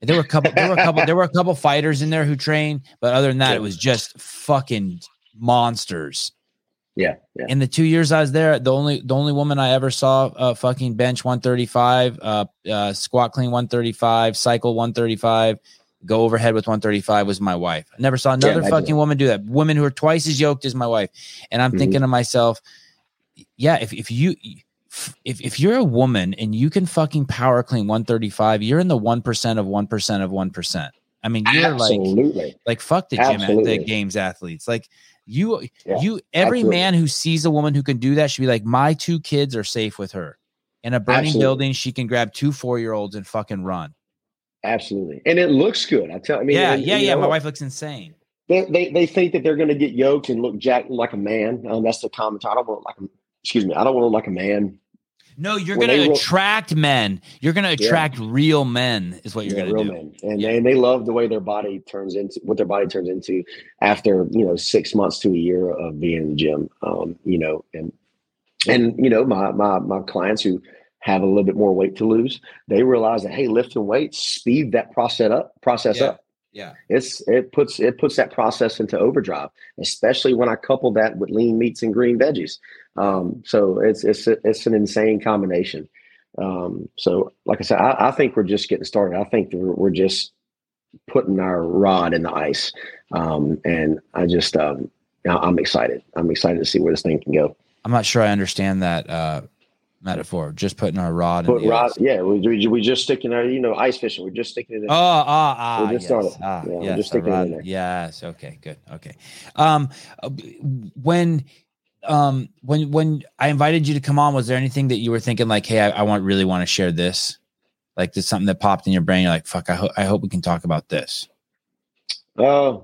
And there were a couple, there were a couple, there were a couple fighters in there who trained, but other than that, yeah. it was just fucking monsters. Yeah, yeah. In the two years I was there, the only the only woman I ever saw uh, fucking bench one thirty-five, uh, uh, squat clean one thirty-five, cycle one thirty-five, go overhead with one thirty-five was my wife. I never saw another yeah, fucking woman do that. Women who are twice as yoked as my wife. And I'm mm-hmm. thinking to myself, yeah, if if you if if you're a woman and you can fucking power clean one thirty-five, you're in the one percent of one percent of one percent. I mean, you're absolutely. like like fuck the gym at the games athletes like. You, yeah, you, every absolutely. man who sees a woman who can do that should be like, my two kids are safe with her in a burning absolutely. building. She can grab two four-year-olds and fucking run. Absolutely. And it looks good. I tell I mean, yeah, and, yeah, and, yeah. Know, my wife looks insane. They, they, they think that they're going to get yoked and look jacked like a man. Um, that's the comment. I don't want to look like, a, excuse me. I don't want to look like a man. No, you're going to attract men. You're going to attract yeah. real men is what you're yeah, going to do. Men. And, yeah. they, and they love the way their body turns into what their body turns into after, you know, six months to a year of being in the gym, um, you know, and, and, you know, my, my, my clients who have a little bit more weight to lose, they realize that, hey, lifting weights, speed that process up, process yeah. up. Yeah, it's it puts it puts that process into overdrive, especially when I couple that with lean meats and green veggies. Um, so it's it's it's an insane combination. Um, so, like I said, I, I think we're just getting started. I think we're, we're just putting our rod in the ice, um, and I just um, I'm excited. I'm excited to see where this thing can go. I'm not sure I understand that uh, metaphor. Just putting our rod. Put in the rod. Ice. Yeah, we, we we just sticking our you know ice fishing. We're just sticking it in. Oh, ah, ah, we're just yes, ah, yeah, yes, we're just sticking it in there. Yes. Okay. Good. Okay. Um, when. Um, when, when I invited you to come on, was there anything that you were thinking like, hey, I, I want really want to share this? Like there's something that popped in your brain. You're like, fuck, I hope, I hope we can talk about this. Uh,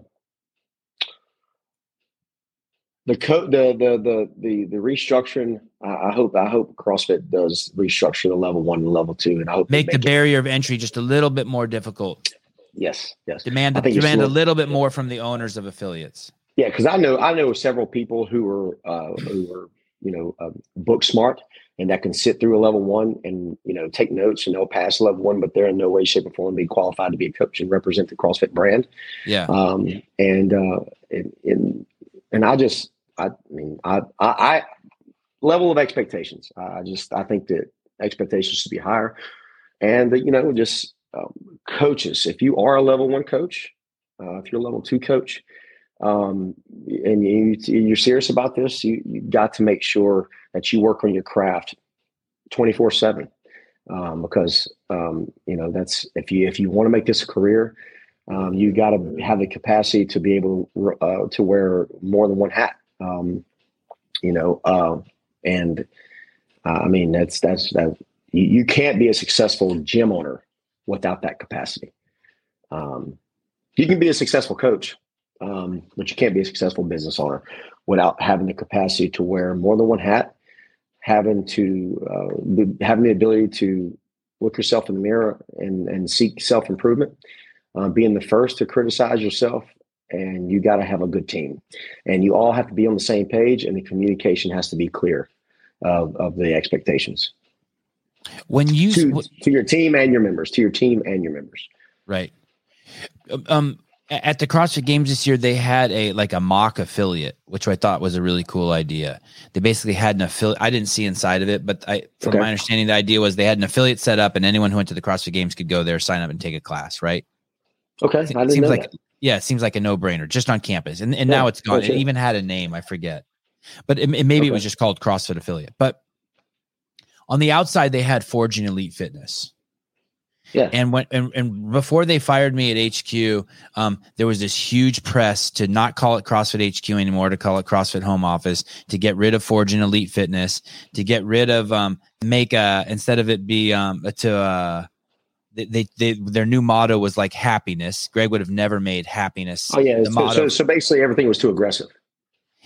the code, the, the, the, the, the restructuring, I, I hope, I hope CrossFit does restructure the level one and level two. And I hope make, make the it- barrier of entry just a little bit more difficult. Yes. Yes. Demand, demand a little bit more from the owners of affiliates. Yeah, because I know I know several people who are uh, who are you know uh, book smart and that can sit through a level one and you know take notes and they'll pass level one, but they're in no way, shape, or form be qualified to be a coach and represent the CrossFit brand. Yeah, um, yeah. and uh, and and and I just I mean I, I I level of expectations. I just I think that expectations should be higher, and that, you know just um, coaches. If you are a level one coach, uh, if you're a level two coach. Um, and you, you're serious about this, you, you got to make sure that you work on your craft twenty-four seven. Um, because, um, you know, that's, if you, if you want to make this a career, um, you got to have the capacity to be able to, uh, to wear more than one hat. Um, you know, um, uh, and, uh, I mean, that's, that's, that you, you can't be a successful gym owner without that capacity. Um, you can be a successful coach. Um, but you can't be a successful business owner without having the capacity to wear more than one hat, having to uh, be, having the ability to look yourself in the mirror and, and seek self-improvement, uh, being the first to criticize yourself, and you got to have a good team. And you all have to be on the same page, and the communication has to be clear of, of the expectations. When you to, w- to your team and your members, to your team and your members, right? Um. At the CrossFit Games this year, they had a like a mock affiliate, which I thought was a really cool idea. They basically had an affiliate. I didn't see inside of it, but I, from okay. my understanding, the idea was they had an affiliate set up, and anyone who went to the CrossFit Games could go there, sign up, and take a class. Right? Okay, it I didn't seems know like that. Yeah, it seems like a no-brainer, just on campus. And and yeah, now it's gone. It even had a name, I forget, but it, it, maybe okay. it was just called CrossFit Affiliate. But on the outside, they had Forging Elite Fitness. Yeah. And when and, and before they fired me at H Q, um, there was this huge press to not call it CrossFit H Q anymore, to call it CrossFit Home Office, to get rid of Forging Elite Fitness, to get rid of um, make a instead of it be um, to uh, they, they they their new motto was like happiness. Greg would have never made happiness. Oh yeah, the motto. So so basically everything was too aggressive.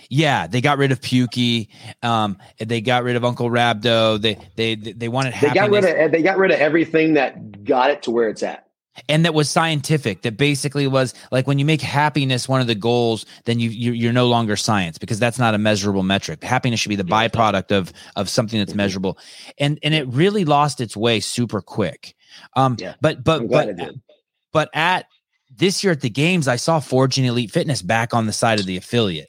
Yeah, they got rid of Pukey. Um, they got rid of Uncle Rabdo. They they they, they wanted happiness. They got rid of they got rid of everything that got it to where it's at, and that was scientific. That basically was like when you make happiness one of the goals, then you, you you're no longer science because that's not a measurable metric. Happiness should be the byproduct of of something that's measurable, and and it really lost its way super quick. Um, yeah. but but but but at this year at the games, I saw Forging Elite Fitness back on the side of the affiliate.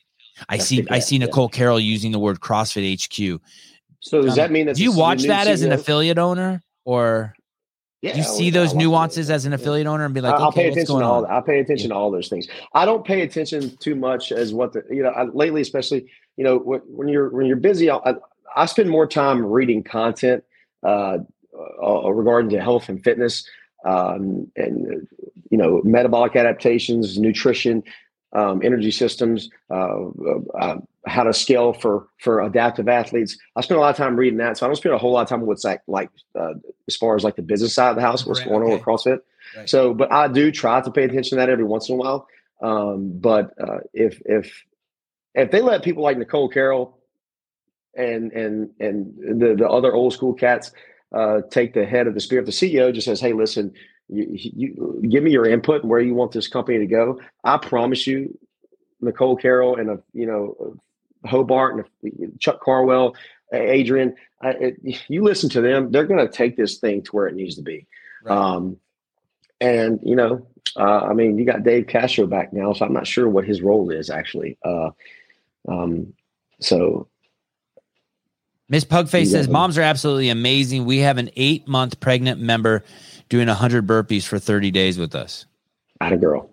I That's see. Bad, I see Nicole yeah. Carroll using the word CrossFit H Q. So does um, that mean that do you watch that as an affiliate owner, or yeah, do you see those nuances as an affiliate owner and be like, I'll okay, pay attention to all. I pay attention yeah. to all those things. I don't pay attention too much as what the you know I, lately, especially you know when, when you're when you're busy. I, I spend more time reading content uh, uh, regarding to health and fitness, um, and you know metabolic adaptations, nutrition. Um, energy systems, uh, uh, how to scale for for adaptive athletes. I spend a lot of time reading that, so I don't spend a whole lot of time on what's like like uh, as far as like the business side of the house, what's right, going okay. on with CrossFit. Right. So, but I do try to pay attention to that every once in a while. Um, but uh, if if if they let people like Nicole Carroll and and and the the other old school cats uh, take the head of the spear. If the C E O just says, "Hey, listen, you, you give me your input and where you want this company to go," I promise you, Nicole Carroll and a you know Hobart and a, Chuck Carwell, Adrian, I, it, you listen to them, they're going to take this thing to where it needs to be. Right. Um, and you know, uh, I mean, you got Dave Castro back now, so I'm not sure what his role is actually. Uh, um, so. Miss Pugface says, moms are absolutely amazing. We have an eight month pregnant member doing a hundred burpees for thirty days with us. Atta girl.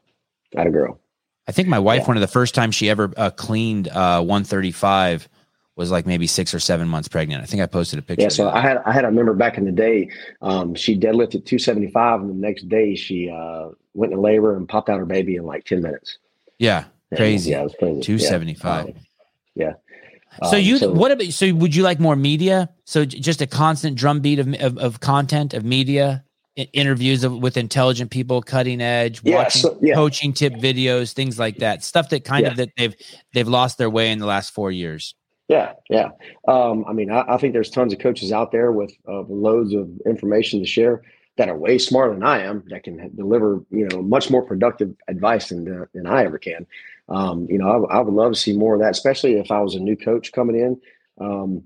Atta girl. I think my wife, yeah. one of the first times she ever uh, cleaned uh, one thirty-five was like maybe six or seven months pregnant. I think I posted a picture. Yeah. So I had, I had a member back in the day. Um, she deadlifted two seventy-five and the next day she uh, went into labor and popped out her baby in like ten minutes. Yeah. Crazy. Yeah, it was crazy. two seventy-five. Yeah. Um, yeah. So um, you, so, what about, so would you like more media? So j- just a constant drumbeat of, of, of content, of media, I- interviews of, with intelligent people, cutting edge, yeah, watching, so, yeah. coaching tip videos, things like that. Stuff that kind yeah. of that they've, they've lost their way in the last four years. Yeah. Yeah. Um, I mean, I, I think there's tons of coaches out there with uh, loads of information to share that are way smarter than I am, that can deliver, you know, much more productive advice than, uh, than I ever can. Um, you know, I, I would love to see more of that, especially if I was a new coach coming in. Um,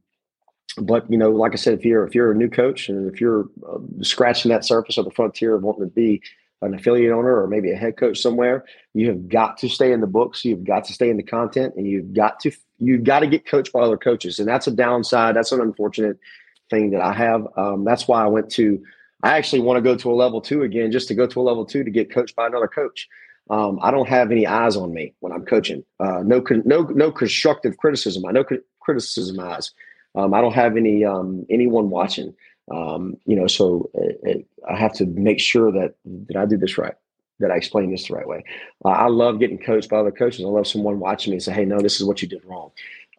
but, you know, like I said, if you're if you're a new coach and if you're uh, scratching that surface of the frontier of wanting to be an affiliate owner or maybe a head coach somewhere, you have got to stay in the books. You've got to stay in the content, and you've got to you've got to get coached by other coaches. And that's a downside. That's an unfortunate thing that I have. Um, that's why I went to I actually want to go to a level two again, just to go to a level two to get coached by another coach. Um, I don't have any eyes on me when I'm coaching. Uh, no, con- no, no constructive criticism. I no co- criticism eyes. Um, I don't have any um, anyone watching. Um, you know, so it, it, I have to make sure that that I do this right, that I explain this the right way. Uh, I love getting coached by other coaches. I love someone watching me and say, "Hey, no, this is what you did wrong."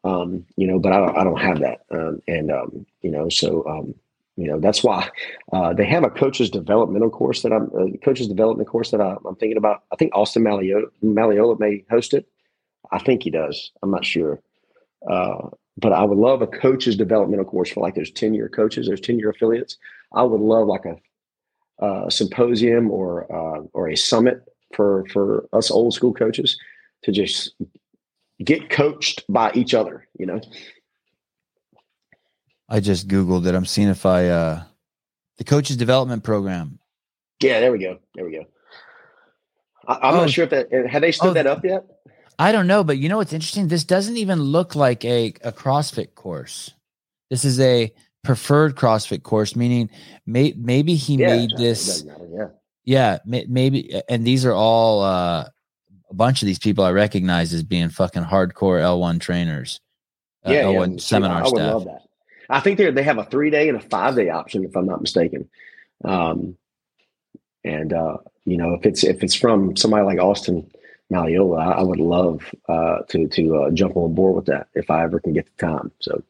Um, you know, but I don't, I don't have that. Um, and um, you know, so um, you know, that's why uh, they have a coaches developmental course that I'm uh, coaches development course that I, I'm thinking about. I think Austin Malleolo, Malleolo may host it. I think he does. I'm not sure. Uh, but I would love a coaches developmental course for like there's ten year coaches, there's ten year affiliates. I would love like a uh, symposium or uh, or a summit for for us old school coaches to just get coached by each other, you know. I just Googled it. I'm seeing if I, uh, the coaches development program. Yeah, there we go. There we go. I, I'm oh, not sure if that, have they stood oh, that up yet? I don't know, but you know, what's interesting. This doesn't even look like a, a CrossFit course. This is a preferred CrossFit course, meaning may, maybe he yeah, made this. Matter, yeah. Yeah. May, maybe. And these are all, uh, a bunch of these people I recognize as being fucking hardcore L one trainers. Uh, yeah. L one yeah. seminar I, I would staff. Love that. I think they they have a three day and a five day option, if I'm not mistaken. Um, and uh, you know, if it's if it's from somebody like Austin Malleolo, I, I would love uh, to to uh, jump on board with that if I ever can get the time. So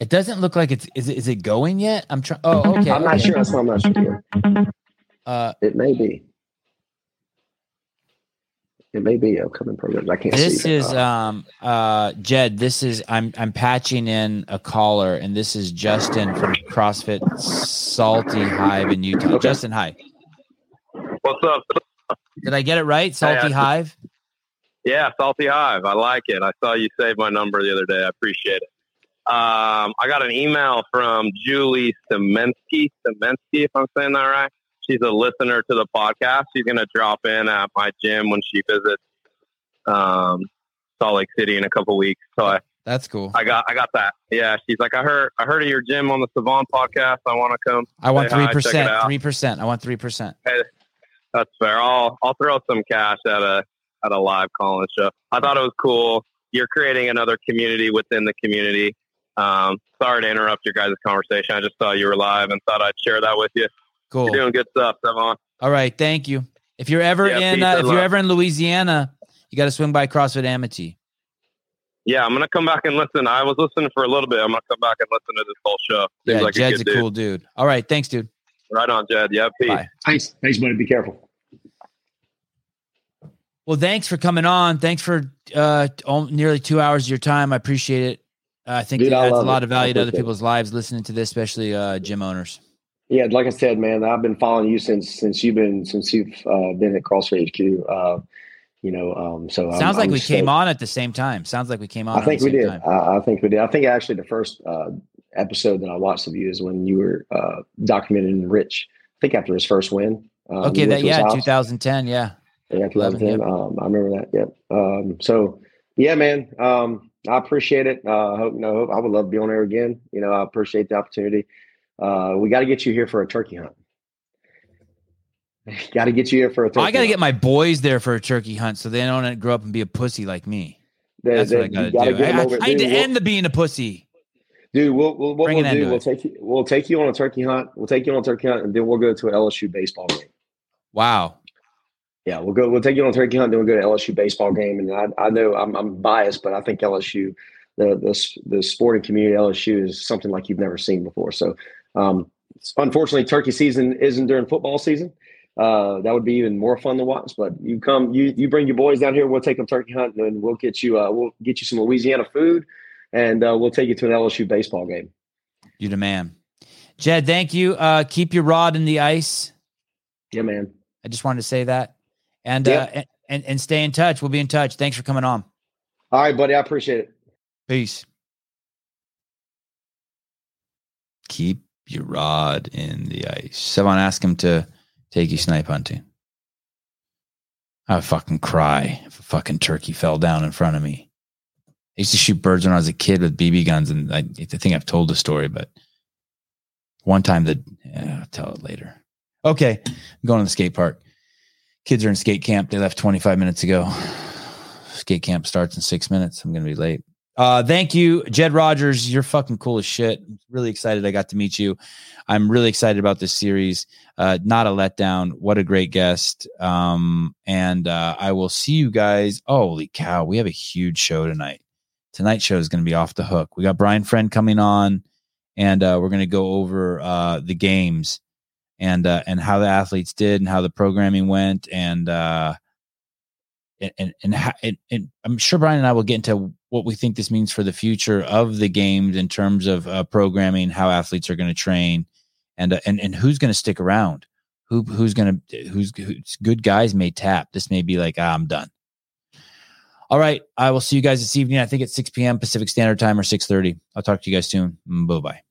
it doesn't look like it's is it, is it going yet? I'm trying. Oh, okay. I'm not okay. sure. That's why I'm not sure. Uh, it may be. It may be upcoming programs. I can't this see. This is, um, uh, Jed, this is, I'm, I'm patching in a caller, and this is Justin from CrossFit Salty Hive in Utah. Okay. Justin, hi. What's up? Did I get it right? Salty hey, I, Hive? Yeah, Salty Hive. I like it. I saw you save my number the other day. I appreciate it. Um, I got an email from Julie Szymanski, Szymanski, if I'm saying that right. She's a listener to the podcast. She's going to drop in at my gym when she visits um, Salt Lake City in a couple weeks. So I, that's cool. I got, I got that. Yeah. She's like, I heard, I heard of your gym on the Savant podcast. I want to come. I want three percent. Three percent. I want three percent. Hey, that's fair. I'll, I'll throw some cash at a, at a live call-in show. I thought it was cool. You're creating another community within the community. Um, sorry to interrupt your guys' conversation. I just saw you were live and thought I'd share that with you. Cool. You're doing good stuff, Stefan. All right, thank you. If you're ever yeah, in, uh, if love. you're ever in Louisiana, you got to swing by CrossFit Amite. Yeah, I'm gonna come back and listen. I was listening for a little bit. I'm gonna come back and listen to this whole show. Seems yeah, like Jed's a, good a cool dude. dude. All right, thanks, dude. Right on, Jed. Yeah, peace. Bye. Thanks, thanks, buddy. Be careful. Well, thanks for coming on. Thanks for uh, nearly two hours of your time. I appreciate it. I think Dude, it adds a lot it. of value to other people's lives listening to this, especially uh, gym owners. Yeah, like I said, man, I've been following you since since you've been since you've uh, been at CrossFit H Q. Uh, you know, um, so sounds I'm, like I'm we so, came on at the same time. Sounds like we came on. I think at the we same did. I, I think we did. I think actually the first uh, episode that I watched of you is when you were uh, documenting Rich. I think after his first win. Um, okay, that yeah, house. twenty ten, yeah, yeah, twenty ten. Yep. Um, I remember that. Yep. Um, so yeah, man. Um, I appreciate it. Uh, hope no hope. I would love to be on there again. You know, I appreciate the opportunity. Uh, we got to get you here for a turkey hunt. got to get you here for a turkey. I got to get my boys there for a turkey hunt so they don't grow up and be a pussy like me. The, That's the, what I got to do. I, I, I need to we'll, end the being a pussy. Dude, we'll we'll what we'll do. We'll it. take you. We'll take you on a turkey hunt. We'll take you on a turkey hunt, and then we'll go to an L S U baseball game. Wow. Yeah, we'll go. We'll take you on a turkey hunt, then we'll go to L S U baseball game. And I, I know I'm, I'm biased, but I think L S U, the the the sporting community at L S U is something like you've never seen before. So, um, unfortunately, turkey season isn't during football season. Uh, that would be even more fun to watch. But you come, you you bring your boys down here. We'll take them turkey hunting, and we'll get you. Uh, we'll get you some Louisiana food, and uh, we'll take you to an L S U baseball game. You the man, Jed. Thank you. Uh, keep your rod in the ice. Yeah, man. I just wanted to say that. And, yep. uh, and, and stay in touch. We'll be in touch. Thanks for coming on. All right, buddy. I appreciate it. Peace. Keep your rod in the ice. Someone ask him to take you snipe hunting. I would fucking cry if a fucking turkey fell down in front of me. I used to shoot birds when I was a kid with B B guns. And I, I think I've told the story, but one time that yeah, I'll tell it later. Okay. I'm going to the skate park. Kids are in skate camp. They left twenty-five minutes ago. Skate camp starts in six minutes. I'm going to be late. Uh, thank you, Jed Rogers. You're fucking cool as shit. I'm really excited I got to meet you. I'm really excited about this series. Uh, not a letdown. What a great guest. Um, and uh, I will see you guys. Holy cow. We have a huge show tonight. Tonight's show is going to be off the hook. We got Brian Friend coming on, and uh, we're going to go over uh, the games. And uh, and how the athletes did, and how the programming went, and uh, and and and, how, and and I'm sure Brian and I will get into what we think this means for the future of the games in terms of uh, programming, how athletes are going to train, and uh, and and who's going to stick around, who who's going to who's, who's good guys may tap. This may be like ah, I'm done. All right, I will see you guys this evening. I think it's six p.m. Pacific Standard Time or six thirty. I'll talk to you guys soon. Bye bye.